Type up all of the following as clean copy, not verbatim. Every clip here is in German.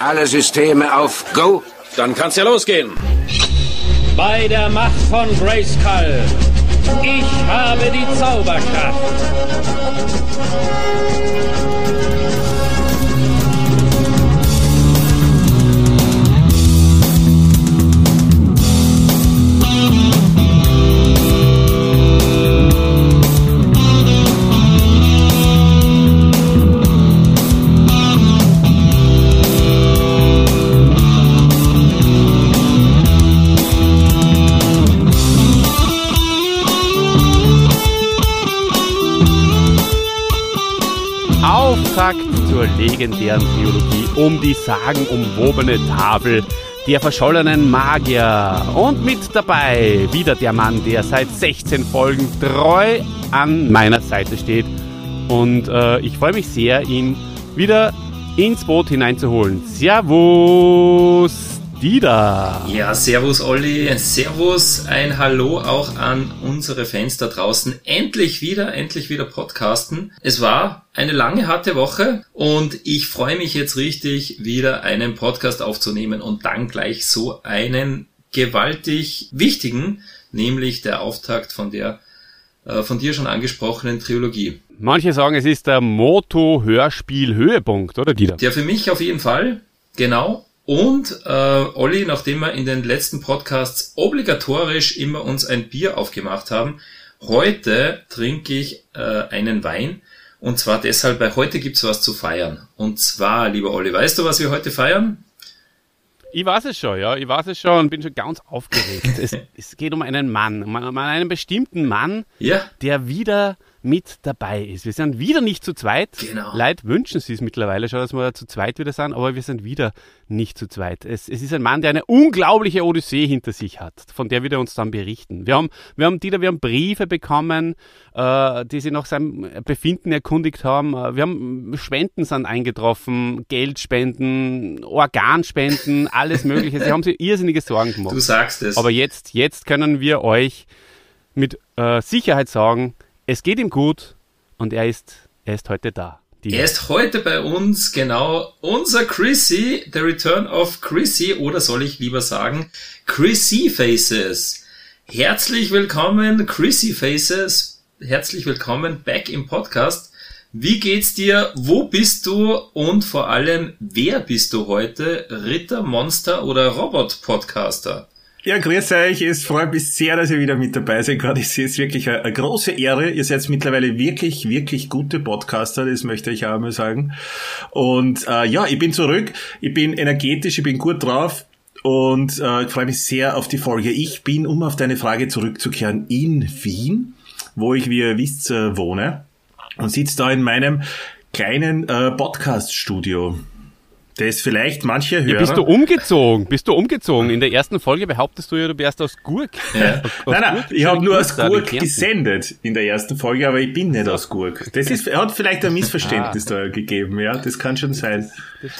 Alle Systeme auf Go. Dann kann's ja losgehen. Bei der Macht von Grayskull. Ich habe die Zauberkraft. Zur legendären Trilogie um die sagenumwobene Tafel der verschollenen Magier. Und mit dabei wieder der Mann, der seit 16 Folgen treu an meiner Seite steht. Und ich freue mich sehr, ihn wieder ins Boot hineinzuholen. Servus, Dida! Ja, servus, Olli. Servus, ein Hallo auch an unsere Fans da draußen. Endlich wieder podcasten. Es war eine lange, harte Woche und ich freue mich jetzt richtig, wieder einen Podcast aufzunehmen und dann gleich so einen gewaltig wichtigen, nämlich der Auftakt von der von dir schon angesprochenen Trilogie. Manche sagen, es ist der Moto-Hörspiel-Höhepunkt, oder Dieter? Ja, für mich auf jeden Fall, genau. Und Olli, nachdem wir in den letzten Podcasts obligatorisch immer uns ein Bier aufgemacht haben, heute trinke ich einen Wein. Und zwar deshalb, weil heute gibt's was zu feiern. Und zwar, lieber Olli, weißt du, was wir heute feiern? Ich weiß es schon, ja. Ich weiß es schon und bin schon ganz aufgeregt. Es geht um einen Mann, um einen bestimmten Mann, ja, der wieder mit dabei ist. Wir sind wieder nicht zu zweit. Genau. Leute wünschen sie es mittlerweile schon, dass wir zu zweit wieder sind, aber wir sind wieder nicht zu zweit. Es ist ein Mann, der eine unglaubliche Odyssee hinter sich hat, von der wir uns dann berichten. Wir haben Briefe bekommen, die sie nach seinem Befinden erkundigt haben. Wir haben Spenden sind eingetroffen, Geldspenden, Organspenden, alles Mögliche. Sie haben sich irrsinnige Sorgen gemacht. Du sagst es. Aber jetzt können wir euch mit Sicherheit sagen, es geht ihm gut und er ist heute da. Er ist heute bei uns, genau, unser Chrissy, The Return of Chrissy, oder soll ich lieber sagen, Chrissy Faces. Herzlich willkommen, Chrissy Faces, herzlich willkommen back im Podcast. Wie geht's dir, wo bist du und vor allem, wer bist du heute, Ritter, Monster oder Robot-Podcaster? Ja, grüß euch. Es freut mich sehr, dass ihr wieder mit dabei seid. Gerade ich sehe es wirklich eine große Ehre. Ihr seid mittlerweile wirklich, wirklich gute Podcaster. Das möchte ich auch einmal sagen. Und ja, ich bin zurück. Ich bin energetisch, ich bin gut drauf und ich freue mich sehr auf die Folge. Ich bin, um auf deine Frage zurückzukehren, in Wien, wo ich, wie ihr wisst, wohne und sitze da in meinem kleinen Podcast-Studio. Das vielleicht manche Hörer... Ja, bist du umgezogen? In der ersten Folge behauptest du ja, du wärst aus Gurk. Ja. Nein, ich habe nur aus Gurk gesendet in der ersten Folge, aber ich bin nicht aus Gurk. Das ist, hat vielleicht ein Missverständnis da gegeben, ja, das kann schon sein.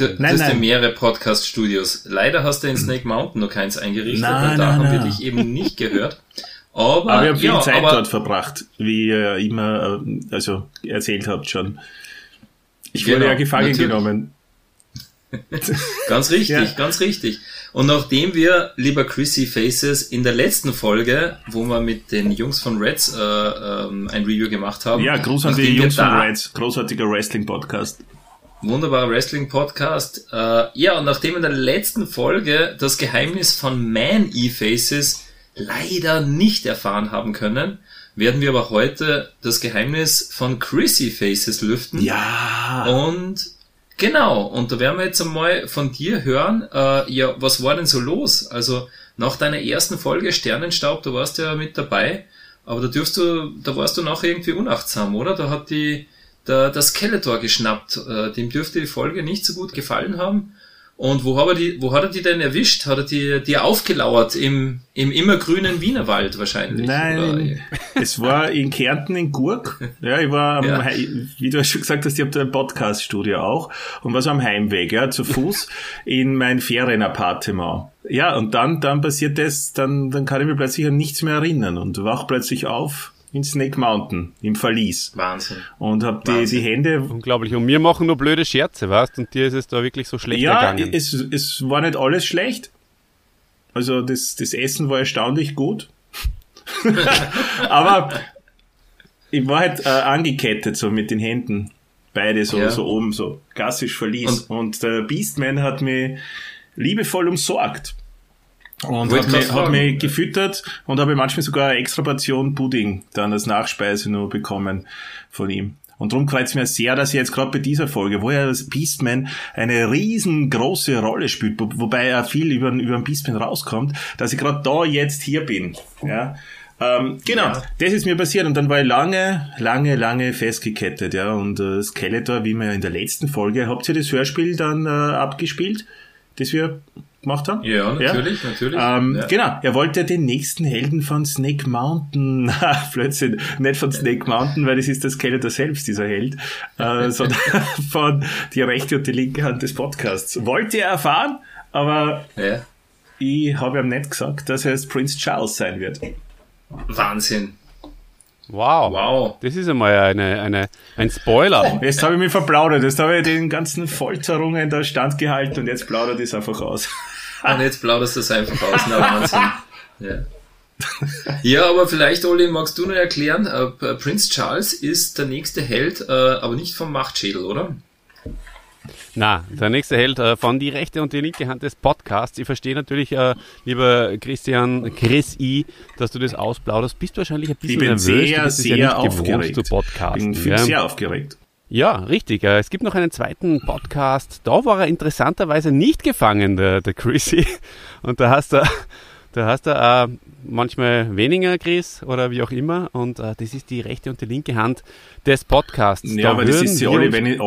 Du hast ja mehrere Podcast-Studios. Leider hast du in Snake Mountain noch keins eingerichtet und da haben wir dich eben nicht gehört. Aber wir haben viel Zeit dort verbracht, wie ihr immer erzählt habt schon. Ich wurde ja gefangen genommen. Ganz richtig, ja. Ganz richtig. Und nachdem wir, lieber Chrissy Faces, in der letzten Folge, wo wir mit den Jungs von Reds ein Review gemacht haben. Ja, groß an die Jungs von Reds, großartiger Wrestling-Podcast. Wunderbarer Wrestling-Podcast. Ja, und nachdem in der letzten Folge das Geheimnis von Man-E-Faces leider nicht erfahren haben können, werden wir aber heute das Geheimnis von Chrissy Faces lüften. Ja! Und da werden wir jetzt einmal von dir hören, ja, was war denn so los? Also nach deiner ersten Folge Sternenstaub, da warst du ja mit dabei, aber da warst du noch irgendwie unachtsam, oder? Da hat der Skeletor geschnappt, dem dürfte die Folge nicht so gut gefallen haben. Und wo hat er die denn erwischt? Hat er die aufgelauert im immergrünen Wienerwald wahrscheinlich? Nein, es war in Kärnten in Gurk. Ja, ich war, wie du schon gesagt hast, ich habe da ein Podcast-Studio auch und war so am Heimweg, ja, zu Fuß in mein Ferienappartement. Ja, und dann passiert das, dann kann ich mich plötzlich an nichts mehr erinnern und wach plötzlich auf in Snake Mountain, im Verlies. Wahnsinn. Und hab die Hände... Unglaublich. Und wir machen nur blöde Scherze, weißt? Und dir ist es da wirklich so schlecht ergangen. Ja, es war nicht alles schlecht. Also das Essen war erstaunlich gut. Aber ich war halt angekettet, so mit den Händen. Beide so oben, so klassisch Verlies. Und der Beastman hat mich liebevoll umsorgt. Und hat mich gefüttert und habe manchmal sogar eine extra Portion Pudding dann als Nachspeise nur bekommen von ihm. Und darum freut es mir sehr, dass er jetzt gerade bei dieser Folge, wo ja das Beastman eine riesengroße Rolle spielt, wobei er viel über den Beastman rauskommt, dass ich gerade da jetzt hier bin. Ja. Das ist mir passiert und dann war ich lange festgekettet. Ja. Und Skeletor, wie wir in der letzten Folge, habt ihr das Hörspiel dann abgespielt, das wir gemacht haben? Ja, natürlich. Genau, er wollte den nächsten Helden von Snake Mountain, Blödsinn, nicht von Snake Mountain, weil das ist der Skeletor selbst, dieser Held, sondern von der rechte und die linke Hand des Podcasts. Wollte er erfahren, aber ich habe ihm nicht gesagt, dass er jetzt Prince Charles sein wird. Wahnsinn. Wow, das ist einmal ein Spoiler. Jetzt habe ich mich verplaudert, jetzt habe ich den ganzen Folterungen da standgehalten und jetzt plaudert es einfach aus. Und jetzt plauderst du es einfach aus, na Wahnsinn. Ja, aber vielleicht, Olli, magst du noch erklären, Prinz Charles ist der nächste Held, aber nicht vom Machtschädel, oder? Na, der nächste Held von die rechte und die linke Hand des Podcasts. Ich verstehe natürlich, lieber Chris, dass du das ausplauderst. Bist du wahrscheinlich ein bisschen nervös. Ich bin sehr aufgeregt. Gewohnt, zu podcasten. Ich bin sehr aufgeregt. Ja, richtig. Es gibt noch einen zweiten Podcast. Da war er interessanterweise nicht gefangen, der Chrissy. Und da hast du manchmal weniger Chris oder wie auch immer. Und das ist die rechte und die linke Hand des Podcasts. Ja, da aber das ist ja alle, wenn ich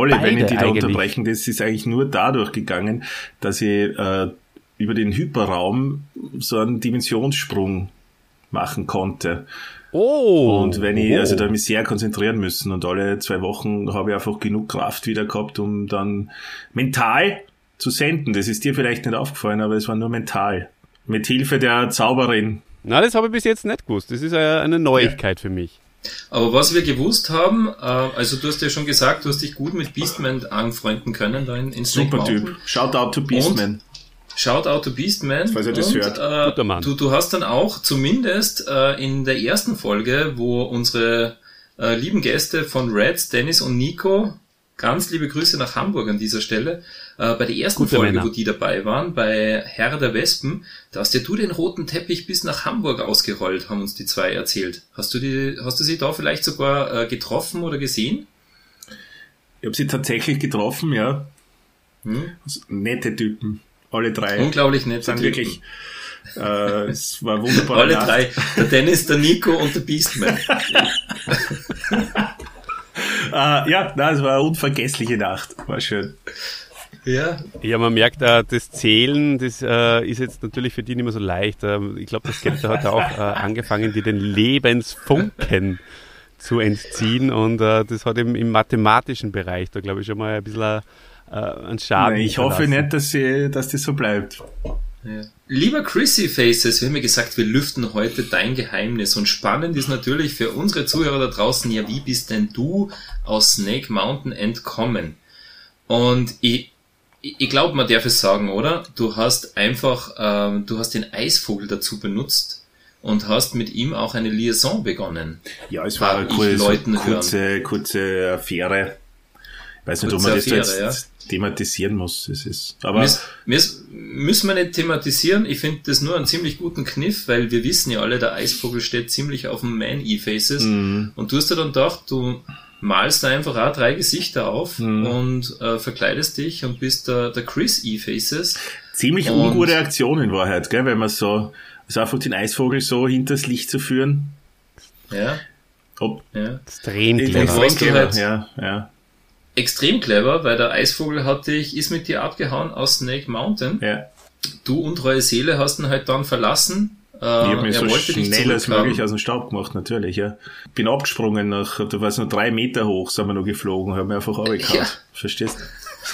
die da unterbrechen, das ist eigentlich nur dadurch gegangen, dass ich über den Hyperraum so einen Dimensionssprung machen konnte. Oh! Und also da habe ich mich sehr konzentrieren müssen. Und alle 2 Wochen habe ich einfach genug Kraft wieder gehabt, um dann mental zu senden. Das ist dir vielleicht nicht aufgefallen, aber es war nur mental. Mit Hilfe der Zauberin. Na, das habe ich bis jetzt nicht gewusst. Das ist eine Neuigkeit für mich. Aber was wir gewusst haben, also du hast ja schon gesagt, du hast dich gut mit Beastman anfreunden können. Da in Super Typ. Shoutout to Beastman. Falls ihr das hört. Guter Mann. Du hast dann auch zumindest in der ersten Folge, wo unsere lieben Gäste von Reds, Dennis und Nico, ganz liebe Grüße nach Hamburg an dieser Stelle. Bei der ersten Folge, Männer, wo die dabei waren, bei Herr der Wespen, da hast ja du den roten Teppich bis nach Hamburg ausgerollt, haben uns die 2 erzählt. Hast du sie da vielleicht sogar getroffen oder gesehen? Ich habe sie tatsächlich getroffen, ja. Nette Typen, alle 3. Unglaublich nett. Sind wirklich. Es war wunderbar. Alle 3, der Dennis, der Nico und der Beastman. Es war eine unvergessliche Nacht, war schön. Ja, man merkt, das Zählen, das ist jetzt natürlich für die nicht mehr so leicht. Ich glaube, der Skeletor hat auch angefangen, dir den Lebensfunken zu entziehen. Und das hat im mathematischen Bereich da, glaube ich, schon mal ein bisschen einen Schaden. Nein, ich hoffe nicht, dass das so bleibt. Ja. Lieber Chrissy Faces, wir haben ja gesagt, wir lüften heute dein Geheimnis. Und spannend ist natürlich für unsere Zuhörer da draußen, ja, wie bist denn du aus Snake Mountain entkommen? Und ich glaube, man darf es sagen, oder? Du hast einfach, den Eisvogel dazu benutzt und hast mit ihm auch eine Liaison begonnen. Ja, es war eine kurze Affäre. Ich weiß nicht, ob man das jetzt thematisieren muss. Es ist, aber müssen wir nicht thematisieren. Ich finde das nur einen ziemlich guten Kniff, weil wir wissen ja alle, der Eisvogel steht ziemlich auf dem Man-E-Faces. Mhm. Und du hast dir dann gedacht, du malst da einfach auch 3 Gesichter auf und verkleidest dich und bist der Chris E-Faces. Ziemlich ungute Aktion in Wahrheit, gell, wenn man so, also einfach den Eisvogel so hinters Licht zu führen. Ja. Extrem clever. Extrem clever, weil der Eisvogel ist mit dir abgehauen aus Snake Mountain. Ja. Du, untreue Seele, hast ihn halt dann verlassen. Ich habe mich so schnell als möglich aus dem Staub gemacht, natürlich. Ja. Bin abgesprungen, da war es nur 3 Meter hoch, sind wir noch geflogen, haben wir einfach runtergehauen. Ja. Verstehst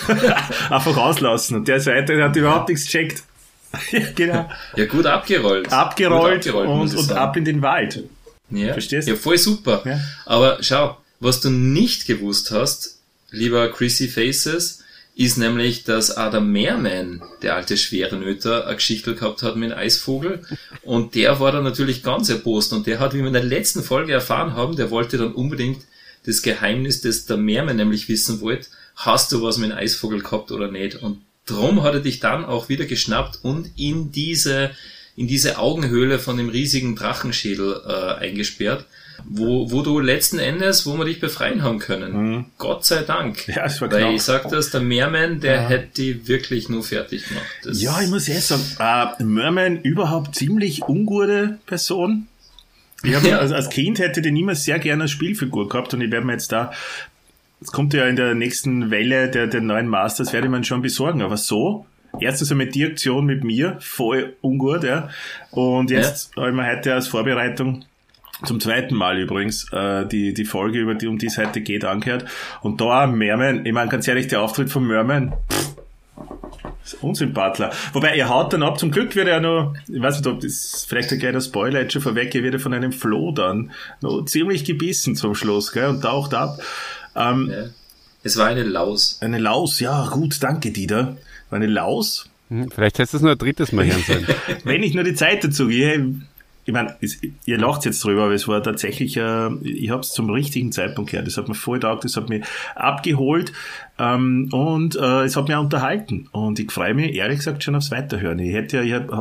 du? Einfach auslassen. Und der Seite hat überhaupt nichts gecheckt. Genau. Ja, gut abgerollt. Und ab in den Wald. Ja, verstehst du? Ja, voll super. Ja. Aber schau, was du nicht gewusst hast, lieber Chrissy Faces, ist nämlich, dass auch der Meerman, der alte Schwerenöter, eine Geschichte gehabt hat mit dem Eisvogel. Und der war dann natürlich ganz erbost. Und der hat, wie wir in der letzten Folge erfahren haben, der wollte dann unbedingt das Geheimnis, das der Meerman nämlich wissen wollte, hast du was mit dem Eisvogel gehabt oder nicht? Und drum hat er dich dann auch wieder geschnappt und in diese Augenhöhle von dem riesigen Drachenschädel eingesperrt, wo du letzten Endes, wo wir dich befreien haben können. Mhm. Gott sei Dank. Ja, das war weil knapp. Ich sag das, der Merman, der hätte die wirklich nur fertig gemacht. Das ja, ich muss ehrlich sagen, Merman überhaupt ziemlich ungute Person. Ich hab als Kind hätte ich niemals sehr gerne eine Spielfigur gehabt und ich werde mir jetzt da, es kommt ja in der nächsten Welle der neuen Masters, werde ich mir schon besorgen, aber so, erstens einmal die Aktion mit mir, voll ungut, ja, und jetzt habe ich mir heute als Vorbereitung zum zweiten Mal übrigens die Folge, um die es heute geht, angehört. Und da Merman, ich meine ganz ehrlich, der Auftritt von Merman, Unsympathler. Wobei, er haut dann ab, zum Glück wird er noch, ich weiß nicht, ob das vielleicht ein kleiner Spoiler jetzt schon vorweg, er wird von einem Floh dann noch ziemlich gebissen zum Schluss, gell, und taucht ab. Es war eine Laus. Eine Laus, ja, gut, danke, Dieter. War eine Laus. Vielleicht hättest du es nur ein drittes Mal hören sollen. Wenn ich nur die Zeit dazu gehe. Ich meine, ihr lacht jetzt drüber, aber es war tatsächlich, ich habe es zum richtigen Zeitpunkt gehört. Das hat mir voll getaugt, das hat mich abgeholt und es hat mich unterhalten. Und ich freue mich, ehrlich gesagt, schon aufs Weiterhören. Ich habe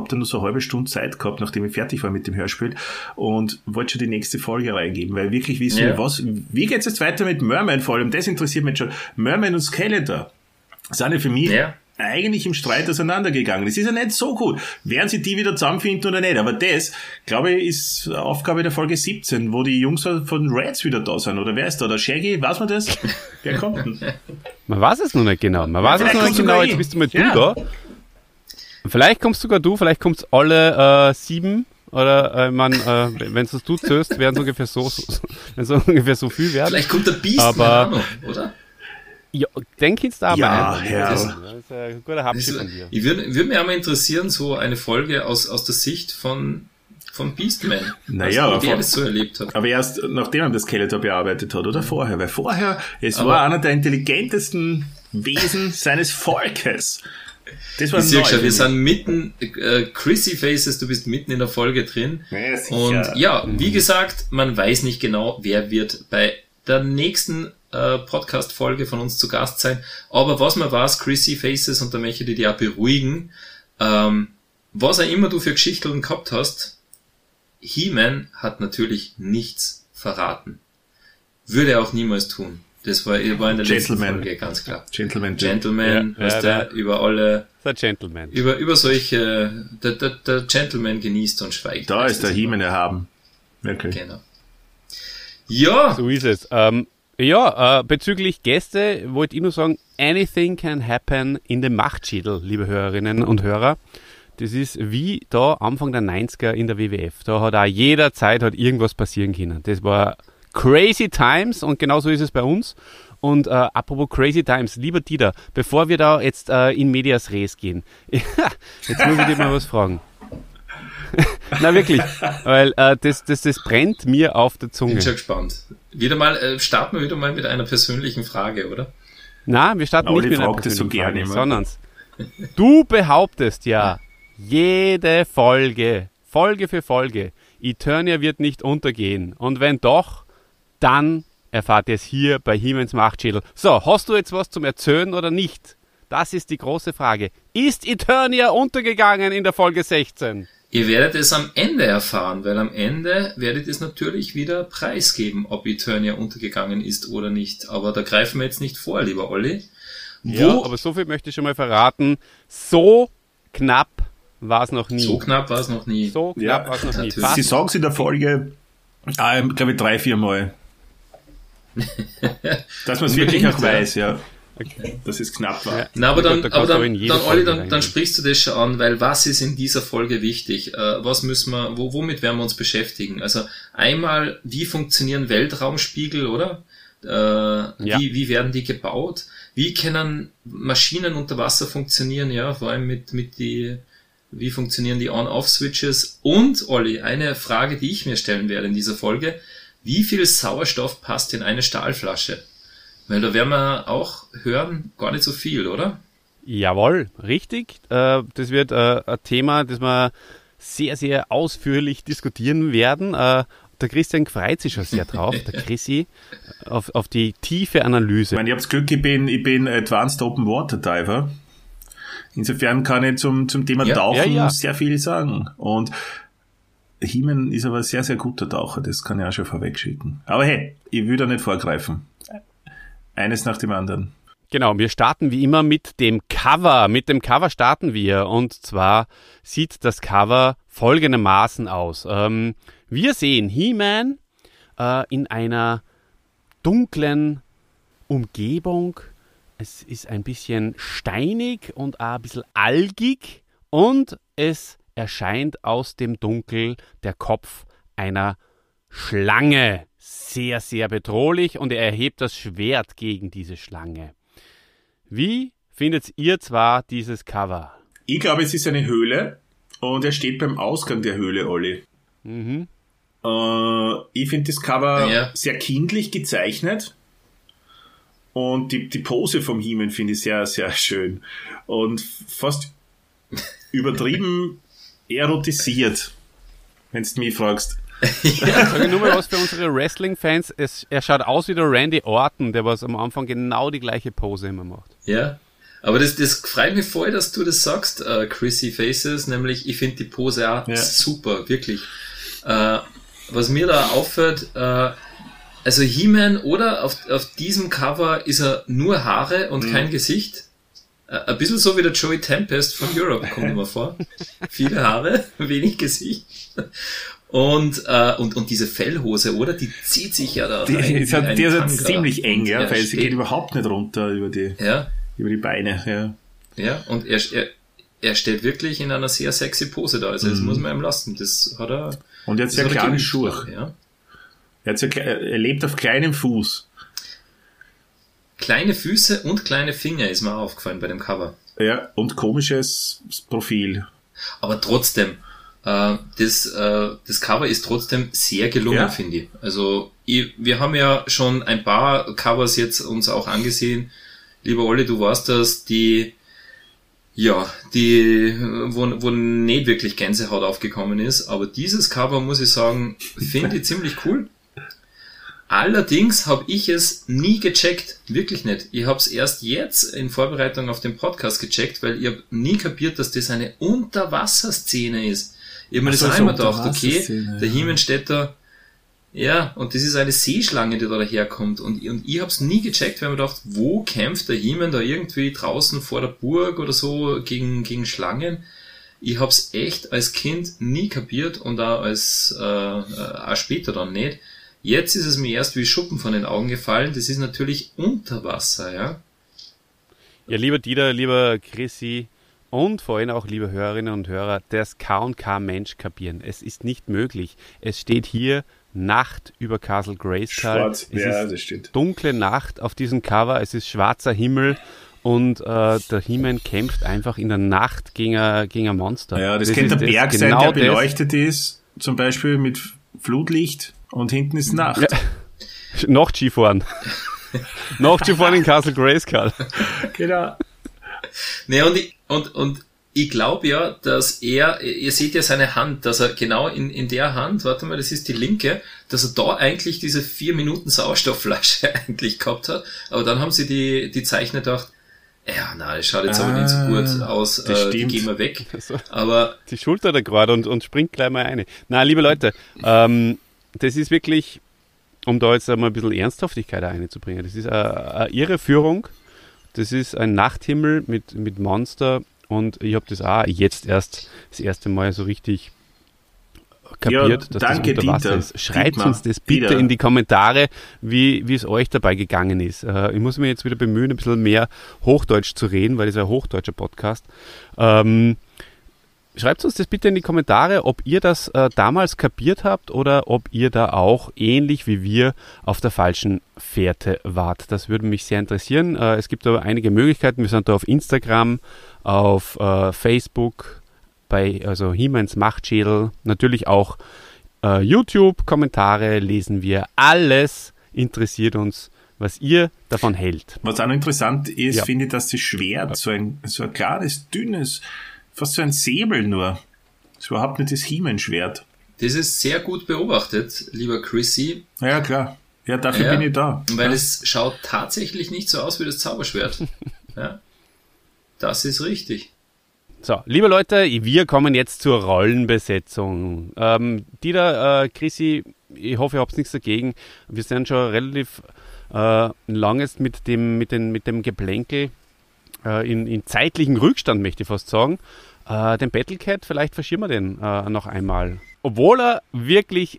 da nur so eine halbe Stunde Zeit gehabt, nachdem ich fertig war mit dem Hörspiel und wollte schon die nächste Folge reingeben, weil wirklich wissen wir, wie geht's jetzt weiter mit Merman vor allem? Das interessiert mich schon. Merman und Skeletor sind ja für mich... Ja. Eigentlich im Streit auseinandergegangen. Das ist ja nicht so gut. Werden sie die wieder zusammenfinden oder nicht? Aber das, glaube ich, ist Aufgabe der Folge 17, wo die Jungs von Reds wieder da sind. Oder wer ist da? Der Shaggy? Weiß man das? Wer kommt denn? Man weiß es noch nicht genau. Jetzt bist du mal du da. Vielleicht kommst sogar du, vielleicht kommt alle 7. Oder wenn du es du zöst, werden es ungefähr so viel werden. Vielleicht kommt der Beast, aber, oder? Ja, denk jetzt da mal ein. Ja. Das ist ein guter Hauptschiff von dir. Ich würde mich auch mal interessieren, so eine Folge aus der Sicht von Beastman. Naja, also, der das so erlebt hat. Aber erst nachdem er das Skeletor bearbeitet hat, oder vorher? Weil vorher, war einer der intelligentesten Wesen seines Volkes. Das war neu. Schon, wir sind mitten, Chrissy Faces, du bist mitten in der Folge drin. Ja, und wie gesagt, man weiß nicht genau, wer wird bei der nächsten Podcast-Folge von uns zu Gast sein. Aber was man weiß, Chrissy Faces, und da möchte ich dich auch beruhigen, was auch immer du für Geschichten gehabt hast, He-Man hat natürlich nichts verraten. Würde er auch niemals tun. Das war in der letzten Folge, ganz klar. Gentleman, was der über alle... Der Gentleman. Über solche... Der Gentleman genießt und schweigt. Da ist der He-Man erhaben. Wirklich. Genau. Ja! So ist es. Bezüglich Gäste wollte ich nur sagen, anything can happen in dem Machtschädel, liebe Hörerinnen und Hörer. Das ist wie da Anfang der 90er in der WWF. Da hat auch jederzeit irgendwas passieren können. Das war crazy times und genauso ist es bei uns. Und apropos crazy times, lieber Dieter, bevor wir da jetzt in Medias Res gehen, jetzt muss ich dir mal was fragen. Na wirklich, weil das brennt mir auf der Zunge. Bin schon gespannt. Starten wir wieder mal mit einer persönlichen Frage, oder? Nein, wir starten nicht mit einer persönlichen Frage, sondern du behauptest ja, jede Folge für Folge, Eternia wird nicht untergehen. Und wenn doch, dann erfahrt ihr es hier bei He-Mans Machtschädel. So, hast du jetzt was zum Erzählen oder nicht? Das ist die große Frage. Ist Eternia untergegangen in der Folge 16? Ihr werdet es am Ende erfahren, weil am Ende werdet ihr es natürlich wieder preisgeben, ob Eternia untergegangen ist oder nicht. Aber da greifen wir jetzt nicht vor, lieber Olli. Ja, aber so viel möchte ich schon mal verraten. So knapp war es noch nie. So knapp war es noch nie. Fast. Sie sagen es in der Folge, glaube ich, 3-4 Mal. Dass man es wirklich auch weiß, ja. Okay. Das ist knapp war. Ja. Na, aber dann, Olli, sprichst du das schon an, weil was ist in dieser Folge wichtig? Was müssen wir, womit werden wir uns beschäftigen? Also einmal, wie funktionieren Weltraumspiegel, oder? Wie werden die gebaut? Wie können Maschinen unter Wasser funktionieren? Ja, vor allem mit die Wie funktionieren die On-Off-Switches? Und, Olli, eine Frage, die ich mir stellen werde in dieser Folge. Wie viel Sauerstoff passt in eine Stahlflasche? Weil da werden wir auch hören, gar nicht so viel, oder? Jawohl, richtig. Das wird ein Thema, das wir sehr, sehr ausführlich diskutieren werden. Der Christian freut sich schon sehr drauf, der Chrissy, auf die tiefe Analyse. Ich meine, ich habe das Glück, ich bin Advanced Open Water Diver. Insofern kann ich zum Thema Tauchen sehr viel sagen. Und He-Man ist aber ein sehr, sehr guter Taucher, das kann ich auch schon vorwegschicken. Aber hey, ich will da nicht vorgreifen. Eines nach dem anderen. Genau, wir starten wie immer mit dem Cover. Mit dem Cover starten wir. Und zwar sieht das Cover folgendermaßen aus. Wir sehen He-Man in einer dunklen Umgebung. Es ist ein bisschen steinig und auch ein bisschen algig. Und es erscheint aus dem Dunkel der Kopf einer Schlange. Sehr, sehr bedrohlich. Und er erhebt das Schwert gegen diese Schlange. Wie findet ihr zwar dieses Cover? Ich glaube, es ist eine Höhle und er steht beim Ausgang der Höhle, Olli. Mhm. Ich finde das Cover sehr kindlich gezeichnet und die Pose vom He-Man finde ich sehr, sehr schön und fast übertrieben erotisiert, wenn du mich fragst. Ja, sage nur mal was für unsere Wrestling-Fans. Er schaut aus wie der Randy Orton, der was am Anfang genau die gleiche Pose immer macht. Ja, aber das freut mich voll, dass du das sagst, Chrissy Faces, nämlich ich finde die Pose auch super, wirklich. Was mir da auffällt, also He-Man oder auf diesem Cover ist er nur Haare und kein Gesicht. Ein bisschen so wie der Joey Tempest von Europe kommt immer vor. Viele Haare, wenig Gesicht. Und diese Fellhose, oder? Die zieht sich ja da rein. Die ist ja ziemlich eng, ja, weil sie geht überhaupt nicht runter über die Beine. Ja, ja, und er steht wirklich in einer sehr sexy Pose da. Also das muss man ihm lassen. Das hat er. Und jetzt hat er kleine Schuhe. Ja. Er lebt auf kleinem Fuß. Kleine Füße und kleine Finger ist mir aufgefallen bei dem Cover. Ja, und komisches Profil. Aber trotzdem. Das Cover ist trotzdem sehr gelungen, finde ich. Also, wir haben ja schon ein paar Covers jetzt uns auch angesehen. Lieber Olli, du weißt, dass wo nicht wirklich Gänsehaut aufgekommen ist. Aber dieses Cover, muss ich sagen, finde ich ziemlich cool. Allerdings habe ich es nie gecheckt. Wirklich nicht. Ich habe es erst jetzt in Vorbereitung auf den Podcast gecheckt, weil ich habe nie kapiert, dass das eine Unterwasserszene ist. Ich habe mir das einmal gedacht, okay, der He-Man steht da, und das ist eine Seeschlange, die da daherkommt. Und ich habe es nie gecheckt, weil ich mir gedacht, wo kämpft der He-Man da irgendwie draußen vor der Burg oder so gegen Schlangen? Ich habe es echt als Kind nie kapiert und auch auch später dann nicht. Jetzt ist es mir erst wie Schuppen von den Augen gefallen. Das ist natürlich unter Wasser, ja. Ja, lieber Dieter, lieber Chrissy, und vor allem auch, liebe Hörerinnen und Hörer, das K&K Mensch kapieren. Es ist nicht möglich. Es steht hier Nacht über Castle Grayskull. Schwarz, das steht. Dunkle Nacht auf diesem Cover. Es ist schwarzer Himmel und der He-Man kämpft einfach in der Nacht gegen ein Monster. Ja, das könnte der Berg sein, der beleuchtet ist, zum Beispiel mit Flutlicht und hinten ist Nacht. Ja. Noch Skifahren. Noch Skifahren in Castle Grayskull. Genau. Ne, und ich glaube ja, dass ihr seht ja seine Hand, dass er genau in der Hand, warte mal, das ist die linke, dass er da eigentlich diese 4 Minuten Sauerstoffflasche eigentlich gehabt hat, aber dann haben sie die Zeichner gedacht, das schaut jetzt aber nicht so gut aus, die gehen wir weg. Also, aber die Schulter da gerade und springt gleich mal eine. Na, liebe Leute, das ist wirklich, um da jetzt einmal ein bisschen Ernsthaftigkeit einzubringen, das ist eine Irreführung. Das ist ein Nachthimmel mit Monster und ich habe das auch jetzt erst das erste Mal so richtig kapiert, dass danke, das unter Wasser Dieter. Ist. Schreibt uns das bitte in die Kommentare, wie es euch dabei gegangen ist. Ich muss mich jetzt wieder bemühen, ein bisschen mehr Hochdeutsch zu reden, weil das ist ein hochdeutscher Podcast. Schreibt uns das bitte in die Kommentare, ob ihr das damals kapiert habt oder ob ihr da auch ähnlich wie wir auf der falschen Fährte wart. Das würde mich sehr interessieren. Es gibt aber einige Möglichkeiten. Wir sind da auf Instagram, auf Facebook, bei also He-Mans Machtschädel, natürlich auch YouTube-Kommentare lesen wir. Alles interessiert uns, was ihr davon hält. Was auch interessant ist, finde ich, dass das Schwert so ein klares, dünnes, fast so ein Säbel nur. Das ist überhaupt nicht das He-Man-Schwert. Das ist sehr gut beobachtet, lieber Chrissy. Ja, klar. Ja, dafür bin ich da. Weil es schaut tatsächlich nicht so aus wie das Zauberschwert. Ja. Das ist richtig. So, liebe Leute, wir kommen jetzt zur Rollenbesetzung. Dieter, Chrissy, ich hoffe, ihr habt nichts dagegen. Wir sind schon relativ lang jetzt mit dem Geplänkel in zeitlichen Rückstand, möchte ich fast sagen. Den Battlecat, vielleicht verschieben wir den noch einmal. Obwohl er wirklich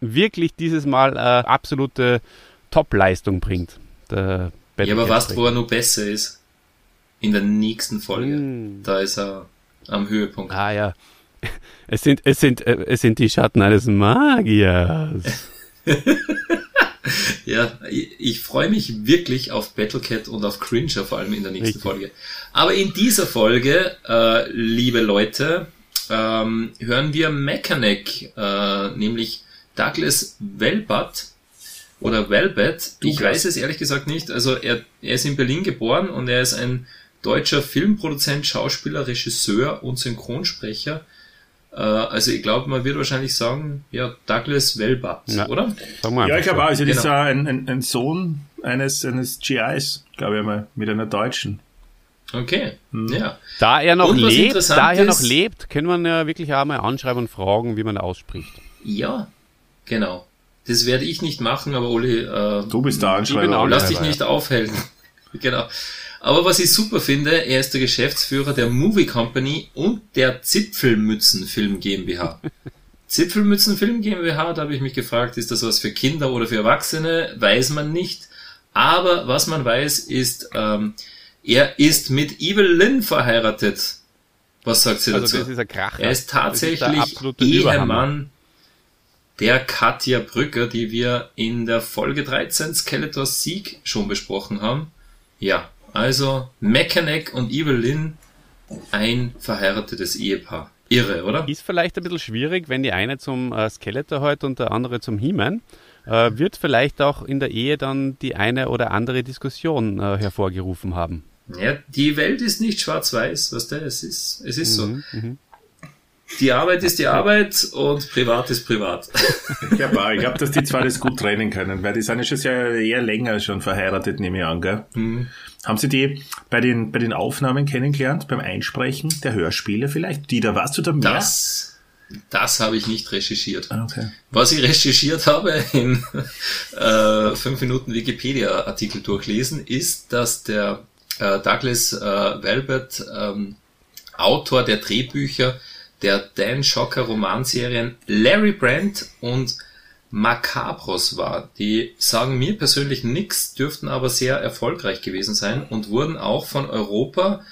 dieses Mal absolute Top-Leistung bringt. Der Battlecat. Ja, aber was, wo er noch besser ist? In der nächsten Folge. Da ist er am Höhepunkt. Ah ja. Es sind die Schatten eines Magiers. Ja, ich freue mich wirklich auf Battlecat und auf Cringer, vor allem in der nächsten Folge. Aber in dieser Folge, liebe Leute, hören wir Mechanic, nämlich Douglas Welbat oder Welbat. Ich weiß es ehrlich gesagt nicht. Also er ist in Berlin geboren und er ist ein deutscher Filmproduzent, Schauspieler, Regisseur und Synchronsprecher. Also ich glaube, man wird wahrscheinlich sagen, ja, Douglas Welbat, oder? Ja, ich glaube auch. Also das ist ein Sohn eines GIs, glaube ich mal, mit einer Deutschen. Okay, ja. Da er noch lebt, können wir ihn ja wirklich auch mal anschreiben und fragen, wie man ausspricht. Ja, genau. Das werde ich nicht machen, aber Oli, du bist da anschreiben. Lass dich nicht aufhalten. Genau. Aber was ich super finde, er ist der Geschäftsführer der Movie Company und der Zipfelmützenfilm GmbH. Zipfelmützenfilm GmbH, da habe ich mich gefragt, ist das was für Kinder oder für Erwachsene? Weiß man nicht. Aber was man weiß, ist, er ist mit Evelyn verheiratet. Was sagt sie dazu? Das ist ein Kracher. Er ist tatsächlich Ehemann der Katja Brücker, die wir in der Folge 13 Skeletors Sieg schon besprochen haben. Ja. Also Mechanic und Evelyn, ein verheiratetes Ehepaar. Irre, oder? Ist vielleicht ein bisschen schwierig, wenn die eine zum Skeletor hält und der andere zum He-Man. Wird vielleicht auch in der Ehe dann die eine oder andere Diskussion hervorgerufen haben. Ja, die Welt ist nicht schwarz-weiß, was da ist. Es ist so. Mhm. Die Arbeit ist die Arbeit und privat ist privat. Ich glaube, dass die zwei das gut trennen können, weil die sind ja schon eher länger schon verheiratet, nehme ich an, gell? Mhm. Haben Sie die bei den Aufnahmen kennengelernt, beim Einsprechen der Hörspiele vielleicht? Dieter, warst du da mehr? Das habe ich nicht recherchiert. Okay. Was ich recherchiert habe, in 5 Minuten Wikipedia-Artikel durchlesen, ist, dass der Douglas Welbat Autor der Drehbücher der Dan Schocker Romanserien Larry Brand und Macabros war. Die sagen mir persönlich nichts, dürften aber sehr erfolgreich gewesen sein und wurden auch von Europa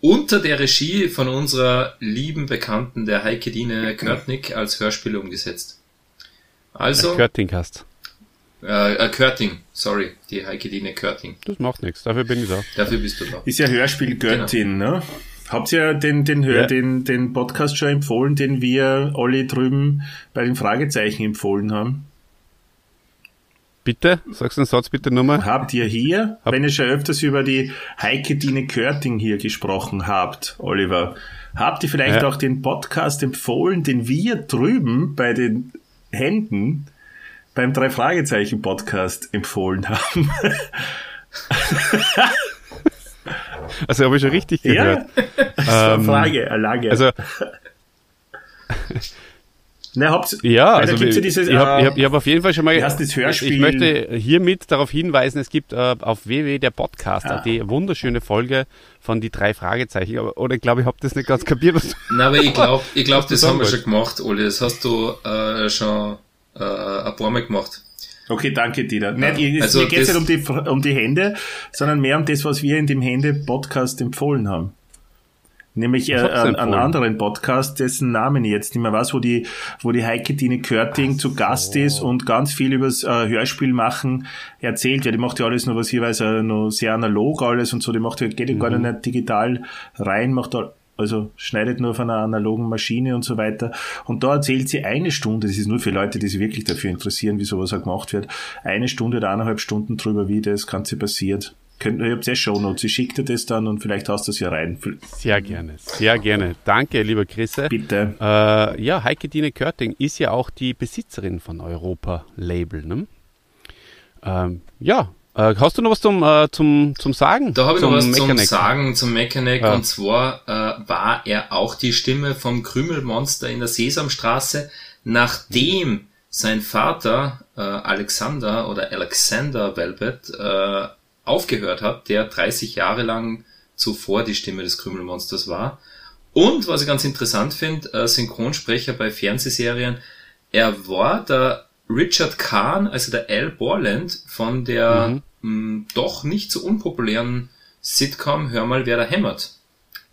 unter der Regie von unserer lieben Bekannten, der Heikedine Körting, als Hörspiel umgesetzt. Also Körting hast. Körting, sorry, die Heikedine Körting. Das macht nichts, dafür bin ich da. Dafür bist du da. Ist ja Hörspiel Göttin, genau. Ne? Habt ihr den Podcast schon empfohlen, den wir alle drüben bei den Fragezeichen empfohlen haben? Bitte? Sagst du den Satz bitte nochmal? Habt ihr hier, wenn ihr schon öfters über die Heikedine Körting hier gesprochen habt, Oliver, habt ihr vielleicht auch den Podcast empfohlen, den wir drüben bei den Händen beim 3-Fragezeichen-Podcast empfohlen haben? Also habe ich schon richtig gehört. Ja, Frage, Lage. Also, na, also da gibt's ja dieses... Ich hab auf jeden Fall schon mal... Das Hörspiel. Ich möchte hiermit darauf hinweisen, es gibt auf www.derpodcast.at die wunderschöne Folge von die 3 Fragezeichen. Oder ich glaube, ich habe das nicht ganz kapiert. Nein, aber ich glaube, das haben wir schon gemacht, Oli. Das hast du schon ein paar Mal gemacht. Okay, danke, Dieter. Nein, also mir geht es nicht um die Hände, sondern mehr um das, was wir in dem Hände-Podcast empfohlen haben. Nämlich einen anderen Podcast, dessen Namen ich jetzt nicht mehr weiß, wo die Heikedine Körting zu Gast ist und ganz viel über das Hörspiel machen erzählt wird. Die macht ja alles noch was jeweils noch sehr analog alles und so. Die macht ja, geht ja gar nicht digital rein, macht da also schneidet nur auf einer analogen Maschine und so weiter. Und da erzählt sie 1 Stunde, das ist nur für Leute, die sich wirklich dafür interessieren, wie sowas auch gemacht wird, 1 Stunde oder 1,5 Stunden drüber, wie das Ganze passiert. Ihr habt ja Shownotes, ich schicke dir das dann und vielleicht hast du es ja rein. Sehr gerne, sehr gerne. Danke, lieber Chris. Bitte. Ja, Heikedine Körting ist ja auch die Besitzerin von Europa-Label, ne? Ja, hast du noch was zum Sagen? Da habe ich noch was Mechanic. Zum Sagen, zum Mechanic. Ja. Und zwar war er auch die Stimme vom Krümelmonster in der Sesamstraße, nachdem sein Vater Alexander Welbat aufgehört hat, der 30 Jahre lang zuvor die Stimme des Krümelmonsters war. Und, was ich ganz interessant finde, Synchronsprecher bei Fernsehserien, er war der Richard Kahn, also der Al Borland von der doch nicht so unpopulären Sitcom Hör mal, wer da hämmert.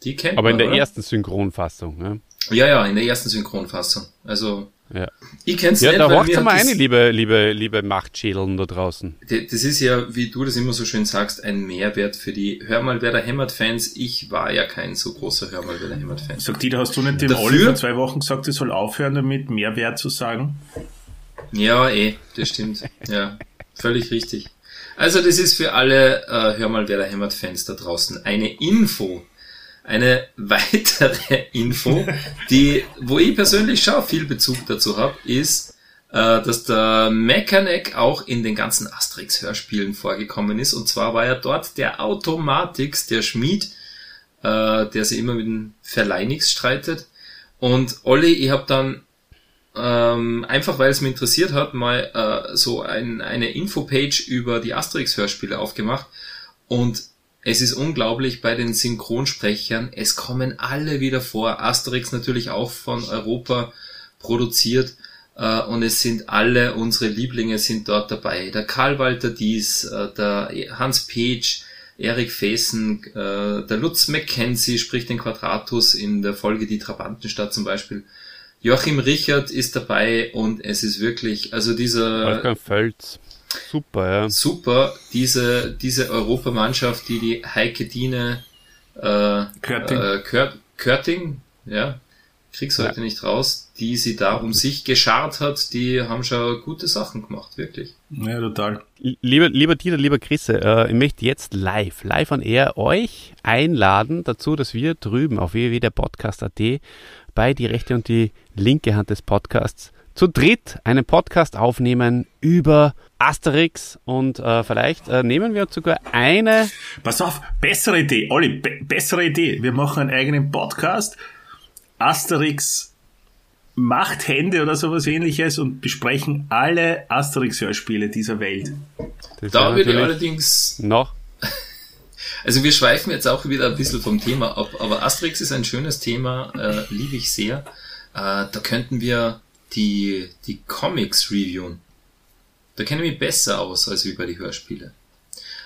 Die kennt man, aber in der ersten Synchronfassung, ne? Ja, in der ersten Synchronfassung. Also, ja. Ich kenn's nicht. Ja, da horcht mal eine, liebe Machtschädeln da draußen. Das ist ja, wie du das immer so schön sagst, ein Mehrwert für die Hör mal, wer da hämmert-Fans. Ich war ja kein so großer Hör mal, wer da hämmert-Fan. Sag die, da hast du nicht dem Olli vor 2 Wochen gesagt, ich soll aufhören, damit Mehrwert zu sagen? Ja, das stimmt. Ja, völlig richtig. Also das ist für alle Hör mal, wer da hämmert-Fans da draußen eine Info. Eine weitere Info, wo ich persönlich schon viel Bezug dazu habe, ist, dass der Mechanic auch in den ganzen Asterix-Hörspielen vorgekommen ist. Und zwar war er dort der Automatix, der Schmied, der sich immer mit dem Verleinix streitet. Und Olli, ich habe dann einfach, weil es mich interessiert hat, mal so eine Infopage über die Asterix-Hörspiele aufgemacht. Und es ist unglaublich bei den Synchronsprechern, es kommen alle wieder vor. Asterix natürlich auch von Europa produziert und es sind alle unsere Lieblinge sind dort dabei. Der Karl Walter Dies, der Hans Petsch, Eric Fesen, der Lutz Mackensy spricht den Quadratus in der Folge Die Trabantenstadt zum Beispiel. Joachim Richard ist dabei und es ist wirklich, also dieser... Volker Fels. Super, ja. Super, diese Europamannschaft, die Heikedine Körting, ja, krieg's heute nicht raus, die sie da um sich geschart hat, die haben schon gute Sachen gemacht, wirklich. Ja, total. Lieber Dieter, lieber Chrisse, ich möchte jetzt live on air euch einladen dazu, dass wir drüben auf www.derpodcast.at bei die rechte und die linke Hand des Podcasts zu dritt einen Podcast aufnehmen über Asterix und vielleicht nehmen wir uns sogar eine... Pass auf, bessere Idee, Olli, bessere Idee. Wir machen einen eigenen Podcast, Asterix macht Hände oder sowas ähnliches und besprechen alle Asterix-Hörspiele dieser Welt. Da würde ich allerdings... noch. Also wir schweifen jetzt auch wieder ein bisschen vom Thema ab, aber Asterix ist ein schönes Thema, liebe ich sehr. Da könnten wir... Die Comics reviewen. Da kenne ich mich besser aus als über die Hörspiele.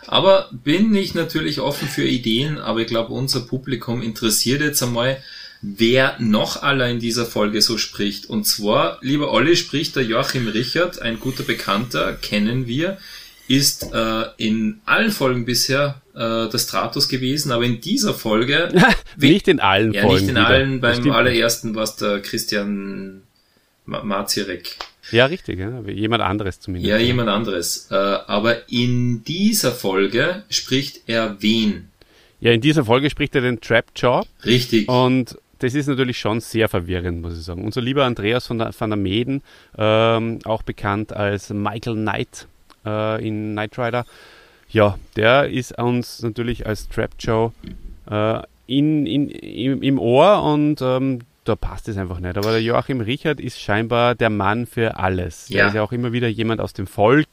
Aber bin ich natürlich offen für Ideen, aber ich glaube, unser Publikum interessiert jetzt einmal, wer noch alle in dieser Folge so spricht. Und zwar, lieber Olli, spricht der Joachim Richard, ein guter Bekannter, kennen wir, ist in allen Folgen bisher das Stratos gewesen, aber in dieser Folge... nicht in allen Folgen. Ja, nicht in allen. Beim allerersten war es der Christian... Marzirek. Ja, richtig. Ja. Jemand anderes zumindest. Ja, jemand anderes. Aber in dieser Folge spricht er wen? Ja, in dieser Folge spricht er den Trapjaw. Richtig. Und das ist natürlich schon sehr verwirrend, muss ich sagen. Unser lieber Andreas von der Meden, auch bekannt als Michael Knight in Knight Rider. Ja, der ist uns natürlich als Trapjaw im Ohr und da passt es einfach nicht. Aber der Joachim Richard ist scheinbar der Mann für alles. Ja. Er ist ja auch immer wieder jemand aus dem Volk.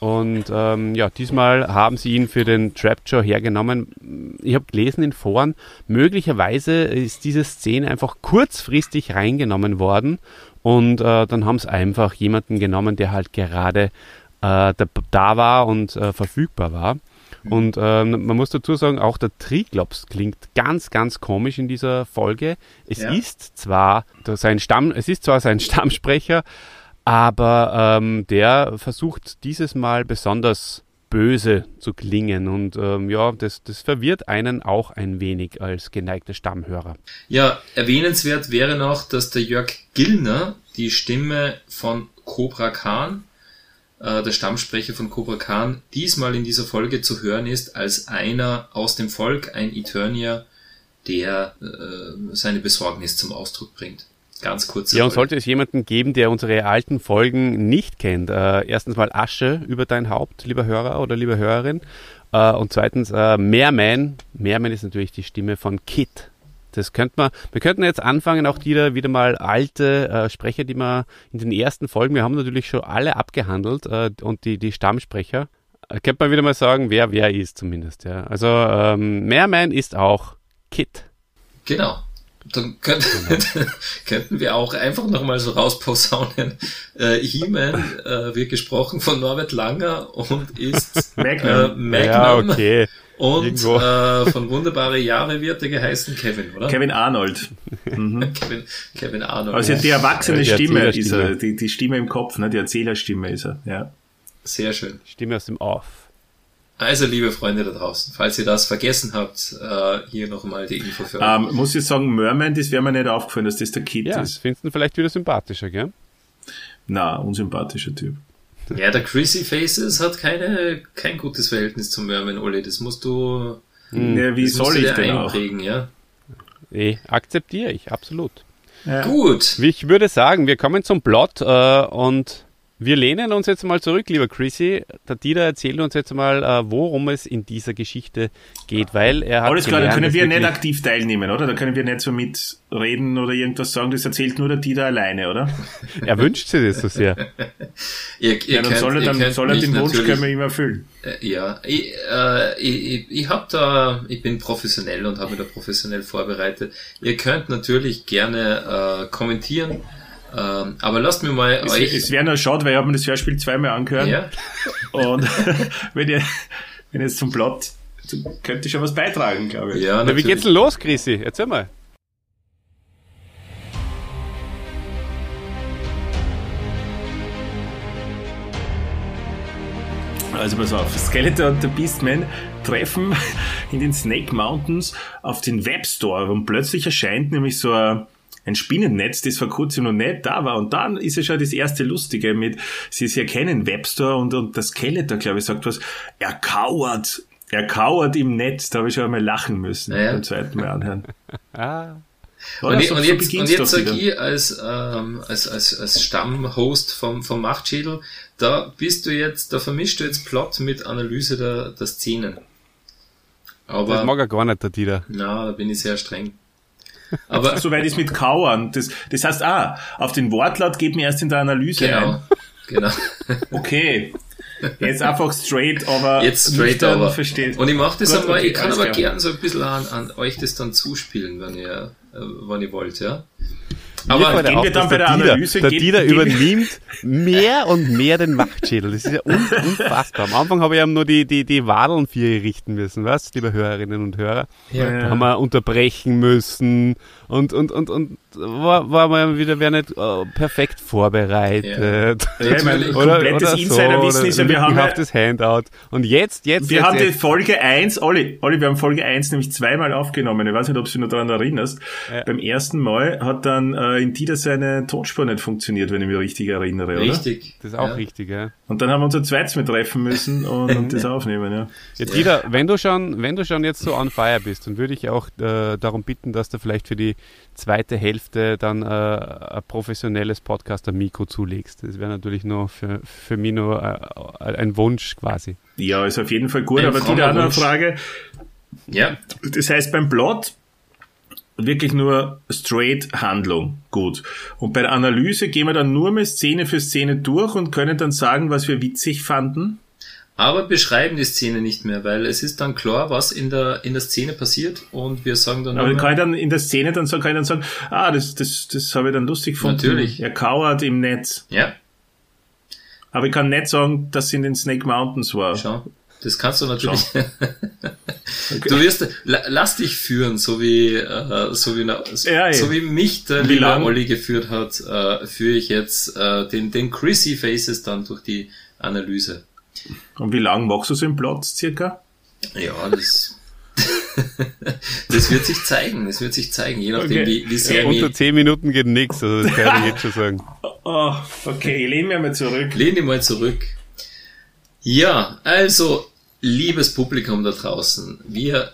Und ja, diesmal haben sie ihn für den Trapjaw hergenommen. Ich habe gelesen in Foren, möglicherweise ist diese Szene einfach kurzfristig reingenommen worden. Und dann haben sie einfach jemanden genommen, der halt gerade da war und verfügbar war. Und man muss dazu sagen, auch der Triglops klingt ganz, ganz komisch in dieser Folge. Es ist zwar sein Stammsprecher, aber der versucht dieses Mal besonders böse zu klingen. Und ja, das verwirrt einen auch ein wenig als geneigte Stammhörer. Ja, erwähnenswert wäre noch, dass der Jörg Gilner, die Stimme von Cobra Khan, der Stammsprecher von Cobra Khan, diesmal in dieser Folge zu hören ist als einer aus dem Volk, ein Eternia, der seine Besorgnis zum Ausdruck bringt. Ganz kurz. Ja, und sollte es jemanden geben, der unsere alten Folgen nicht kennt, erstens mal Asche über dein Haupt, lieber Hörer oder liebe Hörerin, und zweitens Meerman ist natürlich die Stimme von Kit. Das könnte man, wir könnten jetzt anfangen, auch wieder mal alte Sprecher, die wir in den ersten Folgen, wir haben natürlich schon alle abgehandelt und die Stammsprecher, könnte man wieder mal sagen, wer ist zumindest. Ja. Also Meerman ist auch Kit. Genau. Dann könnten wir auch einfach nochmal so rausposaunen. He-Man wird gesprochen von Norbert Langer und ist Magnum. Ja, okay. Und von Wunderbare Jahre wird er geheißen Kevin, oder? Kevin Arnold. Mhm. Kevin Arnold. Also die erwachsene Stimme ist er, die Stimme im Kopf, ne? Die Erzählerstimme ist er. Ja. Sehr schön. Stimme aus dem Off. Also, liebe Freunde da draußen, falls ihr das vergessen habt, hier nochmal die Info für euch. Muss ich sagen, Merman, das wäre mir nicht aufgefallen, dass das der Kid ist. Ja, das findest du vielleicht wieder sympathischer, gell? Na, unsympathischer Typ. Ja, der Chrissy Faces hat kein gutes Verhältnis zum Merman, Olli. Das musst du ja, wie das soll musst ich dir denn einprägen, auch? Ja? Akzeptiere ich, absolut. Ja. Gut. Ich würde sagen, wir kommen zum Plot und... Wir lehnen uns jetzt mal zurück, lieber Chrissy. Der Teela erzählt uns jetzt mal, worum es in dieser Geschichte geht, weil er hat... Alles klar, da können wir nicht aktiv teilnehmen, oder? Da können wir nicht so mitreden oder irgendwas sagen. Das erzählt nur der Teela alleine, oder? Er wünscht sich das so sehr. Soll er den Wunsch können wir ihm erfüllen. Ja, ich bin professionell und habe mich da professionell vorbereitet. Ihr könnt natürlich gerne kommentieren. Aber lasst mir mal euch... Es wäre noch schade, weil ich habe mir das Hörspiel zweimal angehört. Ja. Und wenn ihr jetzt zum Plot, könnt ihr schon was beitragen, glaube ich. Ja, wie geht's denn los, Chrissy? Erzähl mal. Also pass auf, Skeletor und der Beastman treffen in den Snake Mountains auf den Webstore und plötzlich erscheint nämlich so ein Spinnennetz, das vor kurzem noch nicht da war. Und dann ist ja schon das erste Lustige mit, Sie erkennen Webstore und der Skeletor, glaube ich, sagt was, er kauert im Netz. Da habe ich schon einmal lachen müssen beim zweiten Mal anhören. Und jetzt sage ich als Stammhost vom Machtschädel, da vermischst du jetzt Plot mit Analyse der Szenen. Aber das mag er gar nicht, der Teela. Na, da bin ich sehr streng. Aber soweit ist mit Kauern. Das heißt, auf den Wortlaut geht mir erst in der Analyse ein. Genau. Okay. Jetzt einfach straight, aber jetzt straight over. Und ich mache das einmal, ich kann aber gern so ein bisschen an euch das dann zuspielen, wenn ihr wollt, ja. Aber gehen wir dann bei der Analyse. Der Teela übernimmt mehr und mehr den Machtschädel. Das ist ja unfassbar. Am Anfang habe ich ja nur die Wadeln für ihr richten müssen, was, liebe Hörerinnen und Hörer. Ja. Da haben wir unterbrechen müssen und war wäre nicht perfekt vorbereitet. Ja. Ja, komplettes Insiderwissen ist ja, wir haben das Handout. Und jetzt. Die Folge 1, Olli, wir haben Folge 1 nämlich zweimal aufgenommen. Ich weiß nicht, ob du dich noch daran erinnerst. Ja. Beim ersten Mal hat dann in Teela seine Tonspur nicht funktioniert, wenn ich mich richtig erinnere, richtig. Oder? Richtig. Das ist auch richtig, ja. Und dann haben wir uns ein zweites Mal treffen müssen und das aufnehmen, ja. Ja, Teela, wenn du schon jetzt so on fire bist, dann würde ich auch darum bitten, dass du vielleicht für die zweite Hälfte dann ein professionelles Podcaster-Mikro zulegst. Das wäre natürlich nur für mich nur ein Wunsch quasi. Ja, ist auf jeden Fall gut, aber die andere Frage. Ja. Das heißt, beim Plot wirklich nur straight Handlung. Gut. Und bei der Analyse gehen wir dann nur mal Szene für Szene durch und können dann sagen, was wir witzig fanden. Aber beschreiben die Szene nicht mehr, weil es ist dann klar, was in der Szene passiert und wir sagen dann... Aber kann ich dann in der Szene dann sagen, das habe ich dann lustig gefunden. Natürlich. Er kauert im Netz. Ja. Aber ich kann nicht sagen, dass es in den Snake Mountains war. Schau. Das kannst du natürlich. Okay. Du wirst, lass dich führen, so wie mich der lieber Olli geführt hat, führe ich jetzt den Chrissy Faces dann durch die Analyse. Und wie lange machst du so einen Platz circa? Ja, das wird sich zeigen, je nachdem, okay. wie sehr ja, unter 10 Minuten geht nichts, also das kann ich jetzt schon sagen. Oh, okay, lehn dich mal zurück. Ja, also, liebes Publikum da draußen, wir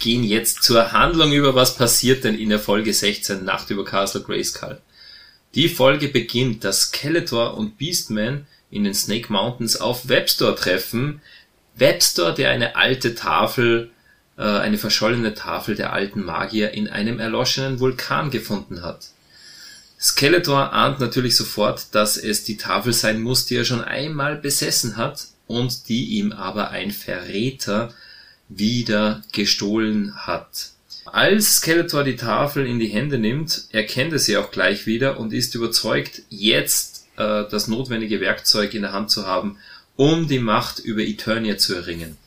gehen jetzt zur Handlung über, was passiert denn in der Folge 16, Nacht über Castle Grayskull. Die Folge beginnt, dass Skeletor und Beastman in den Snake Mountains auf Webster treffen. Webster, der eine alte Tafel, eine verschollene Tafel der alten Magier in einem erloschenen Vulkan gefunden hat. Skeletor ahnt natürlich sofort, dass es die Tafel sein muss, die er schon einmal besessen hat und die ihm aber ein Verräter wieder gestohlen hat. Als Skeletor die Tafel in die Hände nimmt, erkennt er sie auch gleich wieder und ist überzeugt, jetzt das notwendige Werkzeug in der Hand zu haben, um die Macht über Eternia zu erringen.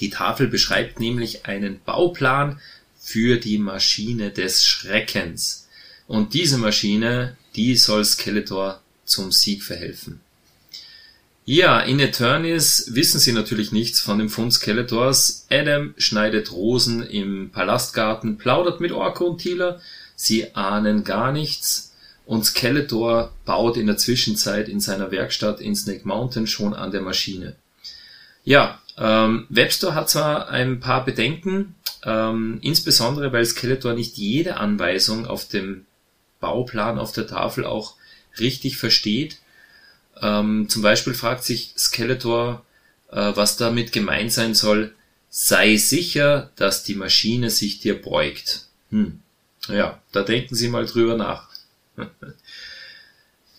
Die Tafel beschreibt nämlich einen Bauplan für die Maschine des Schreckens. Und diese Maschine, die soll Skeletor zum Sieg verhelfen. Ja, in Eternis wissen sie natürlich nichts von dem Fund Skeletors. Adam schneidet Rosen im Palastgarten, plaudert mit Orko und Teela. Sie ahnen gar nichts. Und Skeletor baut in der Zwischenzeit in seiner Werkstatt in Snake Mountain schon an der Maschine. Ja, Webster hat zwar ein paar Bedenken, insbesondere weil Skeletor nicht jede Anweisung auf dem Bauplan auf der Tafel auch richtig versteht. Zum Beispiel fragt sich Skeletor, was damit gemeint sein soll, sei sicher, dass die Maschine sich dir beugt. Ja, da denken Sie mal drüber nach.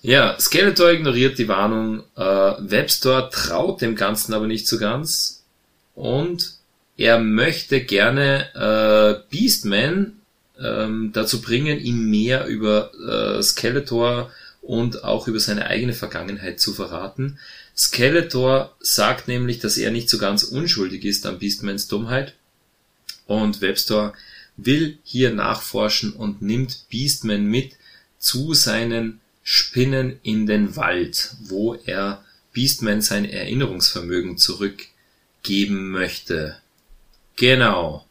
Ja, Skeletor ignoriert die Warnung, Webster traut dem Ganzen aber nicht so ganz und er möchte gerne Beastman dazu bringen, ihn mehr über Skeletor und auch über seine eigene Vergangenheit zu verraten. Skeletor sagt nämlich, dass er nicht so ganz unschuldig ist an Beastmans Dummheit. Und Webster will hier nachforschen und nimmt Beastman mit zu seinen Spinnen in den Wald, wo er Beastman sein Erinnerungsvermögen zurückgeben möchte. Genau.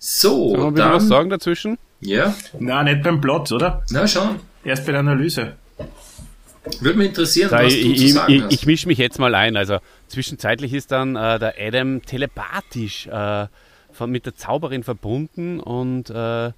So, dann... Kann man was sagen dazwischen? Ja? Na, nicht beim Plot, oder? Na, schon. Erst bei der Analyse. Würde mich interessieren, was du zu sagen hast. Ich mische mich jetzt mal ein. Also zwischenzeitlich ist dann der Adam telepathisch mit der Zauberin verbunden und er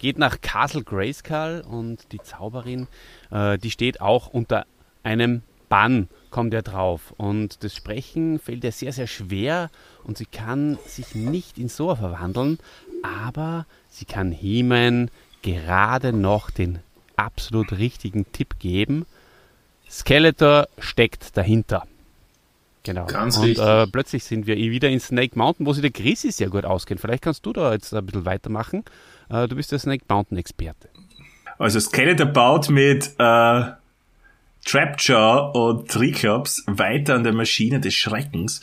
geht nach Castle Grayskull und die Zauberin, die steht auch unter einem Bann, kommt er drauf. Und das Sprechen fällt ihr sehr, sehr schwer und sie kann sich nicht in Sora verwandeln, aber sie kann He-Man gerade noch den absolut richtigen Tipp geben. Skeletor steckt dahinter. Genau. Ganz richtig. Und plötzlich sind wir wieder in Snake Mountain, wo sich der Chrissy sehr gut auskennt. Vielleicht kannst du da jetzt ein bisschen weitermachen. Du bist der Snake Mountain Experte. Also Skeletor baut mit Trapjaw und Triclops weiter an der Maschine des Schreckens,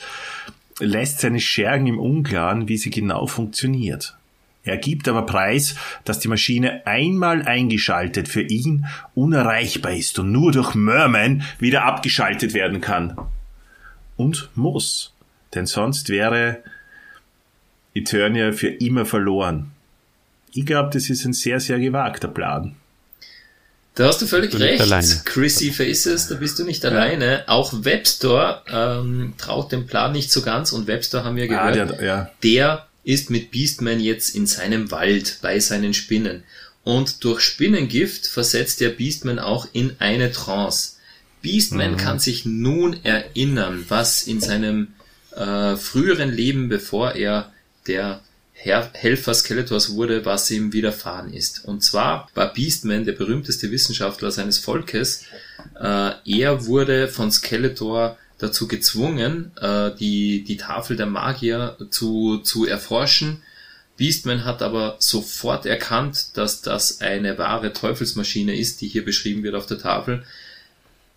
lässt seine Schergen im Unklaren, wie sie genau funktioniert. Er gibt aber preis, dass die Maschine einmal eingeschaltet für ihn unerreichbar ist und nur durch Merman wieder abgeschaltet werden kann. Und muss, denn sonst wäre Eternia für immer verloren. Ich glaube, das ist ein sehr, sehr gewagter Plan. Da hast du völlig recht, Chrissy Faces, da bist du nicht alleine. Auch Webster traut dem Plan nicht so ganz und Webster, haben wir gehört, der ist mit Beastman jetzt in seinem Wald bei seinen Spinnen. Und durch Spinnengift versetzt er Beastman auch in eine Trance. Beastman kann sich nun erinnern, was in seinem früheren Leben, bevor er der Helfer Skeletors wurde, was ihm widerfahren ist. Und zwar war Beastman der berühmteste Wissenschaftler seines Volkes. Er wurde von Skeletor dazu gezwungen, die Tafel der Magier zu erforschen. Beastman hat aber sofort erkannt, dass das eine wahre Teufelsmaschine ist, die hier beschrieben wird auf der Tafel.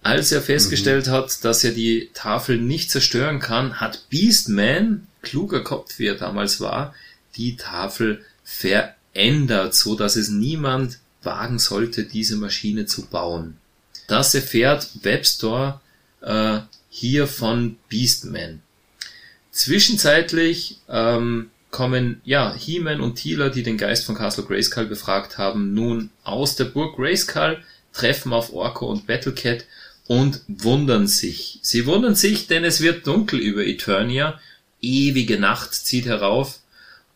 Als er festgestellt hat, dass er die Tafel nicht zerstören kann, hat Beastman, kluger Kopf wie er damals war, die Tafel verändert, so dass es niemand wagen sollte, diese Maschine zu bauen. Das erfährt Webster hier von Beastman. Zwischenzeitlich kommen ja He-Man und Teela, die den Geist von Castle Grayskull befragt haben, nun aus der Burg Grayskull, treffen auf Orko und Battlecat und wundern sich. Sie wundern sich, denn es wird dunkel über Eternia, ewige Nacht zieht herauf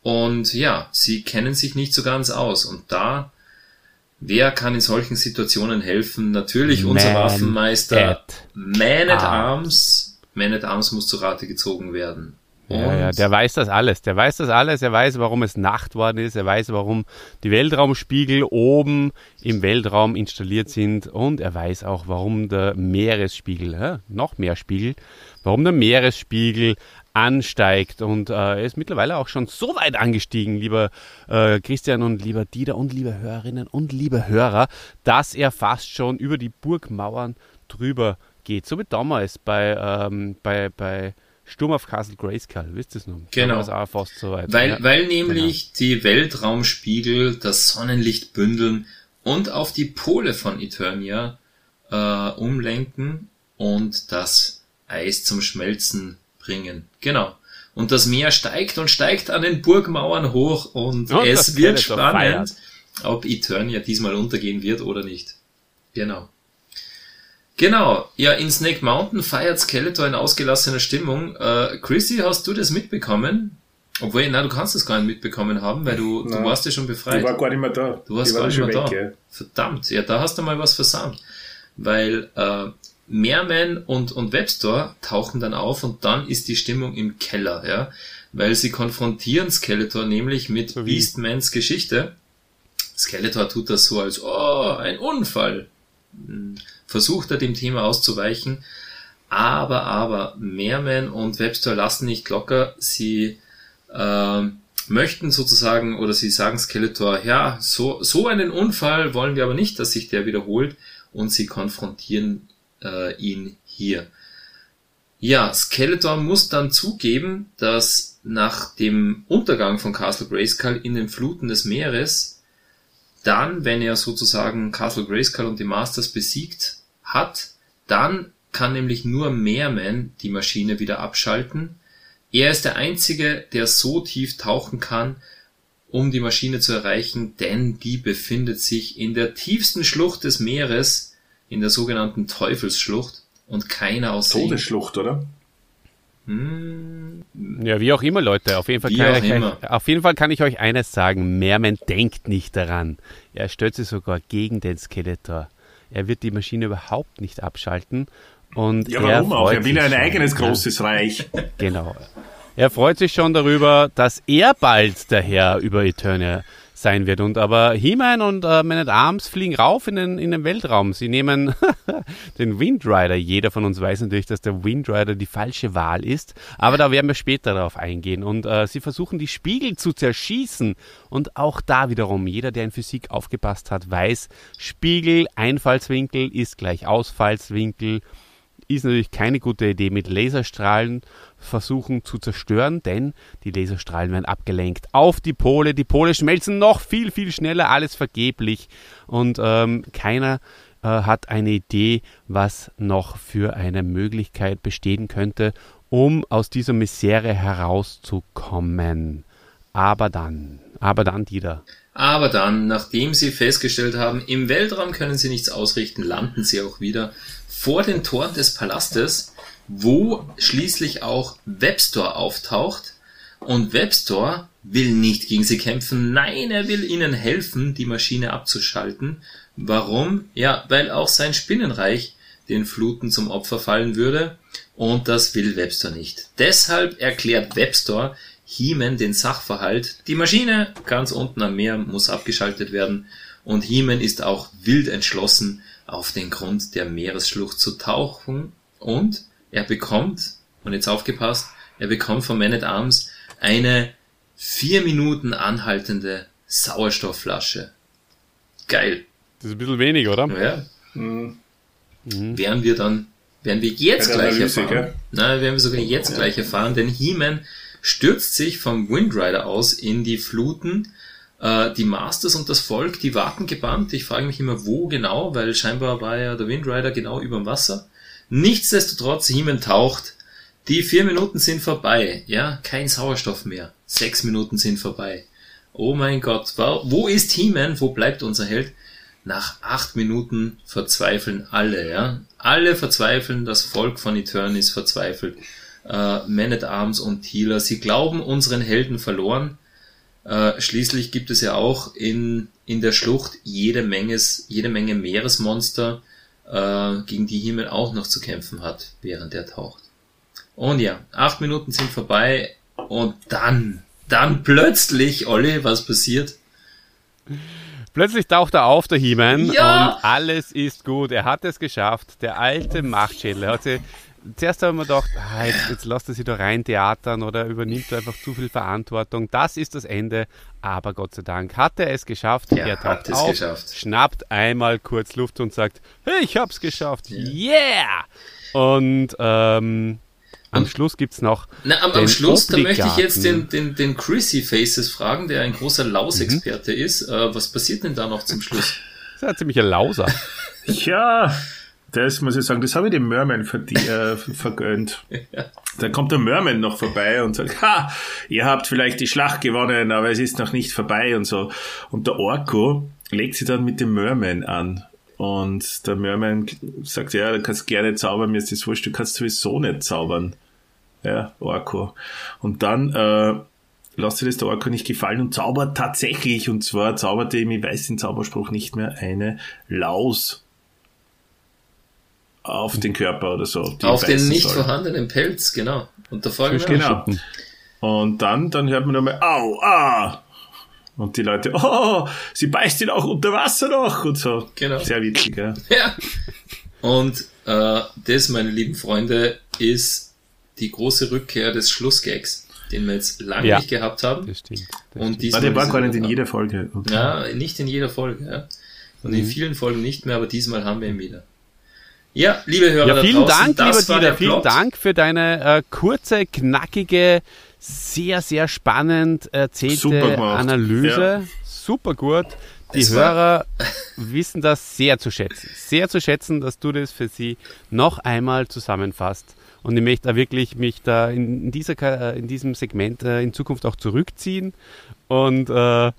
und ja, sie kennen sich nicht so ganz aus. Und da, wer kann in solchen Situationen helfen? Natürlich unser Waffenmeister Man at Arms. Man at Arms muss zu Rate gezogen werden. Ja, der weiß das alles. Er weiß, warum es Nacht worden ist. Er weiß, warum die Weltraumspiegel oben im Weltraum installiert sind. Und er weiß auch, warum der Meeresspiegel, warum der Meeresspiegel ansteigt. Und er ist mittlerweile auch schon so weit angestiegen, lieber Christian und lieber Dieter und liebe Hörerinnen und liebe Hörer, dass er fast schon über die Burgmauern drüber geht. So wie damals bei Sturm auf Castle Grayskull, wisst ihr es noch? Genau. Das auch fast so weit. Weil nämlich die Weltraumspiegel das Sonnenlicht bündeln und auf die Pole von Eternia umlenken und das Eis zum Schmelzen bringen. Genau. Und das Meer steigt und steigt an den Burgmauern hoch und es wird spannend, ob Eternia diesmal untergehen wird oder nicht. Genau. Genau, ja, in Snake Mountain feiert Skeletor in ausgelassener Stimmung. Chrissy, hast du das mitbekommen? Obwohl, nein, du kannst das gar nicht mitbekommen haben, weil du warst ja schon befreit. Ich war gar nicht mehr da. Du warst gar nicht mehr da. Ja. Verdammt, ja, da hast du mal was versammelt. Weil Merman und Webstore tauchen dann auf und dann ist die Stimmung im Keller, ja. Weil sie konfrontieren Skeletor nämlich mit Beastmans Geschichte. Skeletor tut das so als, oh, ein Unfall. Versucht er dem Thema auszuweichen, aber Merman und Webster lassen nicht locker, sie möchten sozusagen, oder sie sagen Skeletor, ja, so einen Unfall wollen wir aber nicht, dass sich der wiederholt, und sie konfrontieren ihn hier. Ja, Skeletor muss dann zugeben, dass nach dem Untergang von Castle Grayskull in den Fluten des Meeres dann, wenn er sozusagen Castle Grayskull und die Masters besiegt hat, dann kann nämlich nur Merman die Maschine wieder abschalten. Er ist der Einzige, der so tief tauchen kann, um die Maschine zu erreichen, denn die befindet sich in der tiefsten Schlucht des Meeres, in der sogenannten Teufelsschlucht, und keiner außer ihm. Todesschlucht, oder? Ja, wie auch immer, Leute. Auf jeden Fall kann ich euch eines sagen. Merman denkt nicht daran. Er stellt sich sogar gegen den Skeletor. Er wird die Maschine überhaupt nicht abschalten. Und ja, warum auch? Er will ein eigenes großes Reich. Genau. Er freut sich schon darüber, dass er bald der Herr über Eternia sein wird. Und aber He-Man und Man at Arms fliegen rauf in den Weltraum. Sie nehmen den Windrider. Jeder von uns weiß natürlich, dass der Windrider die falsche Wahl ist. Aber da werden wir später darauf eingehen. Und sie versuchen, die Spiegel zu zerschießen. Und auch da wiederum, jeder, der in Physik aufgepasst hat, weiß, Spiegel, Einfallswinkel ist gleich Ausfallswinkel. Ist natürlich keine gute Idee, mit Laserstrahlen versuchen zu zerstören, denn die Laserstrahlen werden abgelenkt auf die Pole. Die Pole schmelzen noch viel, viel schneller, alles vergeblich. Und keiner hat eine Idee, was noch für eine Möglichkeit bestehen könnte, um aus dieser Misere herauszukommen. Aber dann, Dieter. Aber dann, nachdem sie festgestellt haben, im Weltraum können sie nichts ausrichten, landen sie auch wieder vor den Toren des Palastes, wo schließlich auch Webstore auftaucht. Und Webstore will nicht gegen sie kämpfen. Nein, er will ihnen helfen, die Maschine abzuschalten. Warum? Ja, weil auch sein Spinnenreich den Fluten zum Opfer fallen würde. Und das will Webstore nicht. Deshalb erklärt Webstore He-Man den Sachverhalt. Die Maschine ganz unten am Meer muss abgeschaltet werden. Und He-Man ist auch wild entschlossen, auf den Grund der Meeresschlucht zu tauchen, und er bekommt, und jetzt aufgepasst, er bekommt von Man at Arms eine 4 Minuten anhaltende Sauerstoffflasche. Geil. Das ist ein bisschen wenig, oder? Ja. Werden wir sogar jetzt gleich erfahren, denn He-Man stürzt sich vom Windrider aus in die Fluten. Die Masters und das Volk, die warten gebannt. Ich frage mich immer, wo genau, weil scheinbar war ja der Windrider genau über dem Wasser. Nichtsdestotrotz, He-Man taucht. Die 4 Minuten sind vorbei. Ja, kein Sauerstoff mehr. 6 Minuten sind vorbei. Oh mein Gott, wo ist He-Man? Wo bleibt unser Held? Nach 8 Minuten verzweifeln alle. Ja, alle verzweifeln, das Volk von Eternis verzweifelt. Man at Arms und Teela, sie glauben, unseren Helden verloren. Schließlich gibt es ja auch in der Schlucht jede Menge Meeresmonster, gegen die He-Man auch noch zu kämpfen hat, während er taucht. Und ja, 8 Minuten sind vorbei und dann plötzlich, Olli, was passiert? Plötzlich taucht er auf, der He-Man, ja! Und alles ist gut. Er hat es geschafft. Der alte Machtschädel hat sie... Zuerst haben wir gedacht, jetzt lasst er sich da rein theatern oder übernimmt er einfach zu viel Verantwortung. Das ist das Ende. Aber Gott sei Dank hat er es geschafft. Ja, er taucht auf, schnappt einmal kurz Luft und sagt, hey, ich hab's geschafft. Yeah! Und am Schluss gibt's noch. Am Schluss, da möchte ich jetzt den Chrissy Faces fragen, der ein großer Lausexperte ist. Was passiert denn da noch zum Schluss? Das ist ja ziemlich ein Lauser. Ja. Das muss ich sagen, das habe ich dem Merman vergönnt. Ja. Dann kommt der Merman noch vorbei und sagt, ha, ihr habt vielleicht die Schlacht gewonnen, aber es ist noch nicht vorbei und so. Und der Orko legt sie dann mit dem Merman an. Und der Merman sagt, ja, du kannst gerne zaubern, mir ist das wurscht, du kannst sowieso nicht zaubern. Ja, Orko. Und dann lässt sich das der Orko nicht gefallen und zaubert tatsächlich, und zwar zauberte ihm, ich weiß den Zauberspruch nicht mehr, eine Laus auf den Körper oder so. Auf den nicht vorhandenen Pelz, genau. Und da folgen wir genau. Und dann hört man nochmal, au, ah! Und die Leute, oh, sie beißt ihn auch unter Wasser noch und so. Genau. Sehr witzig, ja. Ja. Und das, meine lieben Freunde, ist die große Rückkehr des Schlussgags, den wir jetzt lange nicht gehabt haben. Das stimmt. Der war gar nicht in jeder Folge. Okay. Ja, nicht in jeder Folge, ja. Und in vielen Folgen nicht mehr, aber diesmal haben wir ihn wieder. Ja, liebe Hörer da draußen, vielen Dank für deine kurze, knackige, sehr, sehr spannend erzählte Analyse. Ja. Super gut. Die Hörer wissen das sehr zu schätzen. Sehr zu schätzen, dass du das für sie noch einmal zusammenfasst. Und ich möchte da wirklich mich da in diesem Segment in Zukunft auch zurückziehen und dir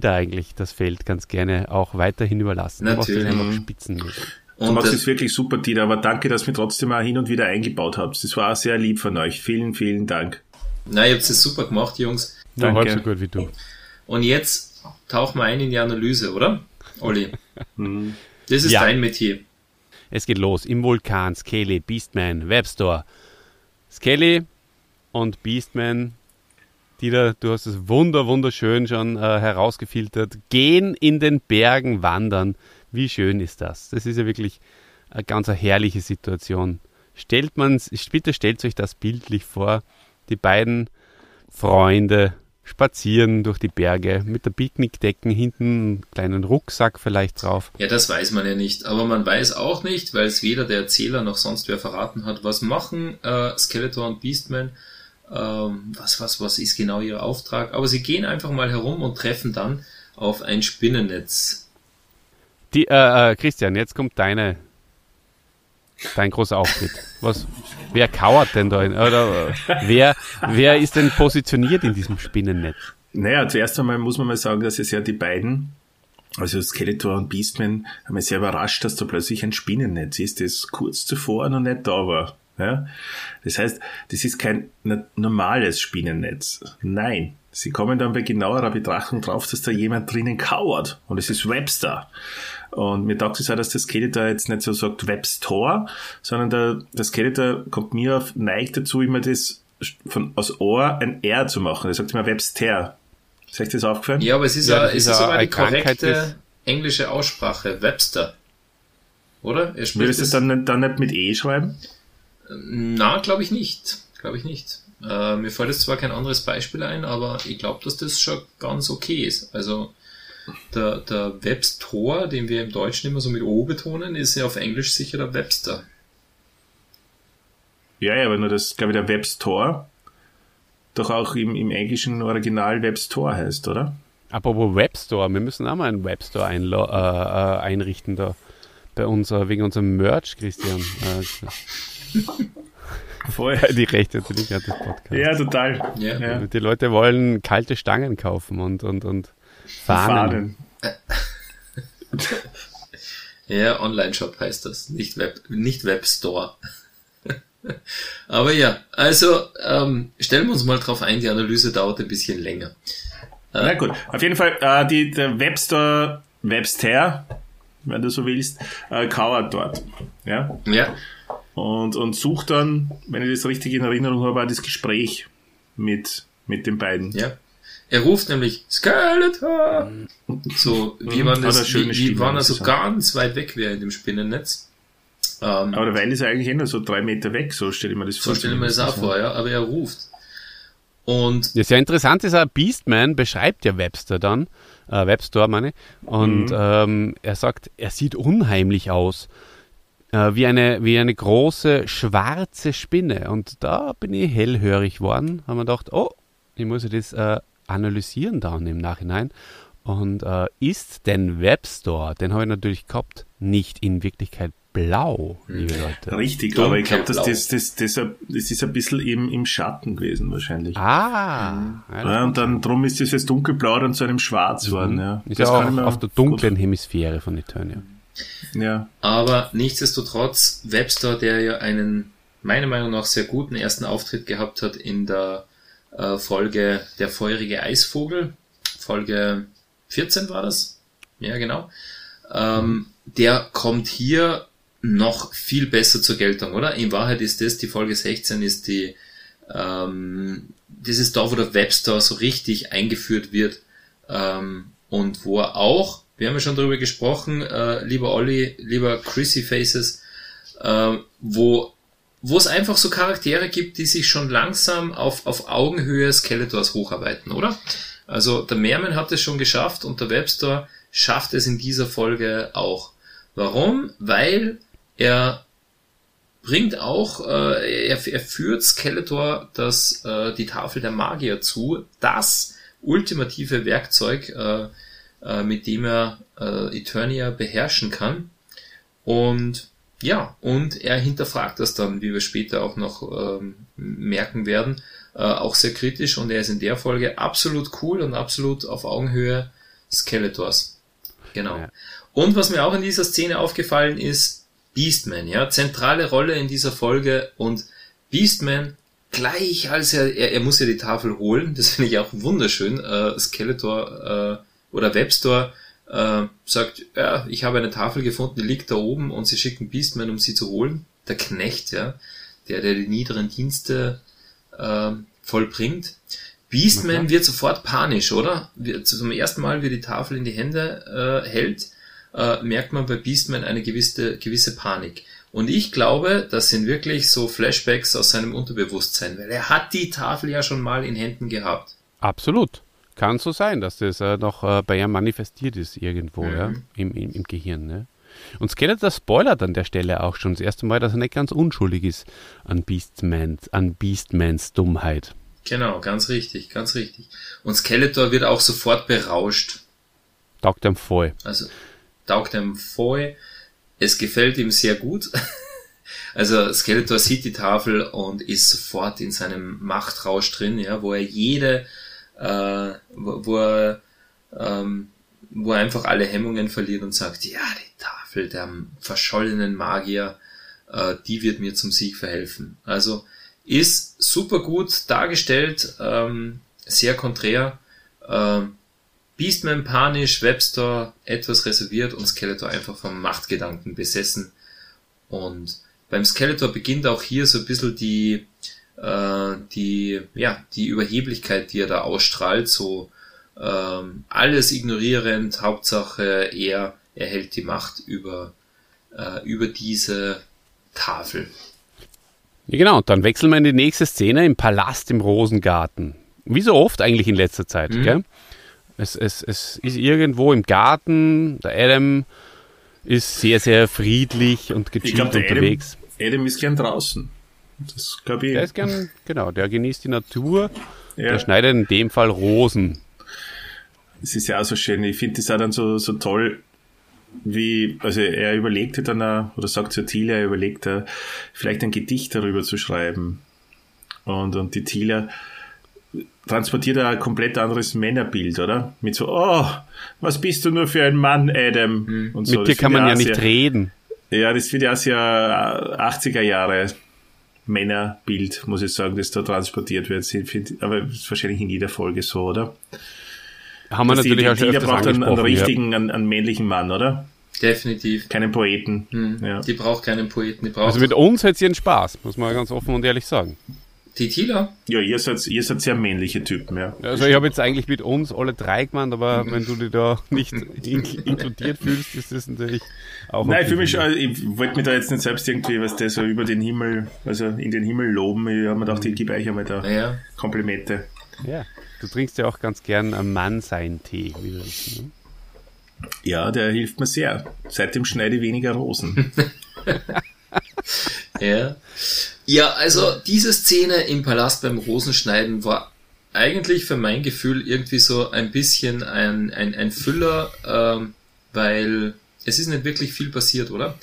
da eigentlich das Feld ganz gerne auch weiterhin überlassen. Natürlich. Du brauchst einfach Spitzen mit. Du machst es wirklich super, Dieter, aber danke, dass wir trotzdem mal hin und wieder eingebaut habt. Das war sehr lieb von euch. Vielen, vielen Dank. Na, ihr habt es super gemacht, Jungs. Danke. Halb so gut wie du. Und jetzt tauchen wir ein in die Analyse, oder? Olli, das ist dein Metier. Es geht los im Vulkan, Skelly, Beastman, Webstore. Skelly und Beastman, Dieter, du hast es wunderschön schon herausgefiltert. Gehen in den Bergen wandern. Wie schön ist das? Das ist ja wirklich eine ganz herrliche Situation. Bitte stellt euch das bildlich vor. Die beiden Freunde spazieren durch die Berge mit der Picknickdecke hinten, einen kleinen Rucksack vielleicht drauf. Ja, das weiß man ja nicht. Aber man weiß auch nicht, weil es weder der Erzähler noch sonst wer verraten hat, was machen Skeletor und Beastman. Was ist genau ihr Auftrag? Aber sie gehen einfach mal herum und treffen dann auf ein Spinnennetz. Christian, jetzt kommt dein großer Auftritt. Wer kauert denn da? Wer ist denn positioniert in diesem Spinnennetz? Naja, zuerst einmal muss man mal sagen, dass es ja die beiden, also Skeletor und Beastman, haben mich sehr überrascht, dass da plötzlich ein Spinnennetz ist, das kurz zuvor noch nicht da war. Ja? Das heißt, das ist kein normales Spinnennetz. Nein. Sie kommen dann bei genauerer Betrachtung drauf, dass da jemand drinnen kauert. Und es ist Webster. Und mir taugt es auch, dass der Skeletor jetzt nicht so sagt Webstor, sondern der Skeletor kommt mir neigt dazu, immer das aus Ohr ein R zu machen. Er sagt immer Webster. Ist euch das aufgefallen? Ja, aber es ist aber die korrekte englische Aussprache. Webster. Oder? Würdest du es dann nicht mit E schreiben? Na, glaube ich nicht. Mir fällt jetzt zwar kein anderes Beispiel ein, aber ich glaube, dass das schon ganz okay ist. Also der Webstor, den wir im Deutschen immer so mit O betonen, ist ja auf Englisch sicher der Webster. Ja, aber nur das, glaube ich, der Webstor doch auch im englischen Original Webstor heißt, oder? Apropos Webstore, wir müssen auch mal einen Webstore einrichten da. wegen unserem Merch, Christian. Voll. Die Rechte und die Linke hat das Podcast. Ja, total. Ja. Ja. Die Leute wollen kalte Stangen kaufen und Fahnen. Ja, Online-Shop heißt das, nicht Webstore. Aber ja, also stellen wir uns mal drauf ein, die Analyse dauert ein bisschen länger. Na gut, auf jeden Fall, der Webstore, Webster, wenn du so willst, kauert dort. Ja. Ja. Und sucht dann, wenn ich das richtig in Erinnerung habe, das Gespräch mit den beiden. Ja. Er ruft nämlich Skeletor! So, wie wenn er so ganz weit weg wäre in dem Spinnennetz. Aber derweil ist er eigentlich immer so 3 Meter weg, so stelle ich mir das vor. So stelle ich mir das auch vor, ja, aber er ruft. Und ja, sehr interessant ist auch, Beastman beschreibt ja Webster dann, Webstore meine ich, und er sagt, er sieht unheimlich aus, wie eine große schwarze Spinne. Und da bin ich hellhörig geworden, haben wir gedacht, oh, ich muss ja das analysieren dann im Nachhinein. Und ist denn Webstore, den habe ich natürlich gehabt, nicht in Wirklichkeit blau, liebe Leute. Richtig, aber ich glaube, das ist ein bisschen eben im Schatten gewesen wahrscheinlich. Ja, und dann drum ist dieses dunkelblau dann zu einem Schwarz worden. Ja. Ist das ja auch auf der dunklen Hemisphäre von Eternia. Ja. Aber nichtsdestotrotz, Webster, der ja einen, meiner Meinung nach, sehr guten ersten Auftritt gehabt hat in der Folge Der feurige Eisvogel, Folge 14 war das? Ja, genau. Der kommt hier noch viel besser zur Geltung, oder? In Wahrheit ist das, die Folge 16 ist die, das ist da, wo der Webster so richtig eingeführt wird, und wo er auch, wir haben ja schon darüber gesprochen, lieber Olli, lieber Chrissy Faces, wo es einfach so Charaktere gibt, die sich schon langsam auf Augenhöhe Skeletors hocharbeiten, oder? Also der Merman hat es schon geschafft und der Webster schafft es in dieser Folge auch. Warum? Weil er bringt auch, er führt Skeletor die Tafel der Magier zu, das ultimative Werkzeug, mit dem er Eternia beherrschen kann. Und ja, und er hinterfragt das dann, wie wir später auch noch merken werden, auch sehr kritisch, und er ist in der Folge absolut cool und absolut auf Augenhöhe Skeletors. Genau. Ja. Und was mir auch in dieser Szene aufgefallen ist, Beastman, ja, zentrale Rolle in dieser Folge, und Beastman gleich als er muss ja die Tafel holen, das finde ich auch wunderschön, Skeletor oder Webstore sagt, ja, ich habe eine Tafel gefunden, die liegt da oben, und sie schicken Beastman, um sie zu holen, der Knecht, ja, der die niederen Dienste vollbringt. Beastman wird sofort panisch, oder? Zum ersten Mal, wie die Tafel in die Hände hält, merkt man bei Beastman eine gewisse Panik. Und ich glaube, das sind wirklich so Flashbacks aus seinem Unterbewusstsein, weil er hat die Tafel ja schon mal in Händen gehabt. Absolut. Kann so sein, dass das noch bei ihm manifestiert ist irgendwo, ja, im Gehirn, ne? Und Skeletor spoilert an der Stelle auch schon das erste Mal, dass er nicht ganz unschuldig ist an Beastmans Dummheit. Genau, ganz richtig, ganz richtig. Und Skeletor wird auch sofort berauscht. Taugt ihm voll. Es gefällt ihm sehr gut. Also Skeletor sieht die Tafel und ist sofort in seinem Machtrausch drin, ja, wo er wo er einfach alle Hemmungen verliert und sagt, ja, die Tafel der verschollenen Magier, die wird mir zum Sieg verhelfen. Also ist super gut dargestellt, sehr konträr. Beastman panisch, Webster etwas reserviert und Skeletor einfach vom Machtgedanken besessen. Und beim Skeletor beginnt auch hier so ein bisschen die Überheblichkeit, die er da ausstrahlt, so alles ignorierend, Hauptsache er erhält die Macht über diese Tafel. Ja, genau, und dann wechseln wir in die nächste Szene im Palast im Rosengarten. Wie so oft eigentlich in letzter Zeit, gell? Es ist irgendwo im Garten, der Adam ist sehr, sehr friedlich und gechillt unterwegs. Adam ist gern draußen. Das glaube ich. Der ist gern, genau, der genießt die Natur, ja. Der schneidet in dem Fall Rosen. Es ist ja auch so schön, ich finde das auch dann so toll, wie, also er überlegte dann, oder sagt zur Teela, er überlegte, vielleicht ein Gedicht darüber zu schreiben. Und die Teela transportiert ein komplett anderes Männerbild, oder? Mit so, oh, was bist du nur für ein Mann, Adam? Mhm. Und so. Mit dir kann man ja nicht reden. Ja, das wird ja aus den 80er Jahre Männerbild, muss ich sagen, das da transportiert wird. Aber das ist wahrscheinlich in jeder Folge so, oder? Haben wir natürlich auch schon öfters angesprochen. Die braucht einen richtigen, ja, einen männlichen Mann, oder? Definitiv. Keinen Poeten. Mhm. Ja. Die braucht keinen Poeten. Die braucht also mit uns hat sie ihren Spaß, muss man ganz offen und ehrlich sagen. Die Teela? Ja, ihr seid sehr männliche Typen, ja. Also ich habe jetzt eigentlich mit uns alle drei gemeint, aber wenn du dich da nicht inkludiert fühlst, ist das natürlich auch... Nein, ich wollte mich da jetzt nicht selbst irgendwie, was der so über den Himmel, also in den Himmel loben. Ich habe mir gedacht, ich gebe euch einmal da Komplimente. Ja, du trinkst ja auch ganz gern einen Mannsein-Tee, wie wir wissen. Ja, der hilft mir sehr. Seitdem schneide ich weniger Rosen. Ja. Ja, also diese Szene im Palast beim Rosenschneiden war eigentlich für mein Gefühl irgendwie so ein bisschen ein Füller, weil es ist nicht wirklich viel passiert, oder?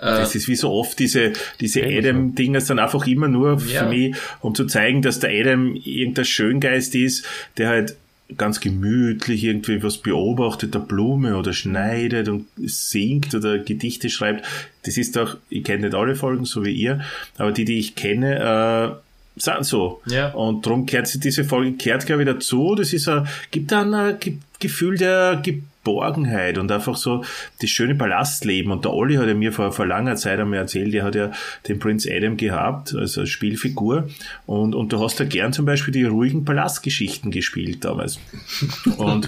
Das ist wie so oft, diese Adam-Dinger sind einfach immer nur für mich, um zu zeigen, dass der Adam irgendein Schöngeist ist, der halt ganz gemütlich irgendwie was beobachtet, der Blume oder schneidet und singt oder Gedichte schreibt. Das ist doch, ich kenne nicht alle Folgen, so wie ihr, aber die, die ich kenne, sind so. Ja. Und darum kehrt diese Folge, glaube ich, dazu. Das ist gibt dann ein Gefühl der Geborgenheit und einfach so das schöne Palastleben. Und der Olli hat ja mir vor langer Zeit einmal erzählt, der hat ja den Prinz Adam gehabt, also als Spielfigur. Und du hast ja gern zum Beispiel die ruhigen Palastgeschichten gespielt damals. Und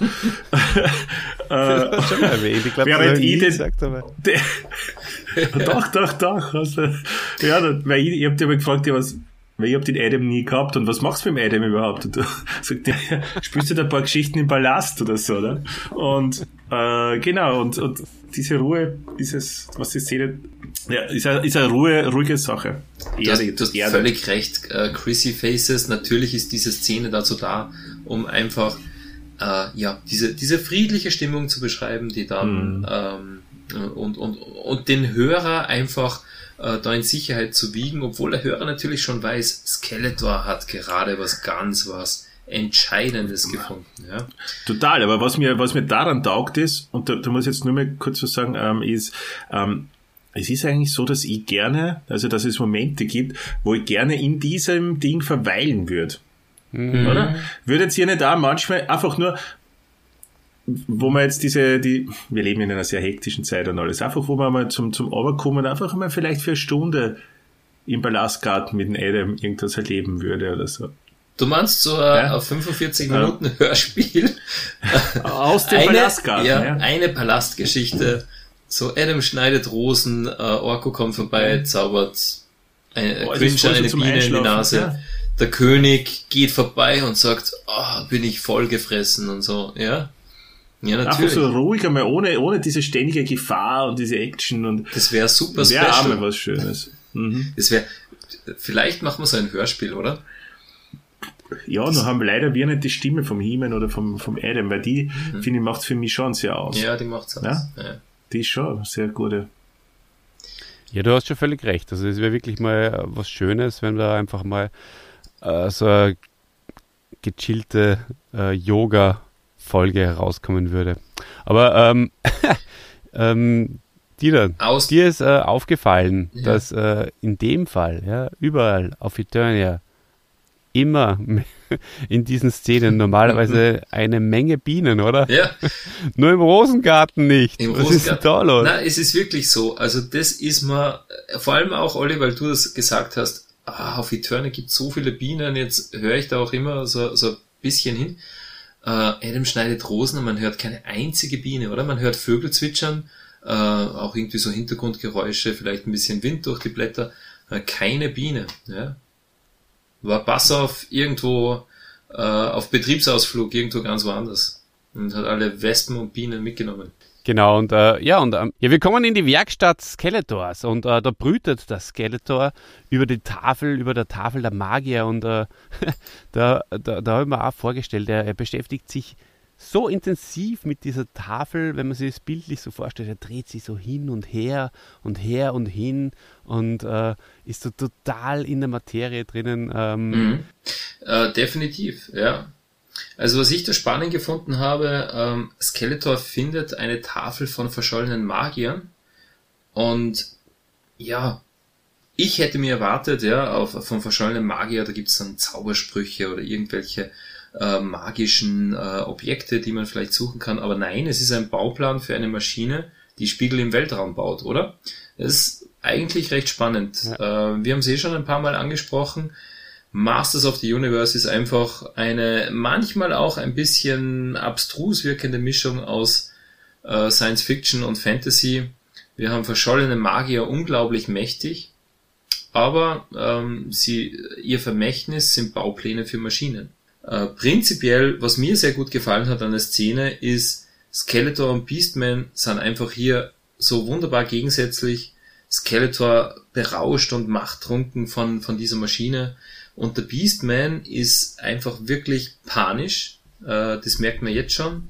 schon erwähnt, ich glaube, während ich das gesagt habe. Doch. Also, ja, weil ich habe dir mal gefragt, weil ich habe den Adam nie gehabt und was machst du mit dem Adam überhaupt? Und sagt der, spielst du da ein paar Geschichten im Palast oder so, oder? Und genau, und diese Ruhe, dieses, was die Szene, ja, ist eine ruhige Sache. Du hast völlig recht, Chrissy Faces, natürlich ist diese Szene dazu da, um einfach diese friedliche Stimmung zu beschreiben, die dann und den Hörer einfach da in Sicherheit zu wiegen, obwohl der Hörer natürlich schon weiß, Skeletor hat gerade was Entscheidendes gefunden. Ja. Total, aber was mir daran taugt ist, und da muss ich jetzt nur mal kurz was sagen, es ist eigentlich so, dass ich gerne, also dass es Momente gibt, wo ich gerne in diesem Ding verweilen würde. Mhm. Oder? Würdet ihr nicht auch manchmal einfach nur... wo man jetzt wir leben in einer sehr hektischen Zeit und alles, einfach wo man mal zum Oberkommen einfach mal vielleicht für eine Stunde im Palastgarten mit dem Adam irgendwas erleben würde oder so. Du meinst so ein 45 Minuten Hörspiel? Aus dem Palastgarten, ja. Eine Palastgeschichte, so Adam schneidet Rosen, Orko kommt vorbei, zaubert Grinch eine Biene in die Nase. Ja. Der König geht vorbei und sagt, bin ich vollgefressen und so, ja. Ja, natürlich. Einfach so ruhig einmal, ohne diese ständige Gefahr und diese Action. Und das wäre super special. Das wäre was Schönes. Mhm. Vielleicht machen wir so ein Hörspiel, oder? Ja, nur haben leider wir nicht die Stimme vom He-Man oder vom Adam, weil die, finde ich, macht es für mich schon sehr aus. Ja, die macht es aus. Ja? Die ist schon sehr gute. Ja, du hast schon völlig recht. Also es wäre wirklich mal was Schönes, wenn wir einfach mal so eine gechillte Yoga Folge herauskommen würde. Aber dir ist aufgefallen, dass in dem Fall überall auf Eternia immer in diesen Szenen normalerweise eine Menge Bienen, oder? Ja. Nur im Rosengarten nicht. Was ist denn da los? Nein, es ist wirklich so. Also das ist mir, vor allem auch, Olli, weil du das gesagt hast, auf Eternia gibt es so viele Bienen, jetzt höre ich da auch immer so ein bisschen hin. Adam schneidet Rosen und man hört keine einzige Biene, oder? Man hört Vögel zwitschern, auch irgendwie so Hintergrundgeräusche, vielleicht ein bisschen Wind durch die Blätter, keine Biene. Ja? War Pass auf irgendwo auf Betriebsausflug, irgendwo ganz woanders und hat alle Wespen und Bienen mitgenommen. Genau, und wir kommen in die Werkstatt Skeletors und da brütet der Skeletor über der Tafel der Magier und da habe ich mir auch vorgestellt, er beschäftigt sich so intensiv mit dieser Tafel, wenn man sich das bildlich so vorstellt, er dreht sich so hin und her und her und hin und ist so total in der Materie drinnen. Definitiv, ja. Also was ich da spannend gefunden habe, Skeletor findet eine Tafel von verschollenen Magiern und ja, ich hätte mir erwartet, ja, von verschollenen Magier, da gibt es dann Zaubersprüche oder irgendwelche magischen Objekte, die man vielleicht suchen kann, aber nein, es ist ein Bauplan für eine Maschine, die Spiegel im Weltraum baut, oder? Das ist eigentlich recht spannend. Ja. Wir haben es eh schon ein paar Mal angesprochen, Masters of the Universe ist einfach eine manchmal auch ein bisschen abstrus wirkende Mischung aus Science Fiction und Fantasy. Wir haben verschollene Magier, unglaublich mächtig, aber ihr Vermächtnis sind Baupläne für Maschinen. Prinzipiell, was mir sehr gut gefallen hat an der Szene, ist, Skeletor und Beastman sind einfach hier so wunderbar gegensätzlich. Skeletor berauscht und machttrunken von dieser Maschine. Und der Beastman ist einfach wirklich panisch, das merkt man jetzt schon.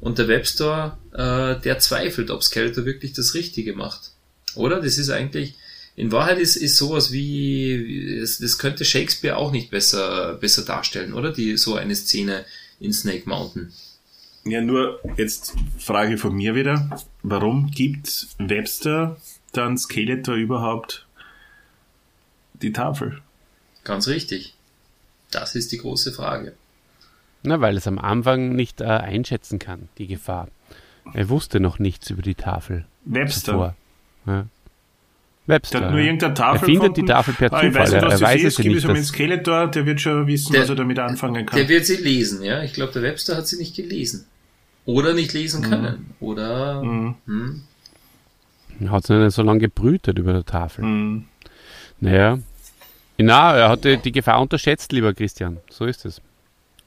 Und der Webstore, der zweifelt, ob Skeletor wirklich das Richtige macht. Oder? Das ist eigentlich, in Wahrheit ist sowas wie, das könnte Shakespeare auch nicht besser darstellen, oder? Die so eine Szene in Snake Mountain. Ja, nur jetzt Frage von mir wieder. Warum gibt Webster dann Skeletor überhaupt die Tafel? Ganz richtig. Das ist die große Frage. Na, weil es am Anfang nicht einschätzen kann, die Gefahr. Er wusste noch nichts über die Tafel. Webster. Ja. Webster. Der hat nur irgendeine Tafel gefunden. Er findet die Tafel per Zufall. Ich weiß es nicht. Es um den Skeletor, der wird schon wissen, was er damit anfangen kann. Der wird sie lesen, ja. Ich glaube, der Webster hat sie nicht gelesen. Oder nicht lesen können. Oder... Hat es nicht so lange gebrütet über der Tafel. Naja. Na, er hatte die Gefahr unterschätzt, lieber Christian. So ist es.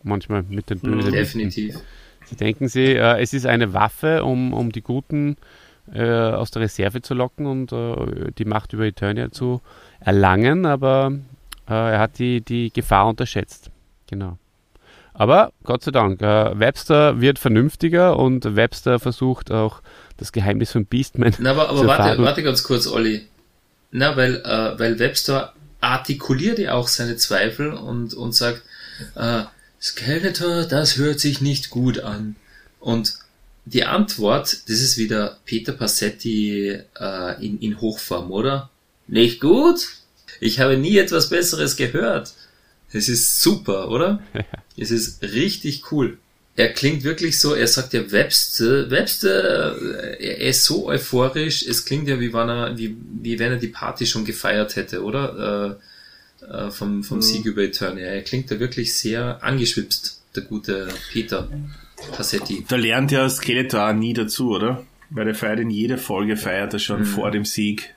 Manchmal mit den Bösen. Definitiv. Sie denken, es ist eine Waffe, um die Guten aus der Reserve zu locken und die Macht über Eternia zu erlangen, aber er hat die Gefahr unterschätzt. Genau. Aber Gott sei Dank, Webster wird vernünftiger und Webster versucht auch das Geheimnis von Beastman zu erfahren. Aber warte ganz kurz, Olli. Weil Webster artikuliert ja auch seine Zweifel und sagt, Skeletor, das hört sich nicht gut an. Und die Antwort, das ist wieder Peter Pasetti in Hochform, oder? Nicht gut? Ich habe nie etwas Besseres gehört. Es ist super, oder? Es ist richtig cool. Er klingt wirklich so, er sagt ja Webster, er ist so euphorisch, es klingt ja wie wenn er die Party schon gefeiert hätte, oder? Vom Sieg über Eternia. Er klingt da wirklich sehr angeschwipst, der gute Peter Pasetti. Da lernt ja Skeletor nie dazu, oder? Weil der feiert in jeder Folge, vor dem Sieg.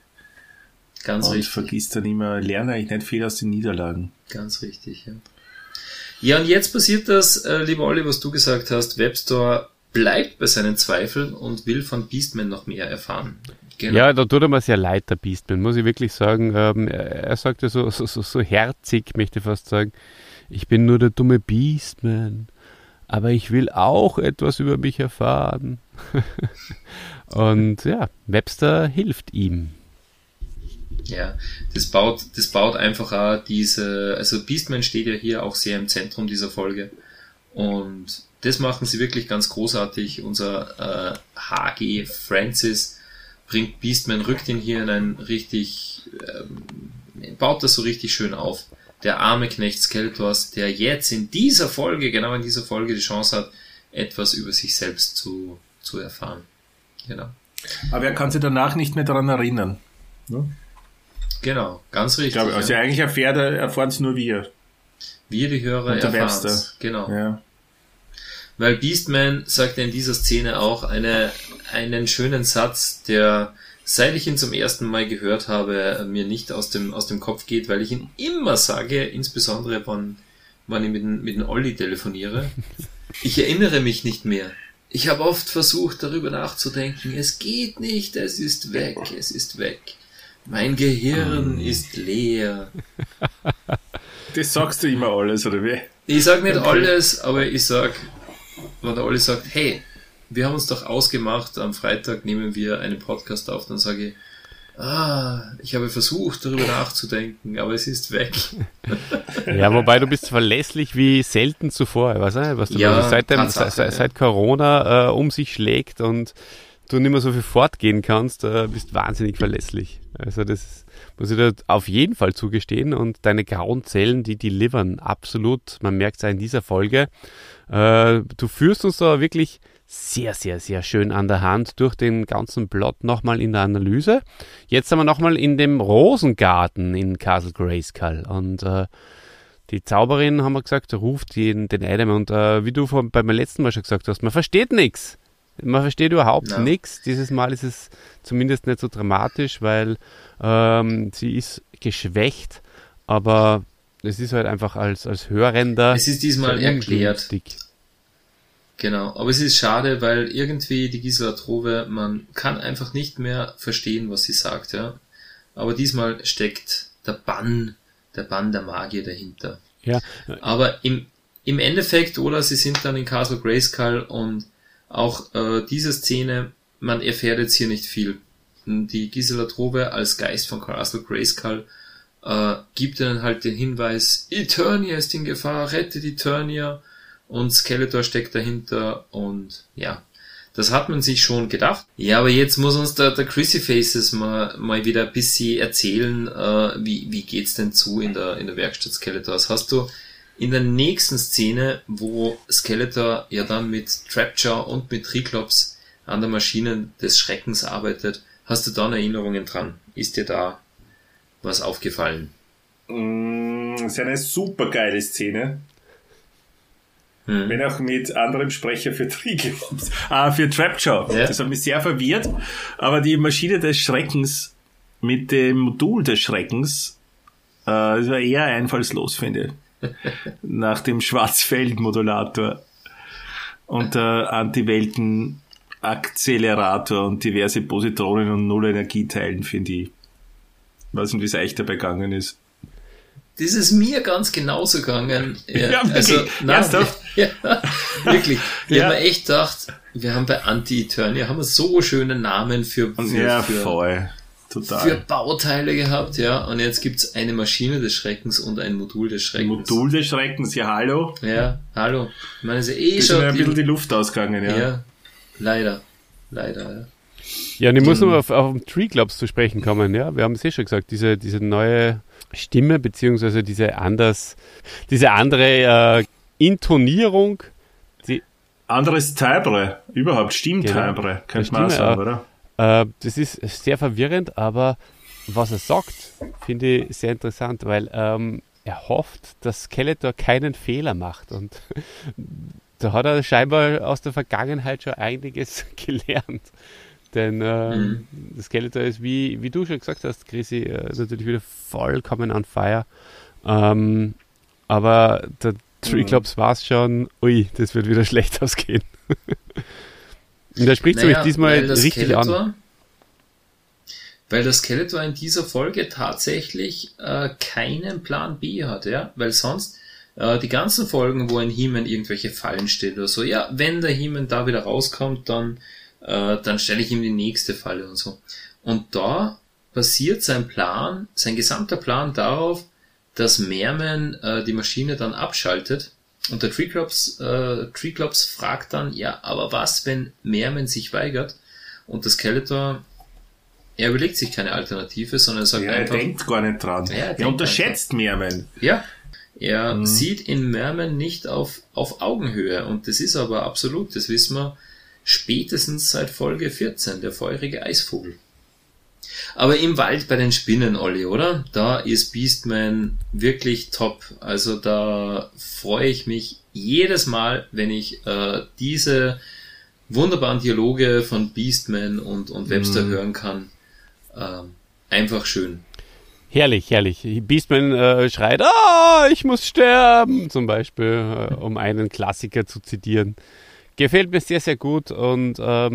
Ganz richtig. Und vergisst dann immer, lernt eigentlich nicht viel aus den Niederlagen. Ganz richtig, ja. Ja, und jetzt passiert das, lieber Olli, was du gesagt hast. Webster bleibt bei seinen Zweifeln und will von Beastman noch mehr erfahren. Genau. Ja, da tut er mir sehr leid, der Beastman, muss ich wirklich sagen. Er sagt ja so herzig, möchte ich fast sagen, ich bin nur der dumme Beastman, aber ich will auch etwas über mich erfahren. Und ja, Webster hilft ihm. Ja, das baut einfach auch also Beastman steht ja hier auch sehr im Zentrum dieser Folge und das machen sie wirklich ganz großartig. Unser H.G. Francis bringt Beastman, rückt ihn hier in ein richtig, baut das so richtig schön auf. Der arme Knecht Skeletors, der jetzt genau in dieser Folge die Chance hat, etwas über sich selbst zu erfahren. Genau. Aber er kann sich danach nicht mehr daran erinnern. Ne? Genau, ganz richtig. Ich glaube, also eigentlich erfahren es nur wir. Wir, die Hörer, erfahren es. Genau. Ja. Weil Beastman sagt ja in dieser Szene auch einen schönen Satz, der, seit ich ihn zum ersten Mal gehört habe, mir nicht aus dem Kopf geht, weil ich ihn immer sage, insbesondere wann ich mit dem Olli telefoniere. Ich erinnere mich nicht mehr. Ich habe oft versucht, darüber nachzudenken. Es geht nicht, es ist weg. Mein Gehirn ist leer. Das sagst du immer alles, oder wie? Ich sag nicht alles, aber ich sag, wenn der Olli sagt, hey, wir haben uns doch ausgemacht, am Freitag nehmen wir einen Podcast auf, dann sage ich, ich habe versucht, darüber nachzudenken, aber es ist weg. Ja, wobei du bist verlässlich wie selten zuvor, weißt du, was du seit Corona um sich schlägt und du nicht mehr so viel fortgehen kannst, bist wahnsinnig verlässlich. Also das muss ich dir auf jeden Fall zugestehen und deine grauen Zellen, die delivern absolut, man merkt es auch in dieser Folge. Du führst uns da wirklich sehr, sehr, sehr schön an der Hand durch den ganzen Plot nochmal in der Analyse. Jetzt sind wir nochmal in dem Rosengarten in Castle Grayskull und die Zauberin, haben wir gesagt, ruft den Adam und wie du beim letzten Mal schon gesagt hast, man versteht nichts. Man versteht überhaupt nichts. Dieses Mal ist es zumindest nicht so dramatisch, weil sie ist geschwächt, aber es ist halt einfach als Hörender. Es ist diesmal erklärt. Genau, aber es ist schade, weil irgendwie die Gisela Trowe, man kann einfach nicht mehr verstehen, was sie sagt, ja. Aber diesmal steckt der Bann der Magier dahinter. Ja. Aber im Endeffekt, oder, sie sind dann in Castle Grayskull und auch diese Szene, man erfährt jetzt hier nicht viel. Die Gisela Trowe als Geist von Castle Grayskull gibt ihnen halt den Hinweis, Eternia ist in Gefahr, rettet Eternia. Und Skeletor steckt dahinter und ja, das hat man sich schon gedacht. Ja, aber jetzt muss uns der Chrissy Faces mal wieder ein bisschen erzählen, wie geht's denn zu in der Werkstatt Skeletors. Hast du in der nächsten Szene, wo Skeletor ja dann mit Trapjaw und mit Triclops an der Maschine des Schreckens arbeitet, hast du dann Erinnerungen dran? Ist dir da was aufgefallen? Das ist eine super geile Szene. Wenn auch mit anderem Sprecher für Triclops. Für Trapjaw. Ja. Das hat mich sehr verwirrt. Aber die Maschine des Schreckens mit dem Modul des Schreckens, das war eher einfallslos, finde ich. Nach dem Schwarzfeld-Modulator und Antiwelten-Akzelerator und diverse Positronen und Nullenergieteilen, finde ich. Weiß nicht, wie es euch dabei gegangen ist. Das ist mir ganz genauso gegangen. Ja, also, wirklich. Ich habe mir echt gedacht, wir haben bei Anti-Eternia haben wir so schöne Namen für Bauteile gehabt, ja. Und jetzt gibt's eine Maschine des Schreckens und ein Modul des Schreckens. Modul des Schreckens, ja, hallo. Ja, hallo. Ich meine, es ist eh schon ein bisschen die Luft ausgegangen, ja. Ja, leider, ja. Ja, und ich muss noch auf den Triclops zu sprechen kommen, ja. Wir haben es eh schon gesagt, diese neue Stimme, beziehungsweise diese andere Intonierung. Anderes Timbre, überhaupt Stimmtimbre, könnte man sagen, oder? Das ist sehr verwirrend, aber was er sagt, finde ich sehr interessant, weil er hofft, dass Skeletor keinen Fehler macht und da hat er scheinbar aus der Vergangenheit schon einiges gelernt. Denn das Skeletor ist, wie du schon gesagt hast, Chrissy, natürlich wieder vollkommen on fire. Aber der Triclops war es schon, das wird wieder schlecht ausgehen. Und da spricht mich diesmal richtig Skeletor an. Weil der Skeletor in dieser Folge tatsächlich keinen Plan B hat, ja? Weil sonst die ganzen Folgen, wo ein He-Man irgendwelche Fallen steht oder so, ja, wenn der He-Man da wieder rauskommt, dann stelle ich ihm die nächste Falle und so. Und da basiert sein gesamter Plan darauf, dass Merman die Maschine dann abschaltet und der Triclops fragt dann, ja, aber was, wenn Merman sich weigert? Und der Skeletor, er überlegt sich keine Alternative, sondern er sagt einfach... er denkt gar nicht dran. Er unterschätzt Merman. Ja, er sieht in Merman nicht auf Augenhöhe und das ist aber absolut, das wissen wir, spätestens seit Folge 14, der feurige Eisvogel. Aber im Wald bei den Spinnen, Olli, oder? Da ist Beastman wirklich top. Also da freue ich mich jedes Mal, wenn ich diese wunderbaren Dialoge von Beastman und Webster hören kann. Einfach schön. Herrlich. Beastman schreit, ich muss sterben, zum Beispiel, um einen Klassiker zu zitieren. Gefällt mir sehr, sehr gut und das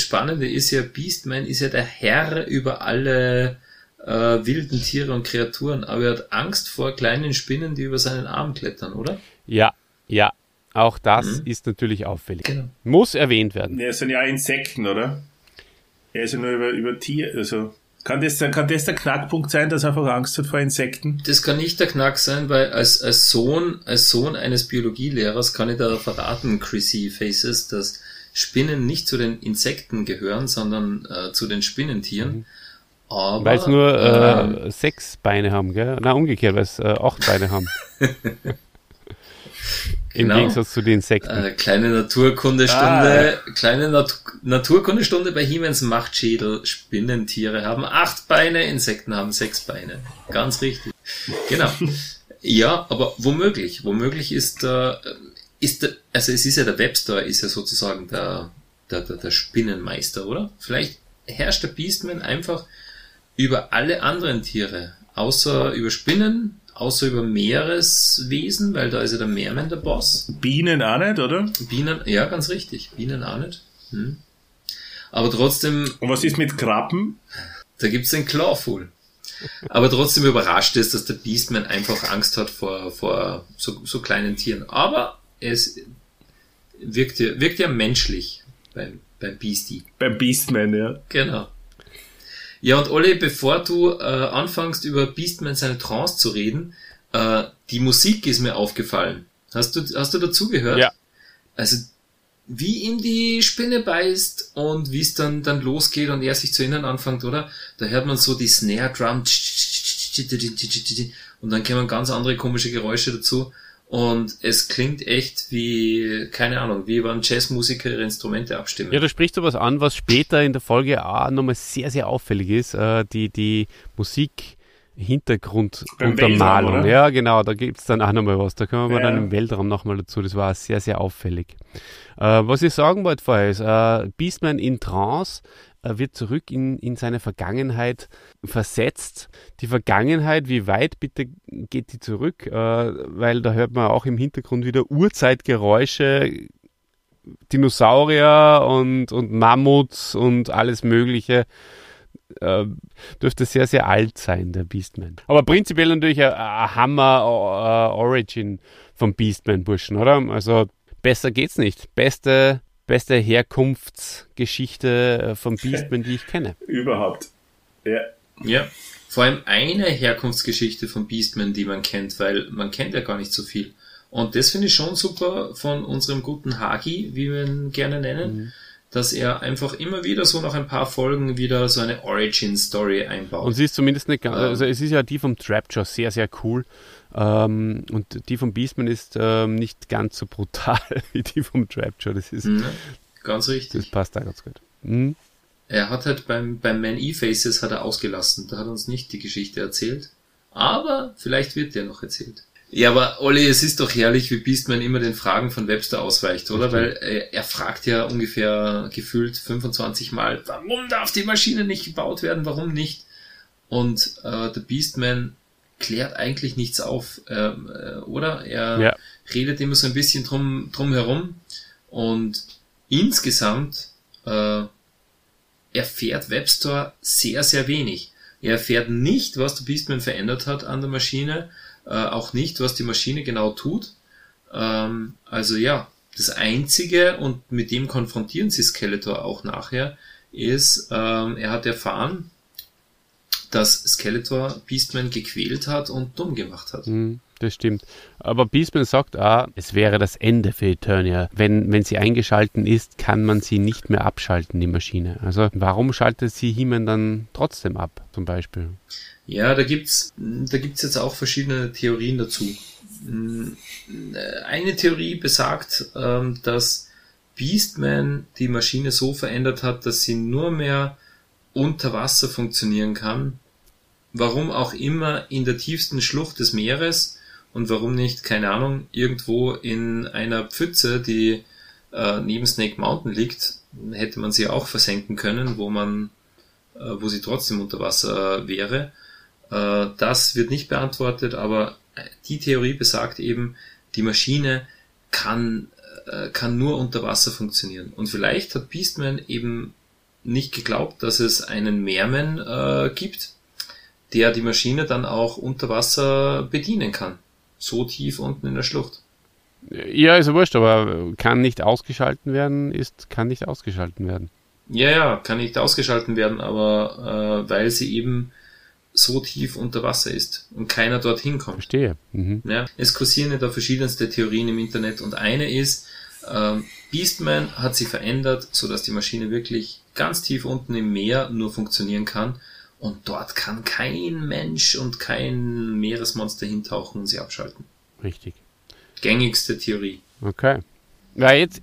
Spannende ist ja, Beastman ist ja der Herr über alle wilden Tiere und Kreaturen, aber er hat Angst vor kleinen Spinnen, die über seinen Arm klettern, oder? Ja, Auch das ist natürlich auffällig. Genau. Muss erwähnt werden. Ja, es sind ja auch Insekten, oder? Er ist ja nur über Tier, also... Kann das der Knackpunkt sein, dass er einfach Angst hat vor Insekten? Das kann nicht der Knack sein, weil als Sohn eines Biologielehrers kann ich da verraten, Chrissy Faces, dass Spinnen nicht zu den Insekten gehören, sondern zu den Spinnentieren. Weil es nur 6 Beine haben, gell? Na, umgekehrt, weil es 8 Beine haben. Im Gegensatz zu den Insekten. Kleine Naturkundestunde bei He-Mans Machtschädel. Spinnentiere haben 8 Beine, Insekten haben 6 Beine. Ganz richtig. Genau. Ja, aber womöglich der Webster ist ja sozusagen der Spinnenmeister, oder? Vielleicht herrscht der Beastman einfach über alle anderen Tiere, außer über Spinnen, außer über Meereswesen, weil da ist ja der Meermann der Boss. Bienen auch nicht, oder? Bienen, ja, ganz richtig. Bienen auch nicht. Aber trotzdem... Und was ist mit Krabben? Da gibt's den Clawful. Aber trotzdem überrascht es, dass der Beastman einfach Angst hat vor so kleinen Tieren. Aber es wirkt ja menschlich beim Beastie. Beim Beastman, ja. Genau. Ja, und Olli, bevor du anfängst, über Beastman seine Trance zu reden, die Musik ist mir aufgefallen. Hast du dazu gehört? Ja. Also, wie ihm die Spinne beißt und wie es dann losgeht und er sich zu innen anfängt, oder? Da hört man so die Snare-Drum und dann kommen ganz andere komische Geräusche dazu und es klingt echt wie, keine Ahnung, wie wenn Jazzmusiker ihre Instrumente abstimmen. Ja, da sprichst du was an, was später in der Folge auch nochmal sehr, sehr auffällig ist, die Musik-Hintergrund-Untermalung. Ja, genau, da gibt es dann auch nochmal was, da kommen wir dann im Weltraum nochmal dazu, das war sehr, sehr auffällig. Was ich sagen wollte vorher ist, Beastman in Trance wird zurück in seine Vergangenheit versetzt. Die Vergangenheit, wie weit bitte geht die zurück? Weil da hört man auch im Hintergrund wieder Urzeitgeräusche, Dinosaurier und Mammuts und alles Mögliche. Dürfte sehr, sehr alt sein, der Beastman. Aber prinzipiell natürlich ein Hammer-Origin vom Beastman-Burschen, oder? Also besser geht's nicht. Beste Herkunftsgeschichte vom Beastman, die ich kenne. Überhaupt. Ja. Ja. Vor allem eine Herkunftsgeschichte vom Beastman, die man kennt, weil man kennt ja gar nicht so viel. Und das finde ich schon super von unserem guten Hagi, wie wir ihn gerne nennen, dass er einfach immer wieder so nach ein paar Folgen wieder so eine Origin-Story einbaut. Und sie ist zumindest nicht ganz, also es ist ja die vom Trapjaw sehr, sehr cool. Und die vom Beastman ist nicht ganz so brutal wie die vom Trapjaw. Das ist ganz richtig. Das passt da ganz gut. Mhm. Er hat halt beim Man-E-Faces hat er ausgelassen. Da hat er uns nicht die Geschichte erzählt. Aber vielleicht wird der noch erzählt. Ja, aber Olli, es ist doch herrlich, wie Beastman immer den Fragen von Webster ausweicht, oder? Weil er fragt ja ungefähr gefühlt 25 Mal, warum darf die Maschine nicht gebaut werden? Warum nicht? Und der Beastman klärt eigentlich nichts auf, oder? Er redet immer so ein bisschen drum herum und insgesamt erfährt Webster sehr, sehr wenig. Er erfährt nicht, was der Beastman verändert hat an der Maschine, auch nicht, was die Maschine genau tut. Also ja, das Einzige, und mit dem konfrontieren sie Skeletor auch nachher, ist, er hat erfahren, dass Skeletor Beastman gequält hat und dumm gemacht hat. Das stimmt. Aber Beastman sagt auch, es wäre das Ende für Eternia. Wenn sie eingeschalten ist, kann man sie nicht mehr abschalten, die Maschine. Also warum schaltet sie He-Man dann trotzdem ab, zum Beispiel? Ja, da gibt's jetzt auch verschiedene Theorien dazu. Eine Theorie besagt, dass Beastman die Maschine so verändert hat, dass sie nur mehr unter Wasser funktionieren kann. Warum auch immer in der tiefsten Schlucht des Meeres und warum nicht, keine Ahnung, irgendwo in einer Pfütze, die neben Snake Mountain liegt, hätte man sie auch versenken können, wo sie trotzdem unter Wasser wäre. Das wird nicht beantwortet, aber die Theorie besagt eben, die Maschine kann nur unter Wasser funktionieren. Und vielleicht hat Beastman eben nicht geglaubt, dass es einen Meerman gibt, der die Maschine dann auch unter Wasser bedienen kann. So tief unten in der Schlucht. Ja, ist ja wurscht, aber kann nicht ausgeschalten werden, kann nicht ausgeschalten werden. Ja, kann nicht ausgeschalten werden, aber weil sie eben so tief unter Wasser ist und keiner dorthin kommt. Verstehe. Mhm. Ja, es kursieren ja da verschiedenste Theorien im Internet und eine ist, Beastman hat sie verändert, sodass die Maschine wirklich ganz tief unten im Meer nur funktionieren kann und dort kann kein Mensch und kein Meeresmonster hintauchen und sie abschalten. Richtig. Gängigste Theorie. Okay. Ja, jetzt,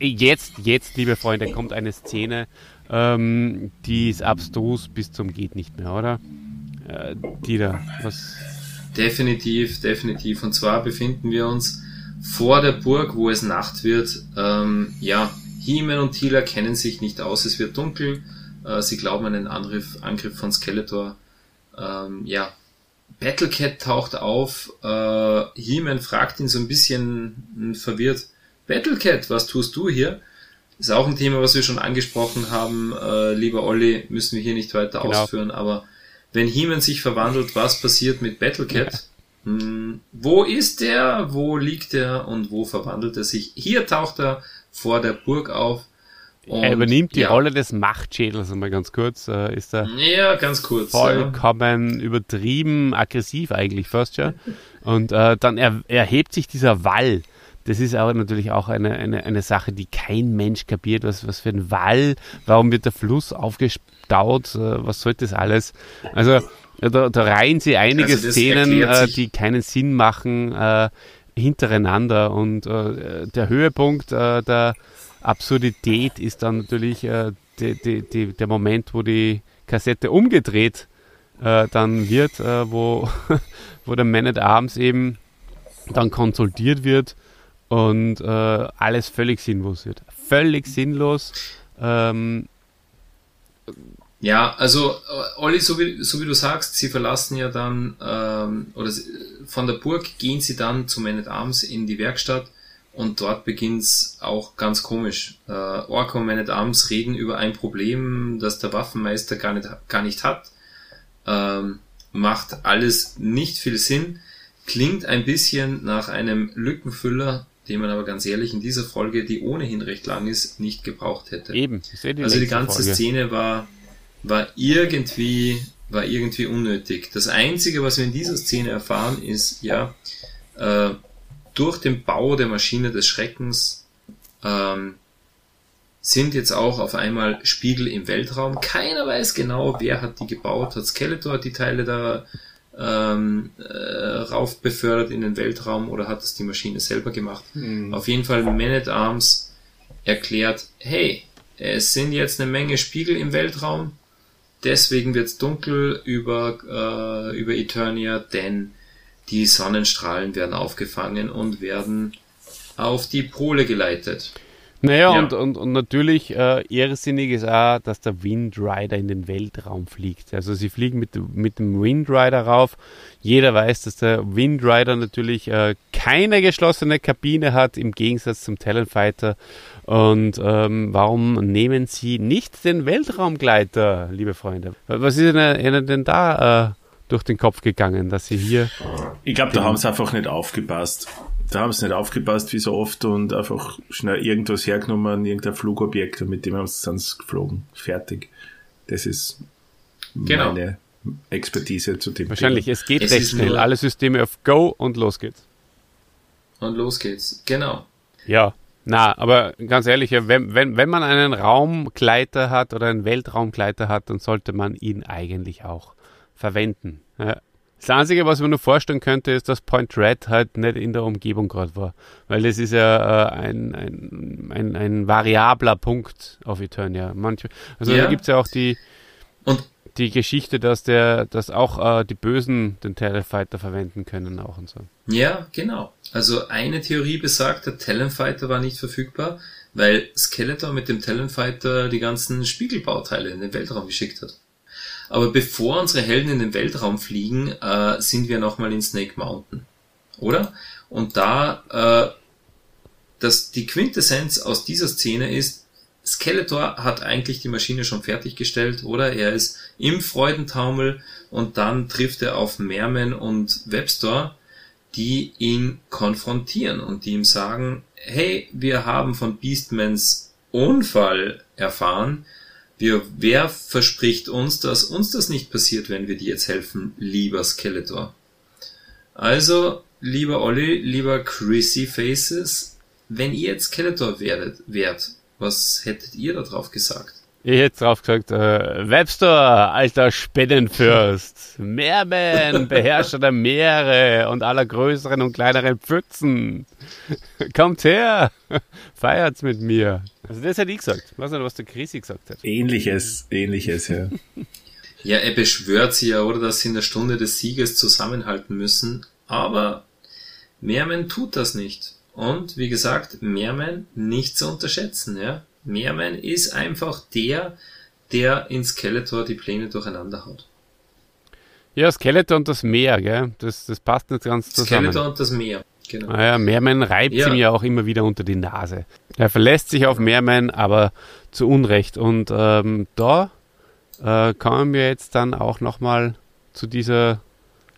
liebe Freunde, kommt eine Szene, die ist abstrus bis zum geht nicht mehr, oder? Teela, was? Definitiv. Und zwar befinden wir uns vor der Burg, wo es Nacht wird. He-Man und Teela kennen sich nicht aus, es wird dunkel. Sie glauben an den Angriff von Skeletor. Battlecat taucht auf. He-Man fragt ihn so ein bisschen verwirrt. Battlecat, was tust du hier? Ist auch ein Thema, was wir schon angesprochen haben. Lieber Olli, müssen wir hier nicht weiter ausführen, aber wenn He-Man sich verwandelt, was passiert mit Battlecat? Ja. Wo ist er? Wo liegt er? Und wo verwandelt er sich? Hier taucht er vor der Burg auf. Und er übernimmt die Rolle des Machtschädels einmal ganz kurz. Ist er ganz kurz. Vollkommen übertrieben, aggressiv eigentlich fast, ja. Und dann erhebt sich dieser Wall. Das ist aber natürlich auch eine Sache, die kein Mensch kapiert. Was für ein Wall? Warum wird der Fluss aufgestaut? Was soll das alles? Also da reihen sie einige Szenen, die keinen Sinn machen, hintereinander. Und der Höhepunkt der Absurdität ist dann natürlich der Moment, wo die Kassette umgedreht dann wird, wo der Man at Arms eben dann konsultiert wird. Und alles völlig sinnlos wird. Völlig sinnlos. Also Olli, so wie du sagst, sie verlassen ja dann, von der Burg gehen sie dann zu Man at Arms in die Werkstatt und dort beginnt's auch ganz komisch. Orko und Man at Arms reden über ein Problem, das der Waffenmeister gar nicht hat. Macht alles nicht viel Sinn. Klingt ein bisschen nach einem Lückenfüller, den man aber ganz ehrlich in dieser Folge, die ohnehin recht lang ist, nicht gebraucht hätte. Eben. Also die ganze Szene war irgendwie unnötig. Das Einzige, was wir in dieser Szene erfahren, ist durch den Bau der Maschine des Schreckens sind jetzt auch auf einmal Spiegel im Weltraum. Keiner weiß genau, wer hat die gebaut, hat Skeletor die Teile da rauf befördert in den Weltraum oder hat es die Maschine selber gemacht. Auf jeden Fall Man at Arms erklärt, hey, es sind jetzt eine Menge Spiegel im Weltraum, deswegen wird es dunkel über Eternia, denn die Sonnenstrahlen werden aufgefangen und werden auf die Pole geleitet. Naja, und natürlich irrsinnig ist auch, dass der Windrider in den Weltraum fliegt. Also sie fliegen mit dem Windrider rauf. Jeder weiß, dass der Windrider natürlich keine geschlossene Kabine hat, im Gegensatz zum Talonfighter. Und warum nehmen sie nicht den Weltraumgleiter, liebe Freunde? Was ist denn da durch den Kopf gegangen, dass sie hier... Ich glaube, da haben sie einfach nicht aufgepasst. Wie so oft, und einfach schnell irgendwas hergenommen, irgendein Flugobjekt, und mit dem haben sie sonst geflogen. Fertig. Das ist meine Expertise zu dem Wahrscheinlich, Thema. Es geht recht schnell. Alle Systeme auf Go und los geht's. Genau. Ja, aber ganz ehrlich, wenn man einen Raumgleiter hat oder einen Weltraumgleiter hat, dann sollte man ihn eigentlich auch verwenden. Ja. Das Einzige, was man nur vorstellen könnte, ist, dass Point Red halt nicht in der Umgebung gerade war. Weil das ist ja ein variabler Punkt auf Eternia. Da gibt es ja auch die Geschichte, dass auch die Bösen den Talonfighter verwenden können auch und so. Ja, genau. Also eine Theorie besagt, der Talonfighter war nicht verfügbar, weil Skeletor mit dem Talonfighter die ganzen Spiegelbauteile in den Weltraum geschickt hat. Aber bevor unsere Helden in den Weltraum fliegen, sind wir nochmal in Snake Mountain, oder? Und da die Quintessenz aus dieser Szene ist, Skeletor hat eigentlich die Maschine schon fertiggestellt, oder? Er ist im Freudentaumel und dann trifft er auf Merman und Webster, die ihn konfrontieren und die ihm sagen, hey, wir haben von Beastmans Unfall erfahren, wer verspricht uns, dass uns das nicht passiert, wenn wir dir jetzt helfen, lieber Skeletor? Also, lieber Olli, lieber Chrissy Faces, wenn ihr jetzt Skeletor wärt, was hättet ihr da drauf gesagt? Ich hätte drauf gesagt, Webster, alter Spinnenfürst, Merman, Beherrscher der Meere und aller größeren und kleineren Pfützen, kommt her, feiert's mit mir. Also das hätte ich gesagt, ich weiß nicht, was der Chrissy gesagt hat. Ähnliches, ja. Ja, er beschwört sie ja, oder, dass sie in der Stunde des Sieges zusammenhalten müssen, aber Merman tut das nicht. Und, wie gesagt, Merman nicht zu unterschätzen, ja. Merman ist einfach der in Skeletor die Pläne durcheinander haut. Ja, Skeletor und das Meer, gell? Das passt nicht ganz zusammen. Skeletor und das Meer, genau. Ah ja, Merman reibt ihm ja auch immer wieder unter die Nase. Er verlässt sich auf Merman, aber zu Unrecht. Und da kommen wir jetzt dann auch nochmal zu dieser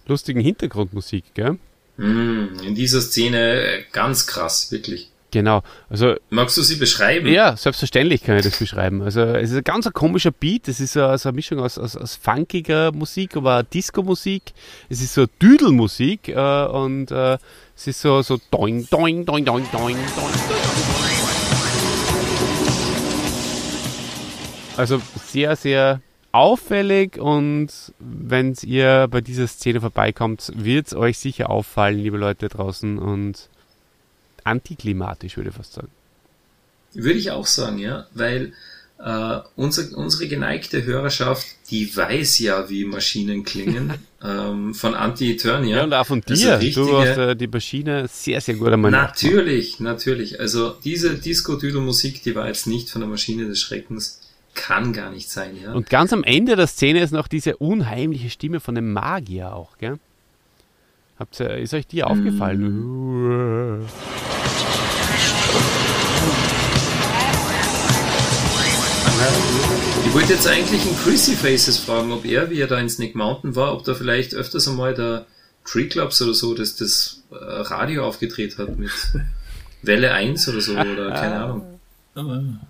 lustigen Hintergrundmusik, gell? In dieser Szene ganz krass, wirklich. Genau. Also, magst du sie beschreiben? Ja, selbstverständlich kann ich das beschreiben. Also es ist ein ganz komischer Beat, es ist so eine Mischung aus funkiger Musik, aber Disco-Musik, es ist so Düdelmusik und es ist so doing, doing, doing, doing, doing, doing. Also sehr, sehr auffällig, und wenn ihr bei dieser Szene vorbeikommt, wird es euch sicher auffallen, liebe Leute draußen, und antiklimatisch, würde ich fast sagen. Würde ich auch sagen, ja, weil unsere geneigte Hörerschaft, die weiß ja, wie Maschinen klingen, von Anti-Eternia. Ja, und auch von dir, also du hast die Maschine sehr, sehr gut einmal. Natürlich, also diese Disco-Düdelmusik, die war jetzt nicht von der Maschine des Schreckens, kann gar nicht sein, ja. Und ganz am Ende der Szene ist noch diese unheimliche Stimme von dem Magier auch, gell? Ist euch die aufgefallen? Ich wollte jetzt eigentlich in Chrissy Faces fragen, ob er, wie er da in Snake Mountain war, ob da vielleicht öfters einmal der Tree Clubs oder so, dass das Radio aufgedreht hat mit Welle 1 oder so, oder keine Ahnung.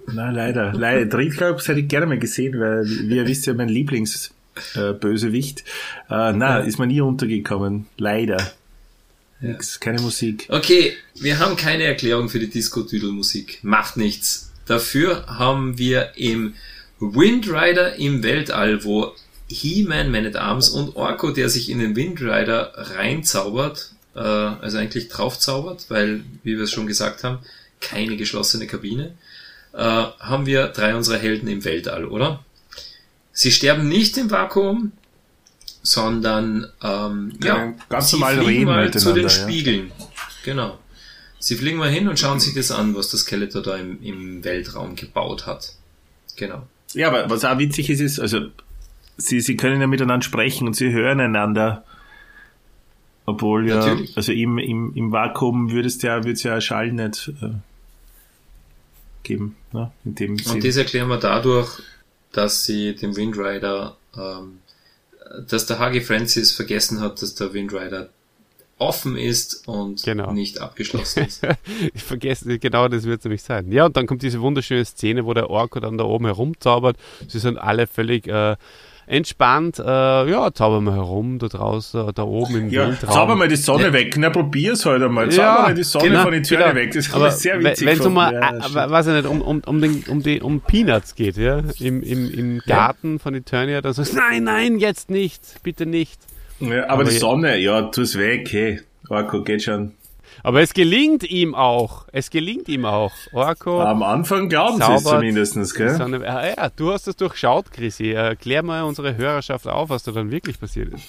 Nein, leider. Tree Clubs hätte ich gerne mal gesehen, weil, wie ihr wisst, ja, mein Lieblingsbösewicht. Ist mir nie untergekommen. Leider. Ja. Nix, keine Musik. Okay, wir haben keine Erklärung für die Disco-Tüdelmusik. Macht nichts. Dafür haben wir im Wind Rider im Weltall, wo He-Man, Man at Arms und Orko, der sich in den Wind Rider reinzaubert, also eigentlich draufzaubert, weil, wie wir es schon gesagt haben, keine geschlossene Kabine, haben wir drei unserer Helden im Weltall, oder? Sie sterben nicht im Vakuum, sondern sie fliegen mal zu den Spiegeln. Ja. Genau. Sie fliegen mal hin und schauen sich das an, was das Skeletor da im Weltraum gebaut hat. Genau. Ja, aber was auch witzig ist, also sie können ja miteinander sprechen und sie hören einander. Obwohl ja, natürlich. Also im Vakuum würde es ja Schall nicht geben. Ne? In dem Sinn. Und das erklären wir dadurch, dass sie dem Wind Rider, dass der H.G. Francis vergessen hat, dass der Wind Rider offen ist und nicht abgeschlossen ist. Ich vergesse, genau das wird es nämlich sein. Ja, und dann kommt diese wunderschöne Szene, wo der Orko dann da oben herumzaubert. Sie sind alle völlig entspannt. Zaubern wir herum da draußen, da oben im Weltraum. Zaubern wir die Sonne weg. Na, probier's halt einmal. Zaubern wir die Sonne von den Türen weg. Das ist sehr witzig. Wenn es um Peanuts geht, ja, im Garten von Eternia, dann sagst du, nein, jetzt nicht, bitte nicht. Ja, aber die Sonne, tu's weg, hey, Orko, geht schon. Aber es gelingt ihm auch. Orko. Am Anfang glauben sie es zumindest, gell? Du hast es durchschaut, Chrissy. Klär mal unsere Hörerschaft auf, was da dann wirklich passiert ist.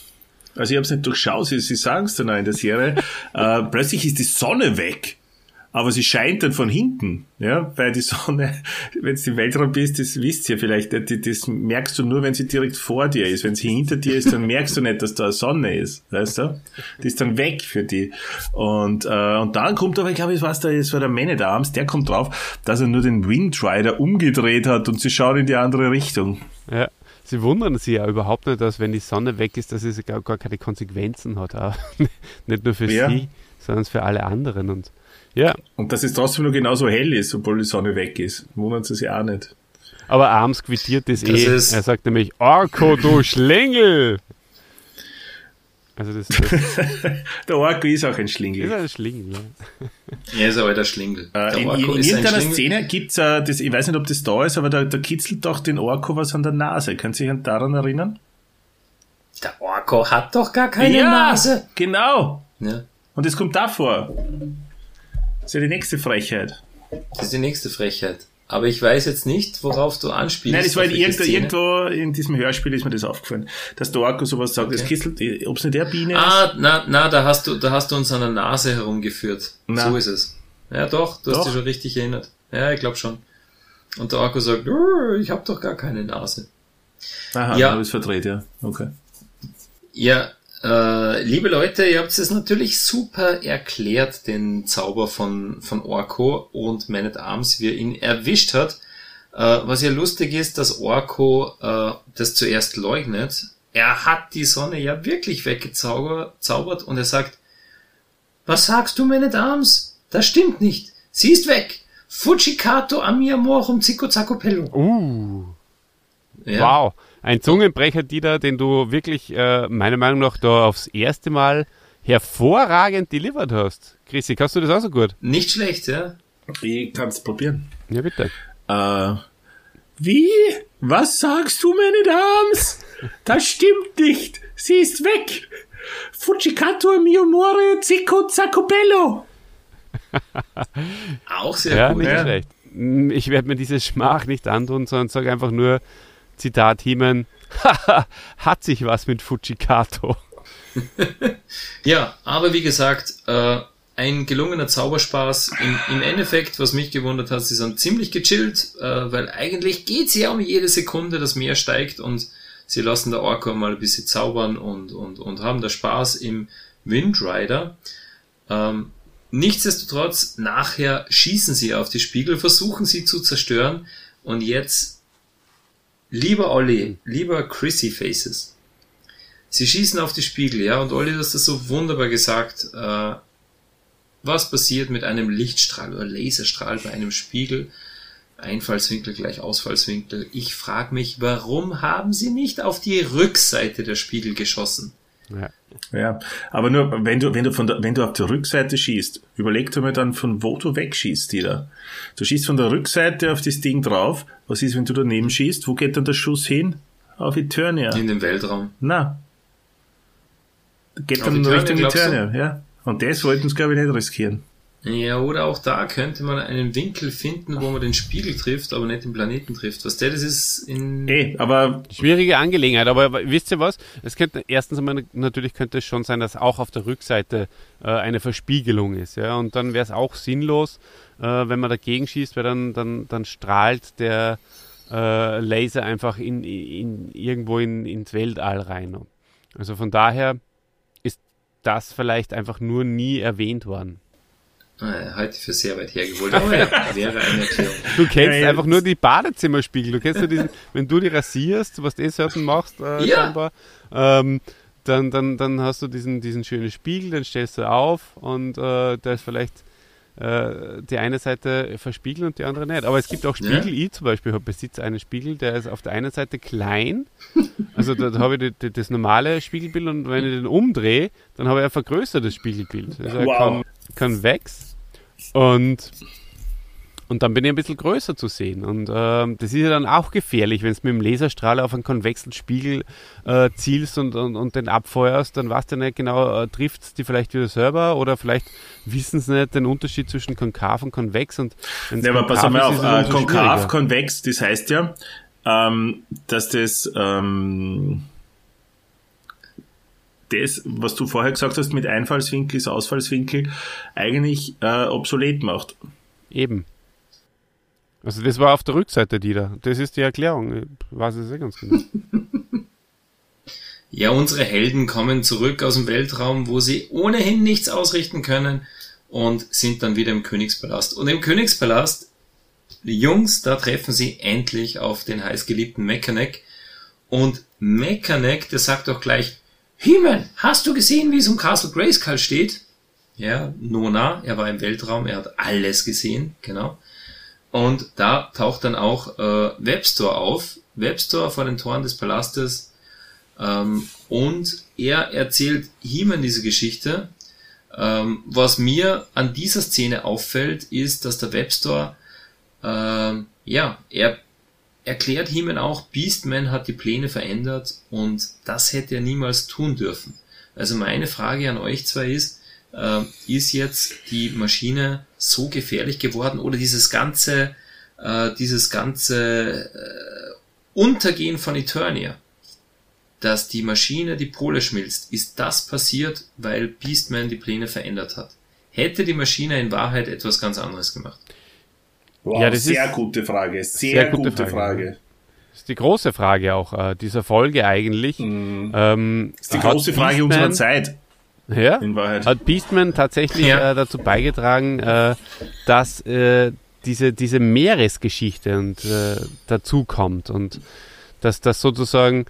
Also ich habe es nicht durchschaut, sie sagen es dann auch in der Serie. Plötzlich ist die Sonne weg. Aber sie scheint dann von hinten, ja, weil die Sonne, wenn es im Weltraum bist, das wisst ihr vielleicht, das merkst du nur, wenn sie direkt vor dir ist. Wenn sie hinter dir ist, dann merkst du nicht, dass da Sonne ist, weißt du? Die ist dann weg für die. Und dann kommt aber, ich glaube, es war der Man at Arms, der kommt drauf, dass er nur den Wind Rider umgedreht hat und sie schaut in die andere Richtung. Ja. sie wundern sich ja überhaupt nicht, dass wenn die Sonne weg ist, dass es gar keine Konsequenzen hat. Auch nicht nur für sie, sondern für alle anderen. Und, ja. Und dass es trotzdem nur genauso hell ist, obwohl die Sonne weg ist. Wundern sie sich auch nicht. Aber Arms quittiert das eh. Er sagt nämlich, Orko, du Schlingel! Also das der Orko ist auch ein Schlingel. Ist ein Schlingel, ja. Er ist ein alter Schlingel. In irgendeiner Szene gibt es, ich weiß nicht, ob das da ist, aber da kitzelt doch den Orko was an der Nase. Können Sie sich daran erinnern? Der Orko hat doch gar keine Nase. Genau. Ja. Und das kommt davor. Das ist ja die nächste Frechheit. Das ist die nächste Frechheit. Aber ich weiß jetzt nicht, worauf du anspielst. Nein, das war in irgendwo in diesem Hörspiel ist mir das aufgefallen, dass der Orko sowas sagt, das kitzelt, ob es nicht der Biene ist. Na, da hast du uns an der Nase herumgeführt. Na. So ist es. Ja, doch, hast dich schon richtig erinnert. Ja, ich glaube schon. Und der Orko sagt, ich habe doch gar keine Nase. Aha, ja, ist verdreht, ja. Okay. Ja, liebe Leute, ihr habt es natürlich super erklärt, den Zauber von Orko und Man at Arms, wie er ihn erwischt hat. Was ja lustig ist, dass Orko das zuerst leugnet. Er hat die Sonne ja wirklich weggezaubert und er sagt, was sagst du, Man at Arms? Das stimmt nicht. Sie ist weg. Fujikato ami amorum zico zacopello. Ja. Wow. Ein Zungenbrecher, Dieter, den du wirklich, meiner Meinung nach, da aufs erste Mal hervorragend delivered hast. Chrissy, kannst du das auch so gut? Nicht schlecht, ja. Ich kann es probieren. Ja, bitte. Wie? Was sagst du, meine Dames? Das stimmt nicht. Sie ist weg. Fujikato mio more zico zacopello. Auch sehr gut. Nicht schlecht. Ich werde mir diese Schmach nicht antun, sondern sage einfach nur, Zitat He-Man, hat sich was mit Fujikato. Ja, aber wie gesagt, ein gelungener Zauberspaß. Im Endeffekt, was mich gewundert hat, sie sind ziemlich gechillt, weil eigentlich geht es ja um jede Sekunde, das Meer steigt und sie lassen der Orko mal ein bisschen zaubern und haben da Spaß im Windrider. Nichtsdestotrotz, nachher schießen sie auf die Spiegel, versuchen sie zu zerstören und jetzt lieber Olli, lieber Chrissy Faces. Sie schießen auf die Spiegel, ja, und Olli, du hast das so wunderbar gesagt, was passiert mit einem Lichtstrahl oder Laserstrahl bei einem Spiegel? Einfallswinkel gleich Ausfallswinkel. Ich frage mich, warum haben sie nicht auf die Rückseite der Spiegel geschossen? Ja, aber nur, wenn du auf der Rückseite schießt, überleg dir mal dann, von wo du wegschießt, Dieter. Du schießt von der Rückseite auf das Ding drauf. Was ist, wenn du daneben schießt? Wo geht dann der Schuss hin? Auf Eternia. In den Weltraum. Na. Geht auf dann Eternia, Richtung Eternia, ja. Und das wollten sie, glaube ich, nicht riskieren. Ja, oder auch da könnte man einen Winkel finden, wo man den Spiegel trifft, aber nicht den Planeten trifft. Was das ist in... aber schwierige Angelegenheit, aber wisst ihr was? Es könnte, erstens einmal, natürlich könnte es schon sein, dass auch auf der Rückseite eine Verspiegelung ist, ja, und dann wäre es auch sinnlos, wenn man dagegen schießt, weil dann strahlt der Laser einfach irgendwo ins Weltall rein. Also von daher ist das vielleicht einfach nur nie erwähnt worden. Heute für sehr weit hergeholt, aber wäre eine Erklärung. Du kennst einfach nur die Badezimmerspiegel. Du kennst ja diesen, wenn du die rasierst, was du selten machst, scheinbar, dann hast du diesen schönen Spiegel, den stellst du auf und da ist vielleicht die eine Seite verspiegelt und die andere nicht. Aber es gibt auch Spiegel. Ich zum Beispiel besitze einen Spiegel, der ist auf der einen Seite klein. Also da habe ich das normale Spiegelbild und wenn ich den umdrehe, dann habe ich ein vergrößertes Spiegelbild. Also konvex und dann bin ich ein bisschen größer zu sehen und das ist ja dann auch gefährlich, wenn es mit dem Laserstrahl auf einen konvexen Spiegel zielst und den abfeuerst, dann weißt du nicht genau, trifft es die vielleicht wieder selber oder vielleicht wissen sie nicht den Unterschied zwischen konkav und konvex und aber pass mal auf, konkav, konvex, das heißt ja, dass das, was du vorher gesagt hast, mit Einfallswinkel ist Ausfallswinkel, eigentlich obsolet macht. Eben. Also das war auf der Rückseite, Dieter. Das ist die Erklärung. Ich weiß es ja ganz genau. Ja, unsere Helden kommen zurück aus dem Weltraum, wo sie ohnehin nichts ausrichten können und sind dann wieder im Königspalast. Und im Königspalast, die Jungs, da treffen sie endlich auf den heißgeliebten Mechanic Und Mechanek, der sagt doch gleich, He-Man, hast du gesehen, wie es um Castle Grayskull steht? Ja, Nona, er war im Weltraum, er hat alles gesehen, genau. Und da taucht dann auch Webster auf, Webster vor den Toren des Palastes, und er erzählt He-Man diese Geschichte. Was mir an dieser Szene auffällt, ist, dass der Webster, ja, er erklärt He-Man auch, Beastman hat die Pläne verändert und das hätte er niemals tun dürfen. Also meine Frage an euch zwei ist jetzt die Maschine so gefährlich geworden oder dieses ganze Untergehen von Eternia, dass die Maschine die Pole schmilzt, ist das passiert, weil Beastman die Pläne verändert hat? Hätte die Maschine in Wahrheit etwas ganz anderes gemacht? Wow, ja, das sehr ist gute Frage, sehr gute Frage. Das ist die große Frage auch dieser Folge eigentlich. Mhm. Das ist die große Frage Beastman unserer Zeit. Ja, in Wahrheit. Hat Beastman tatsächlich dazu beigetragen, dass diese Meeresgeschichte und dazu kommt und dass das sozusagen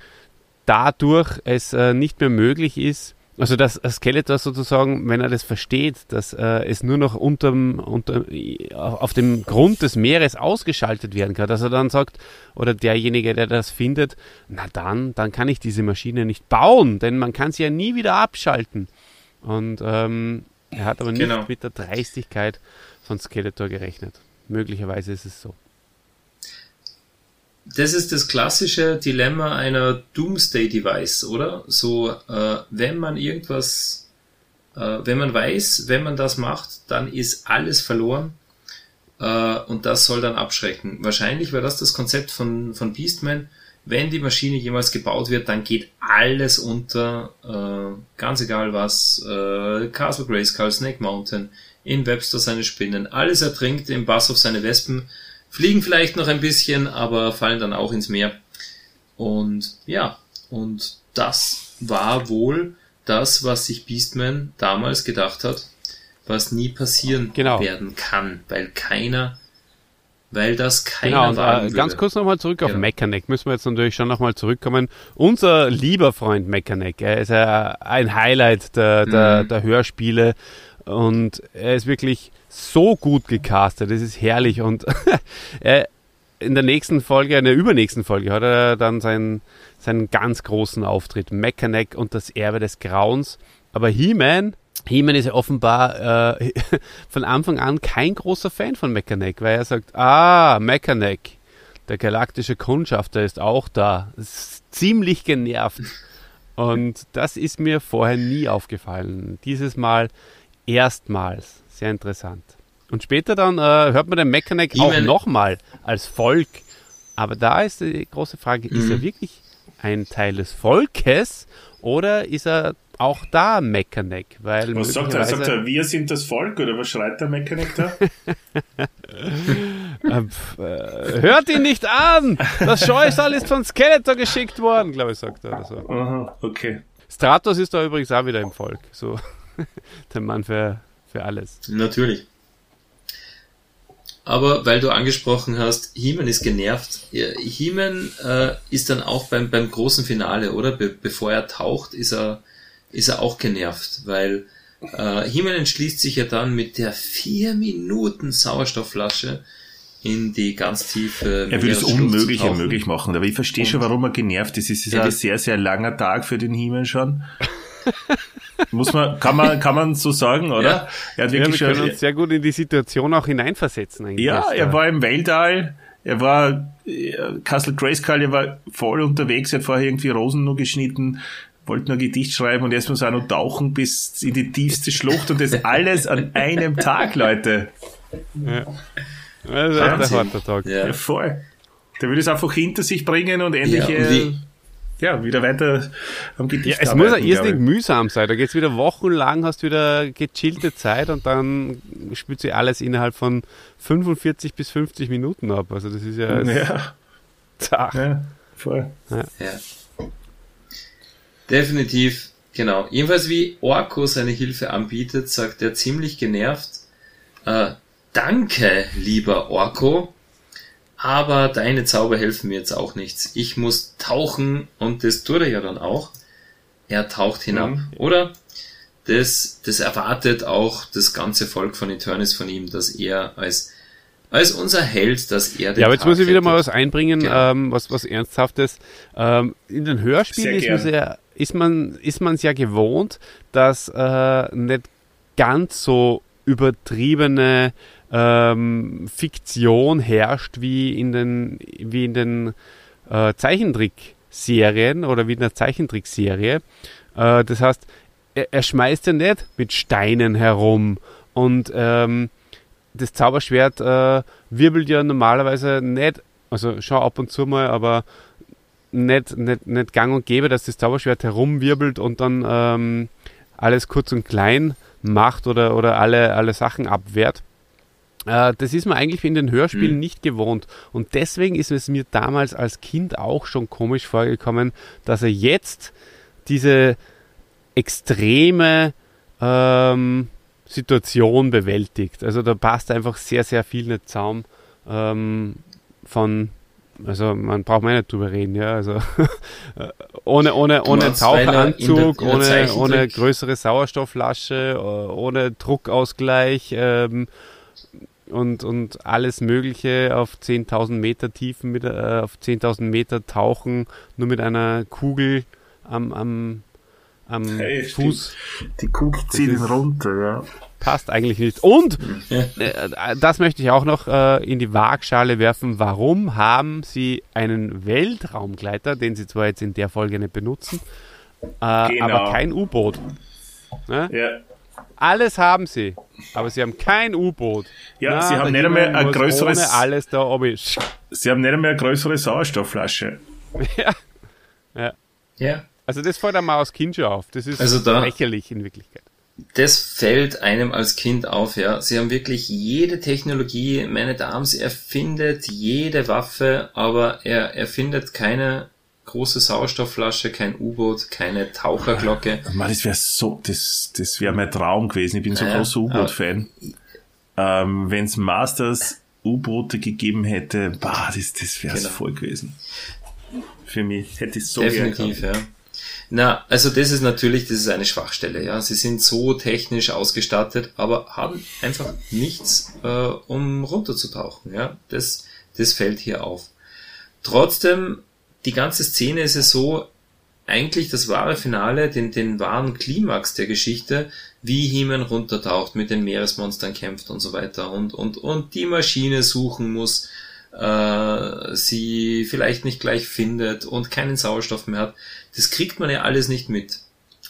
dadurch es nicht mehr möglich ist, also dass Skeletor sozusagen, wenn er das versteht, dass es nur noch auf dem Grund des Meeres ausgeschaltet werden kann, dass er dann sagt, oder derjenige, der das findet, na dann kann ich diese Maschine nicht bauen, denn man kann sie ja nie wieder abschalten. Und er hat aber nicht mit der Dreistigkeit von Skeletor gerechnet. Möglicherweise ist es so. Das ist das klassische Dilemma einer Doomsday-Device, oder? So, wenn man irgendwas, wenn man weiß, wenn man das macht, dann ist alles verloren und das soll dann abschrecken. Wahrscheinlich war das Konzept von Beastman. Wenn die Maschine jemals gebaut wird, dann geht alles unter, ganz egal was, Castle Grayskull, Snake Mountain, in Webster seine Spinnen, alles ertrinkt, im Bass auf seine Wespen, fliegen vielleicht noch ein bisschen, aber fallen dann auch ins Meer. Und ja, und das war wohl das, was sich Beastman damals gedacht hat, was nie passieren werden kann, weil das keiner wagen würde. Ganz kurz nochmal zurück auf Mechanek, müssen wir jetzt natürlich schon nochmal zurückkommen. Unser lieber Freund Mechanek, er ist ja ein Highlight der Hörspiele und er ist wirklich so gut gecastet, das ist herrlich. Und in der nächsten Folge, in der übernächsten Folge, hat er dann seinen ganz großen Auftritt. Mechanek und das Erbe des Grauens. Aber He-Man ist ja offenbar von Anfang an kein großer Fan von Mechanek, weil er sagt, Mechanek, der galaktische Kundschafter ist auch da. Ist ziemlich genervt. Und das ist mir vorher nie aufgefallen. Dieses Mal erstmals. Sehr interessant. Und später dann hört man den Mechanek auch nochmal als Volk. Aber da ist die große Frage, ist er wirklich ein Teil des Volkes oder ist er auch da Mechanek? Weil was sagt er? Sagt er, wir sind das Volk oder was schreit der Mechanek da? Hört ihn nicht an! Das Scheusal ist von Skeletor geschickt worden, glaube ich, sagt er. Also. Aha, okay. Stratos ist da übrigens auch wieder im Volk. So, der Mann für alles. Natürlich. Aber weil du angesprochen hast, He-Man ist genervt. He-Man ist dann auch beim großen Finale, oder? Bevor er taucht, ist er auch genervt, weil He-Man entschließt sich ja dann mit der 4 Minuten Sauerstoffflasche in die ganz tiefe... Er will das Unmögliche möglich machen, aber ich verstehe schon, warum er genervt ist. Es ist ein sehr, sehr langer Tag für den He-Man schon. Kann man so sagen, oder? Ja, er hat wirklich wir können uns sehr gut in die Situation auch hineinversetzen. Eigentlich. Ja, er war im Weltall, er war Castle Grayskull, er war voll unterwegs, er hat vorher irgendwie Rosen nur geschnitten, wollte nur ein Gedicht schreiben und erst muss er noch tauchen bis in die tiefste Schlucht und das alles an einem Tag, Leute. Ja. Das ist auch der harte Tag. Ja, voll. Der würde es einfach hinter sich bringen und endlich... Ja, wieder weiter am Gedicht. Ja, es muss ja irrsinnig mühsam sein. Da geht es wieder wochenlang, hast wieder gechillte Zeit und dann spült sie alles innerhalb von 45 bis 50 Minuten ab. Also das ist ja... Zack. Ja, voll. Ja. Definitiv, genau. Jedenfalls wie Orko seine Hilfe anbietet, sagt er ziemlich genervt, danke, lieber Orko, aber deine Zauber helfen mir jetzt auch nichts. Ich muss tauchen und das tut er ja dann auch. Er taucht hinab, oder? Das erwartet auch das ganze Volk von Eternis von ihm, dass er als unser Held, dass er den Ja, aber jetzt muss ich wieder mal was einbringen, genau. was Ernsthaftes. In den Hörspielen ist man es ja gewohnt, dass nicht ganz so übertriebene Fiktion herrscht wie in den Zeichentrickserien oder wie in der Zeichentrickserie. Das heißt, er schmeißt ja nicht mit Steinen herum und das Zauberschwert wirbelt ja normalerweise nicht, also schon ab und zu mal, aber nicht gang und gäbe, dass das Zauberschwert herumwirbelt und dann alles kurz und klein macht oder alle Sachen abwehrt. Das ist man eigentlich in den Hörspielen nicht gewohnt und deswegen ist es mir damals als Kind auch schon komisch vorgekommen, dass er jetzt diese extreme Situation bewältigt. Also da passt einfach sehr, sehr viel nicht zusammen also man braucht mal nicht drüber reden, ja, also ohne Tauchanzug, ohne größere Sauerstoffflasche, ohne Druckausgleich und alles Mögliche auf 10.000 Meter Tiefen, auf 10.000 Meter tauchen, nur mit einer Kugel am Fuß. Stimmt. Die Kugel zieht ihn runter, ja. Passt eigentlich nicht. Und das möchte ich auch noch in die Waagschale werfen. Warum haben sie einen Weltraumgleiter, den sie zwar jetzt in der Folge nicht benutzen, aber kein U-Boot? Ne? Ja. Alles haben sie, aber sie haben kein U-Boot. Ja, na, sie haben nicht einmal ein größeres... Ohne alles da oben. Sie haben nicht einmal eine größere Sauerstoffflasche. Ja. Also das fällt einem als Kind schon auf. Das ist lächerlich in Wirklichkeit. Das fällt einem als Kind auf, ja. Sie haben wirklich jede Technologie, Man at Arms erfindet jede Waffe, aber er erfindet keine große Sauerstoffflasche, kein U-Boot, keine Taucherglocke. Mann, das wäre mein Traum gewesen. Ich bin so ein großer U-Boot-Fan. Wenn es Masters U-Boote gegeben hätte, das wäre es voll gewesen. Für mich hätte ich so definitiv, ja. Na, also das ist eine Schwachstelle, ja. Sie sind so technisch ausgestattet, aber haben einfach nichts, um runterzutauchen, ja. Das fällt hier auf. Trotzdem, die ganze Szene ist es so, eigentlich das wahre Finale, den wahren Klimax der Geschichte, wie He-Man runtertaucht, mit den Meeresmonstern kämpft und so weiter und die Maschine suchen muss, sie vielleicht nicht gleich findet und keinen Sauerstoff mehr hat. Das kriegt man ja alles nicht mit.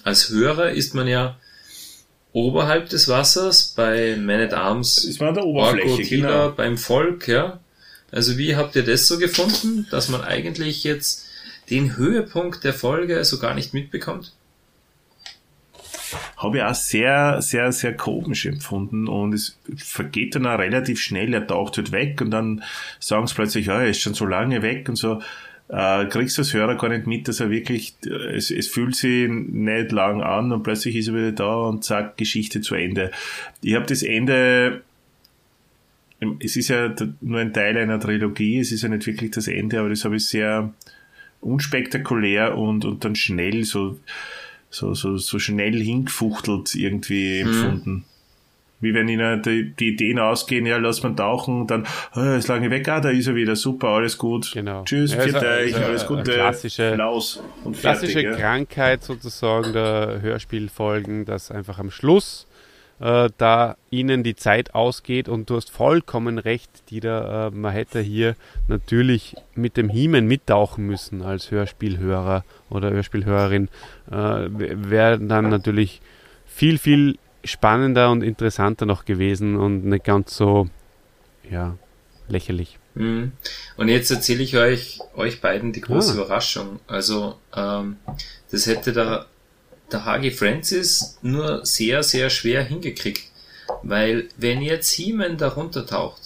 Als Hörer ist man ja oberhalb des Wassers, bei Man at Arms, ist man an der Oberfläche, Orko, Teela, genau. Beim Volk, ja. Also wie habt ihr das so gefunden, dass man eigentlich jetzt den Höhepunkt der Folge so gar nicht mitbekommt? Habe ich auch sehr, sehr, sehr komisch empfunden und es vergeht dann auch relativ schnell, er taucht halt weg und dann sagen sie plötzlich, ja, er ist schon so lange weg und so, kriegst du als Hörer gar nicht mit, dass er wirklich, es fühlt sich nicht lang an und plötzlich ist er wieder da und zack, Geschichte zu Ende. Ich habe das Ende, es ist ja nur ein Teil einer Trilogie, es ist ja nicht wirklich das Ende, aber das habe ich sehr unspektakulär und dann schnell so schnell hingefuchtelt irgendwie empfunden. Wie wenn ihnen die Ideen ausgehen, ja, lass man tauchen und dann, ist lange weg, da ist er wieder, super, alles gut, genau. Tschüss, ja, alles Gute, Klaus und klassische Krankheit sozusagen der Hörspielfolgen, dass einfach am Schluss da ihnen die Zeit ausgeht und du hast vollkommen recht, man hätte hier natürlich mit dem He-Man mittauchen müssen als Hörspielhörer oder Hörspielhörerin, wäre dann natürlich viel, viel spannender und interessanter noch gewesen und nicht ganz so, ja, lächerlich. Und jetzt erzähle ich euch beiden die große Überraschung. Also das hätte der H.G. Francis nur sehr, sehr schwer hingekriegt, weil wenn jetzt He-Man da runtertaucht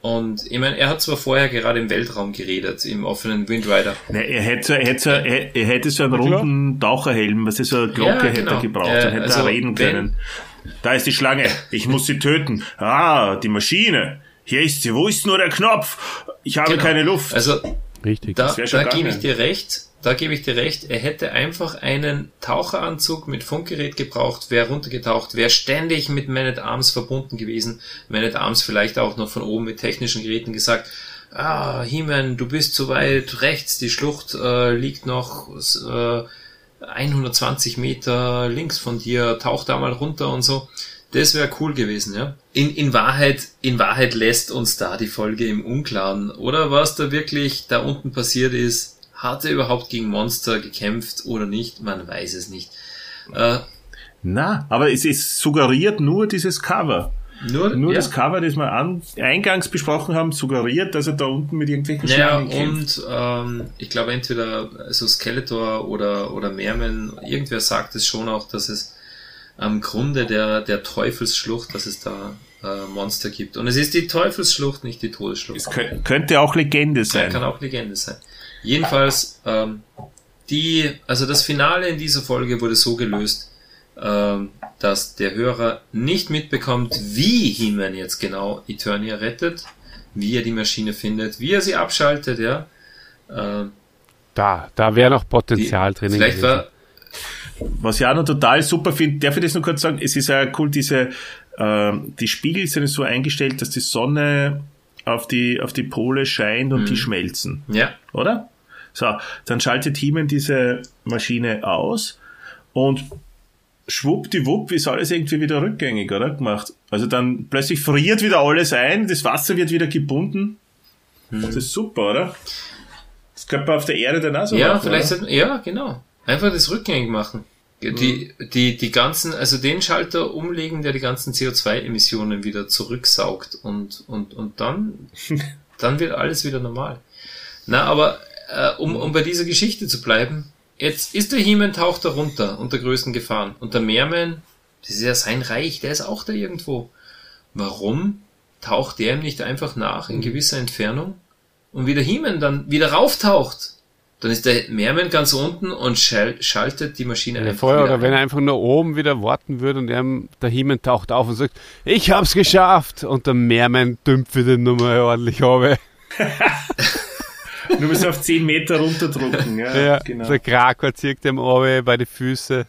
und ich meine, er hat zwar vorher gerade im Weltraum geredet, im offenen Wind Rider. Nee, er hätte so einen runden Taucherhelm, was ist so eine Glocke, ja, genau. Hätte er gebraucht, dann hätte er reden können. Da ist die Schlange, ich muss sie töten. Ah, die Maschine, hier ist sie, wo ist nur der Knopf? ich habe keine Luft. Also, richtig. Da gebe ich dir recht. Da gebe ich dir recht, er hätte einfach einen Taucheranzug mit Funkgerät gebraucht, wäre runtergetaucht, wäre ständig mit Man at Arms verbunden gewesen. Man at Arms vielleicht auch noch von oben mit technischen Geräten gesagt, He-Man, du bist zu weit rechts, die Schlucht liegt noch 120 Meter links von dir, tauch da mal runter und so. Das wäre cool gewesen, ja. In Wahrheit lässt uns da die Folge im Unklaren. Oder was da wirklich da unten passiert ist, hat er überhaupt gegen Monster gekämpft oder nicht? Man weiß es nicht. Na, aber es suggeriert nur dieses Cover. Nur ja. Das Cover, das wir eingangs besprochen haben, suggeriert, dass er da unten mit irgendwelchen Schlangen kämpft. Ja, und ich glaube entweder so Skeletor oder Merman, irgendwer sagt es schon auch, dass es am Grunde der Teufelsschlucht, dass es da Monster gibt. Und es ist die Teufelsschlucht, nicht die Todesschlucht. Es könnte auch Legende sein. Ja, kann auch Legende sein. Jedenfalls, das Finale in dieser Folge wurde so gelöst, dass der Hörer nicht mitbekommt, wie He-Man jetzt genau Eternia rettet, wie er die Maschine findet, wie er sie abschaltet, ja. Da wäre noch Potenzial drin. Vielleicht war, was ich auch noch total super finde, darf ich das nur kurz sagen, es ist ja cool, die Spiegel sind so eingestellt, dass die Sonne auf die Pole scheint und die schmelzen. Ja. Oder? So, dann schaltet He-Man diese Maschine aus und schwuppdiwupp ist alles irgendwie wieder rückgängig, oder? Gemacht. Also dann plötzlich friert wieder alles ein, das Wasser wird wieder gebunden. Mhm. Das ist super, oder? Das könnte man auf der Erde dann auch so machen. Vielleicht oder? Ja, genau. Einfach das rückgängig machen. Die ganzen, also den Schalter umlegen, der die ganzen CO2-Emissionen wieder zurücksaugt und dann wird alles wieder normal. Na, aber um bei dieser Geschichte zu bleiben, jetzt ist der He-Man taucht da runter unter größten Gefahren und der Merman, das ist ja sein Reich, der ist auch da irgendwo. Warum taucht der ihm nicht einfach nach in gewisser Entfernung und wie der He-Man dann wieder rauftaucht? Dann ist der Merman ganz unten und schaltet die Maschine einfach vorher wieder. Oder wenn er einfach nur oben wieder warten würde und der He-Man taucht auf und sagt, ich hab's geschafft. Und der Merman dümpft wieder nur mal ordentlich runter. Nur bis auf 10 Meter runterdrücken. Ja, genau. Der Kraker zirkt dem runter bei den Füßen.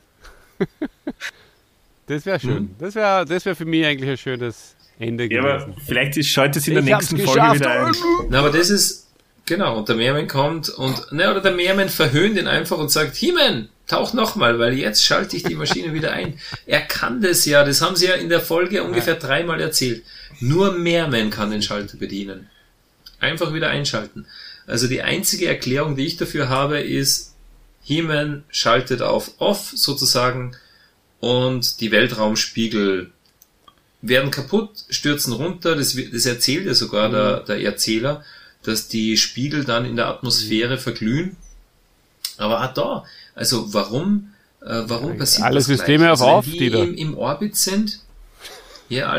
Das wäre schön. Das wär für mich eigentlich ein schönes Ende gewesen. Ja, aber vielleicht schaltet es in der nächsten Folge wieder ein. Na, aber das ist... Genau, und der Merman kommt oder der Merman verhöhnt ihn einfach und sagt, He-Man, tauch nochmal, weil jetzt schalte ich die Maschine wieder ein. Er kann das ja, das haben sie ja in der Folge ungefähr 3-mal erzählt. Nur Merman kann den Schalter bedienen. Einfach wieder einschalten. Also die einzige Erklärung, die ich dafür habe, ist, He-Man schaltet auf Off sozusagen und die Weltraumspiegel werden kaputt, stürzen runter, das erzählt ja sogar der Erzähler, dass die Spiegel dann in der Atmosphäre verglühen. Aber auch da, also warum passiert alle das Systeme gleich? Auf also wenn die im Orbit sind, ja,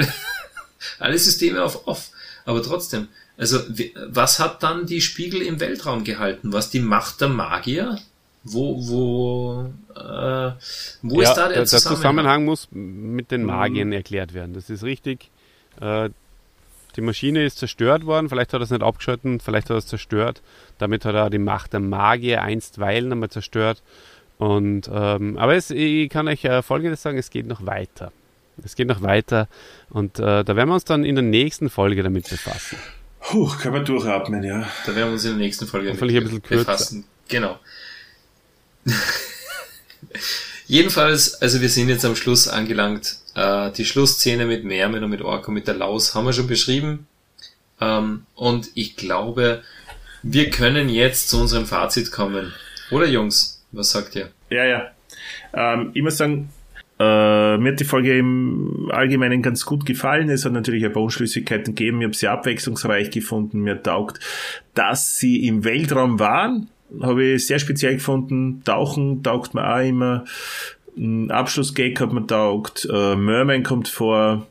alle Systeme auf Off. Aber trotzdem, also was hat dann die Spiegel im Weltraum gehalten? Was die Macht der Magier? Wo ist da der Zusammenhang? Der Zusammenhang muss mit den Magiern erklärt werden. Das ist richtig. Die Maschine ist zerstört worden, vielleicht hat er es nicht abgeschalten, vielleicht hat er es zerstört. Damit hat er die Macht der Magier einstweilen einmal zerstört. Und, aber ich kann euch Folgendes sagen, es geht noch weiter. Es geht noch weiter und da werden wir uns dann in der nächsten Folge damit befassen. Puh, kann man durchatmen, ja. Da werden wir uns in der nächsten Folge damit ein bisschen kürzer befassen. Genau. Jedenfalls, also wir sind jetzt am Schluss angelangt. Die Schlussszene mit Merman und mit Orko, mit der Laus, haben wir schon beschrieben. Und ich glaube, wir können jetzt zu unserem Fazit kommen. Oder Jungs, was sagt ihr? Ja. Ich muss sagen, mir hat die Folge im Allgemeinen ganz gut gefallen. Es hat natürlich ein paar Unschlüssigkeiten gegeben. Ich habe sie abwechslungsreich gefunden. Mir taugt, dass sie im Weltraum waren. Habe ich sehr speziell gefunden. Tauchen taugt mir auch immer. Ein Abschlussgag hat mir taugt. Merman kommt vor.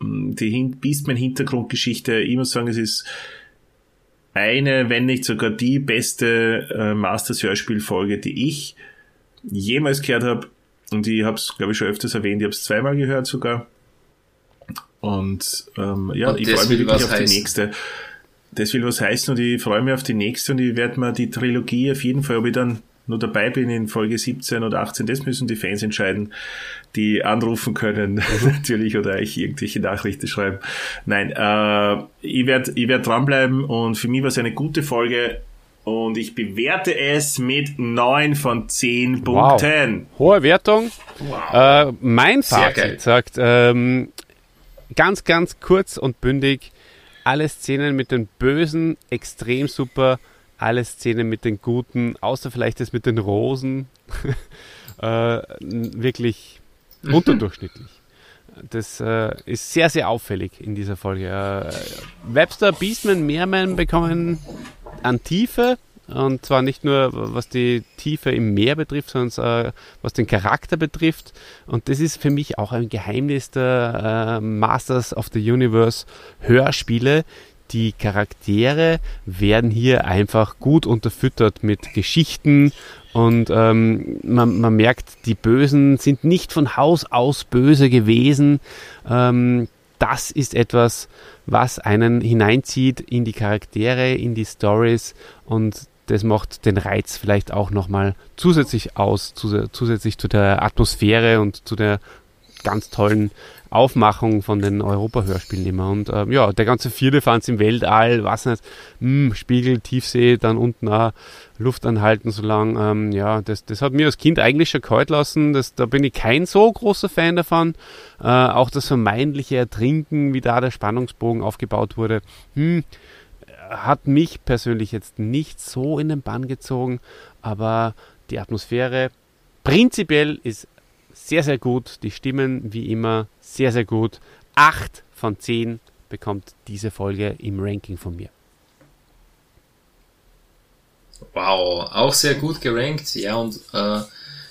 Die Beastman-Hintergrundgeschichte. Ich muss sagen, es ist eine, wenn nicht sogar die beste Masters-Hörspielfolge, die ich jemals gehört habe. Und ich habe es, glaube ich, schon öfters erwähnt. Ich habe es 2-mal gehört sogar. Und ich freue mich wirklich auf die nächste. das will was heißen und ich freue mich auf die nächste und ich werde mir die Trilogie auf jeden Fall, ob ich dann nur dabei bin in Folge 17 oder 18, das müssen die Fans entscheiden, die anrufen können natürlich oder ich irgendwelche Nachrichten schreiben. Nein, ich werd dranbleiben und für mich war es eine gute Folge und ich bewerte es mit 9 von 10 Punkten. Wow. Hohe Wertung. Wow. Mein Fazit sagt, ganz, ganz kurz und bündig, alle Szenen mit den Bösen extrem super, alle Szenen mit den Guten, außer vielleicht das mit den Rosen, wirklich unterdurchschnittlich. Das ist sehr, sehr auffällig in dieser Folge. Webster, Beastman, Meerman bekommen an Tiefe, und zwar nicht nur, was die Tiefe im Meer betrifft, sondern was den Charakter betrifft. Und das ist für mich auch ein Geheimnis der Masters of the Universe Hörspiele. Die Charaktere werden hier einfach gut unterfüttert mit Geschichten und man merkt, die Bösen sind nicht von Haus aus böse gewesen. Das ist etwas, was einen hineinzieht in die Charaktere, in die Storys, und das macht den Reiz vielleicht auch nochmal zusätzlich aus, zusätzlich zu der Atmosphäre und zu der ganz tollen Aufmachung von den Europa-Hörspielen immer. Und ja, der ganze Vierlefanz im Weltall, was nicht, Spiegel, Tiefsee, dann unten auch Luft anhalten so lang. Ja, das hat mir als Kind eigentlich schon gehalten lassen. Da bin ich kein so großer Fan davon. Auch das vermeintliche Ertrinken, wie da der Spannungsbogen aufgebaut wurde, hat mich persönlich jetzt nicht so in den Bann gezogen, aber die Atmosphäre prinzipiell ist sehr, sehr gut. Die Stimmen, wie immer, sehr, sehr gut. 8 von 10 bekommt diese Folge im Ranking von mir. Wow, auch sehr gut gerankt. Ja, und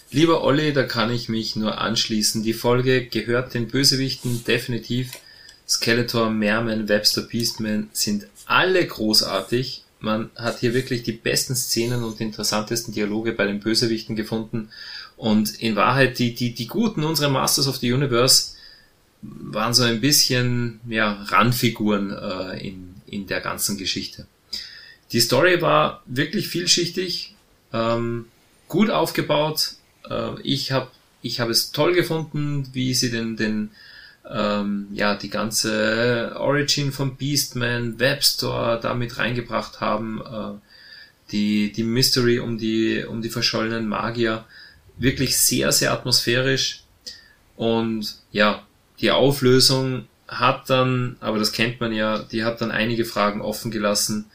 lieber Olli, da kann ich mich nur anschließen. Die Folge gehört den Bösewichten definitiv. Skeletor, Meerman, Webster, Beastman sind alle großartig. Man hat hier wirklich die besten Szenen und interessantesten Dialoge bei den Bösewichten gefunden. Und in Wahrheit, die Guten unserer Masters of the Universe waren so ein bisschen, ja, Randfiguren in der ganzen Geschichte. Die Story war wirklich vielschichtig, gut aufgebaut. Ich hab es toll gefunden, wie sie die ganze Origin von Beastman, Webstore da mit reingebracht haben, die Mystery um die verschollenen Magier. Wirklich sehr, sehr atmosphärisch, und ja, die Auflösung hat dann, aber das kennt man ja, die hat dann einige Fragen offen gelassen,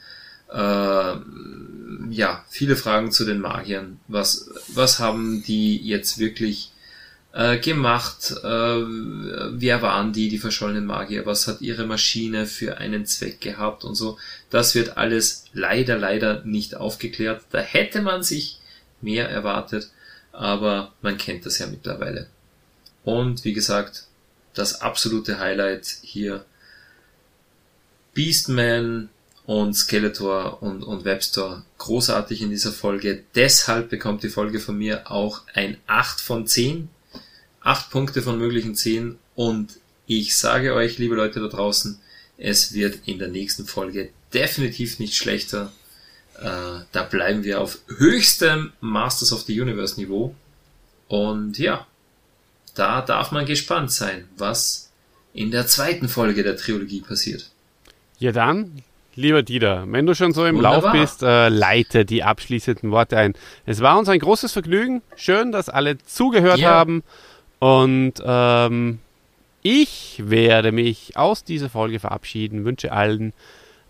viele Fragen zu den Magiern, was haben die jetzt wirklich gemacht, wer waren die verschollenen Magier, was hat ihre Maschine für einen Zweck gehabt und so, das wird alles leider nicht aufgeklärt, da hätte man sich mehr erwartet. Aber man kennt das ja mittlerweile. Und wie gesagt, das absolute Highlight hier: Beastman und Skeletor und Webster. Großartig in dieser Folge. Deshalb bekommt die Folge von mir auch ein 8 von 10. 8 Punkte von möglichen 10. Und ich sage euch, liebe Leute da draußen, es wird in der nächsten Folge definitiv nicht schlechter. Da bleiben wir auf höchstem Masters of the Universe Niveau. Und ja, da darf man gespannt sein, was in der zweiten Folge der Trilogie passiert. Ja dann, lieber Dieter, wenn du schon so im Wunderbar. Lauf bist, leite die abschließenden Worte ein. Es war uns ein großes Vergnügen. Schön, dass alle zugehört haben. Und ich werde mich aus dieser Folge verabschieden. Wünsche allen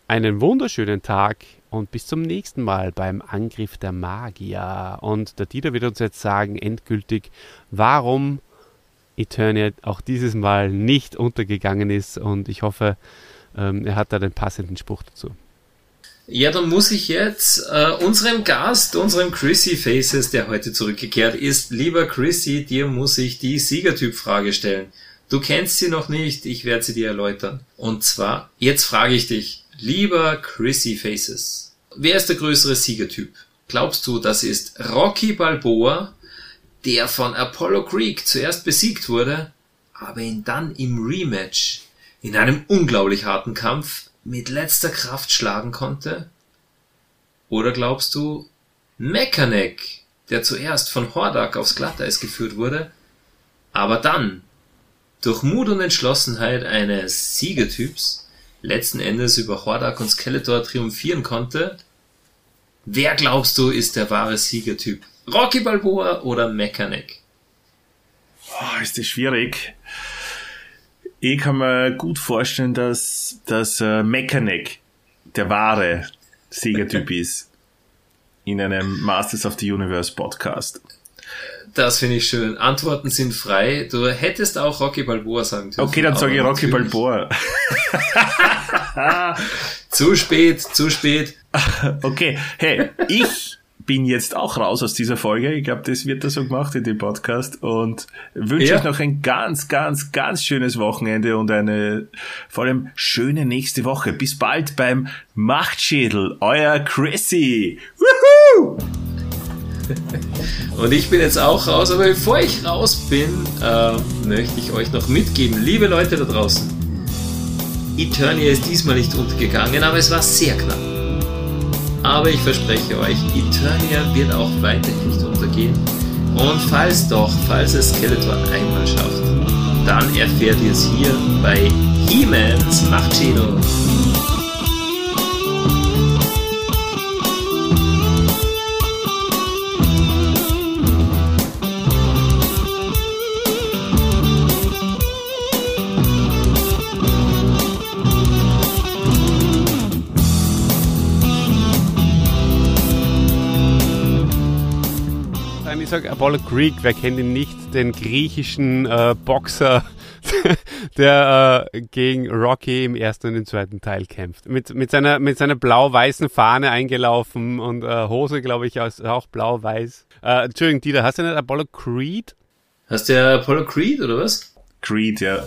einen wunderschönen Tag. Und bis zum nächsten Mal beim Angriff der Magier. Und der Dieter wird uns jetzt sagen, endgültig, warum Eternia auch dieses Mal nicht untergegangen ist. Und ich hoffe, er hat da den passenden Spruch dazu. Ja, dann muss ich jetzt unserem Gast, unserem Chrissy Faces, der heute zurückgekehrt ist, lieber Chrissy, dir muss ich die Siegertyp-Frage stellen. Du kennst sie noch nicht, ich werde sie dir erläutern. Und zwar, jetzt frage ich dich, lieber Chrissy Faces, wer ist der größere Siegertyp? Glaubst du, das ist Rocky Balboa, der von Apollo Creed zuerst besiegt wurde, aber ihn dann im Rematch in einem unglaublich harten Kampf mit letzter Kraft schlagen konnte? Oder glaubst du, Mekanek, der zuerst von Hordak aufs Glatteis geführt wurde, aber dann durch Mut und Entschlossenheit eines Siegertyps letzten Endes über Hordak und Skeletor triumphieren konnte? Wer glaubst du ist der wahre Siegertyp? Rocky Balboa oder Mekanek? Oh, ist das schwierig. Ich kann mir gut vorstellen, dass Mekanek der wahre Siegertyp ist in einem Masters of the Universe Podcast. Das finde ich schön. Antworten sind frei. Du hättest auch Rocky Balboa sagen dürfen. Okay, dann sage ich Rocky Balboa. Zu spät. Okay, hey, ich bin jetzt auch raus aus dieser Folge. Ich glaube, das wird da so gemacht in dem Podcast und wünsche euch noch ein ganz, ganz, ganz schönes Wochenende und eine vor allem schöne nächste Woche. Bis bald beim Machtschädel, euer Chrissy. Woohoo! Und ich bin jetzt auch raus, aber bevor ich raus bin, möchte ich euch noch mitgeben, liebe Leute da draußen, Eternia ist diesmal nicht untergegangen, aber es war sehr knapp. Aber ich verspreche euch, Eternia wird auch weiterhin nicht untergehen. Und falls es Skeletor einmal schafft, dann erfährt ihr es hier bei He-Mans Machtschädel. Ich sage Apollo Creek, wer kennt ihn nicht, den griechischen Boxer, der gegen Rocky im ersten und im zweiten Teil kämpft. Mit seiner blau-weißen Fahne eingelaufen und Hose, glaube ich, auch blau-weiß. Entschuldigung, Dieter, hast du nicht Apollo Creed? Hast du ja Apollo Creed, oder was? Creed, ja.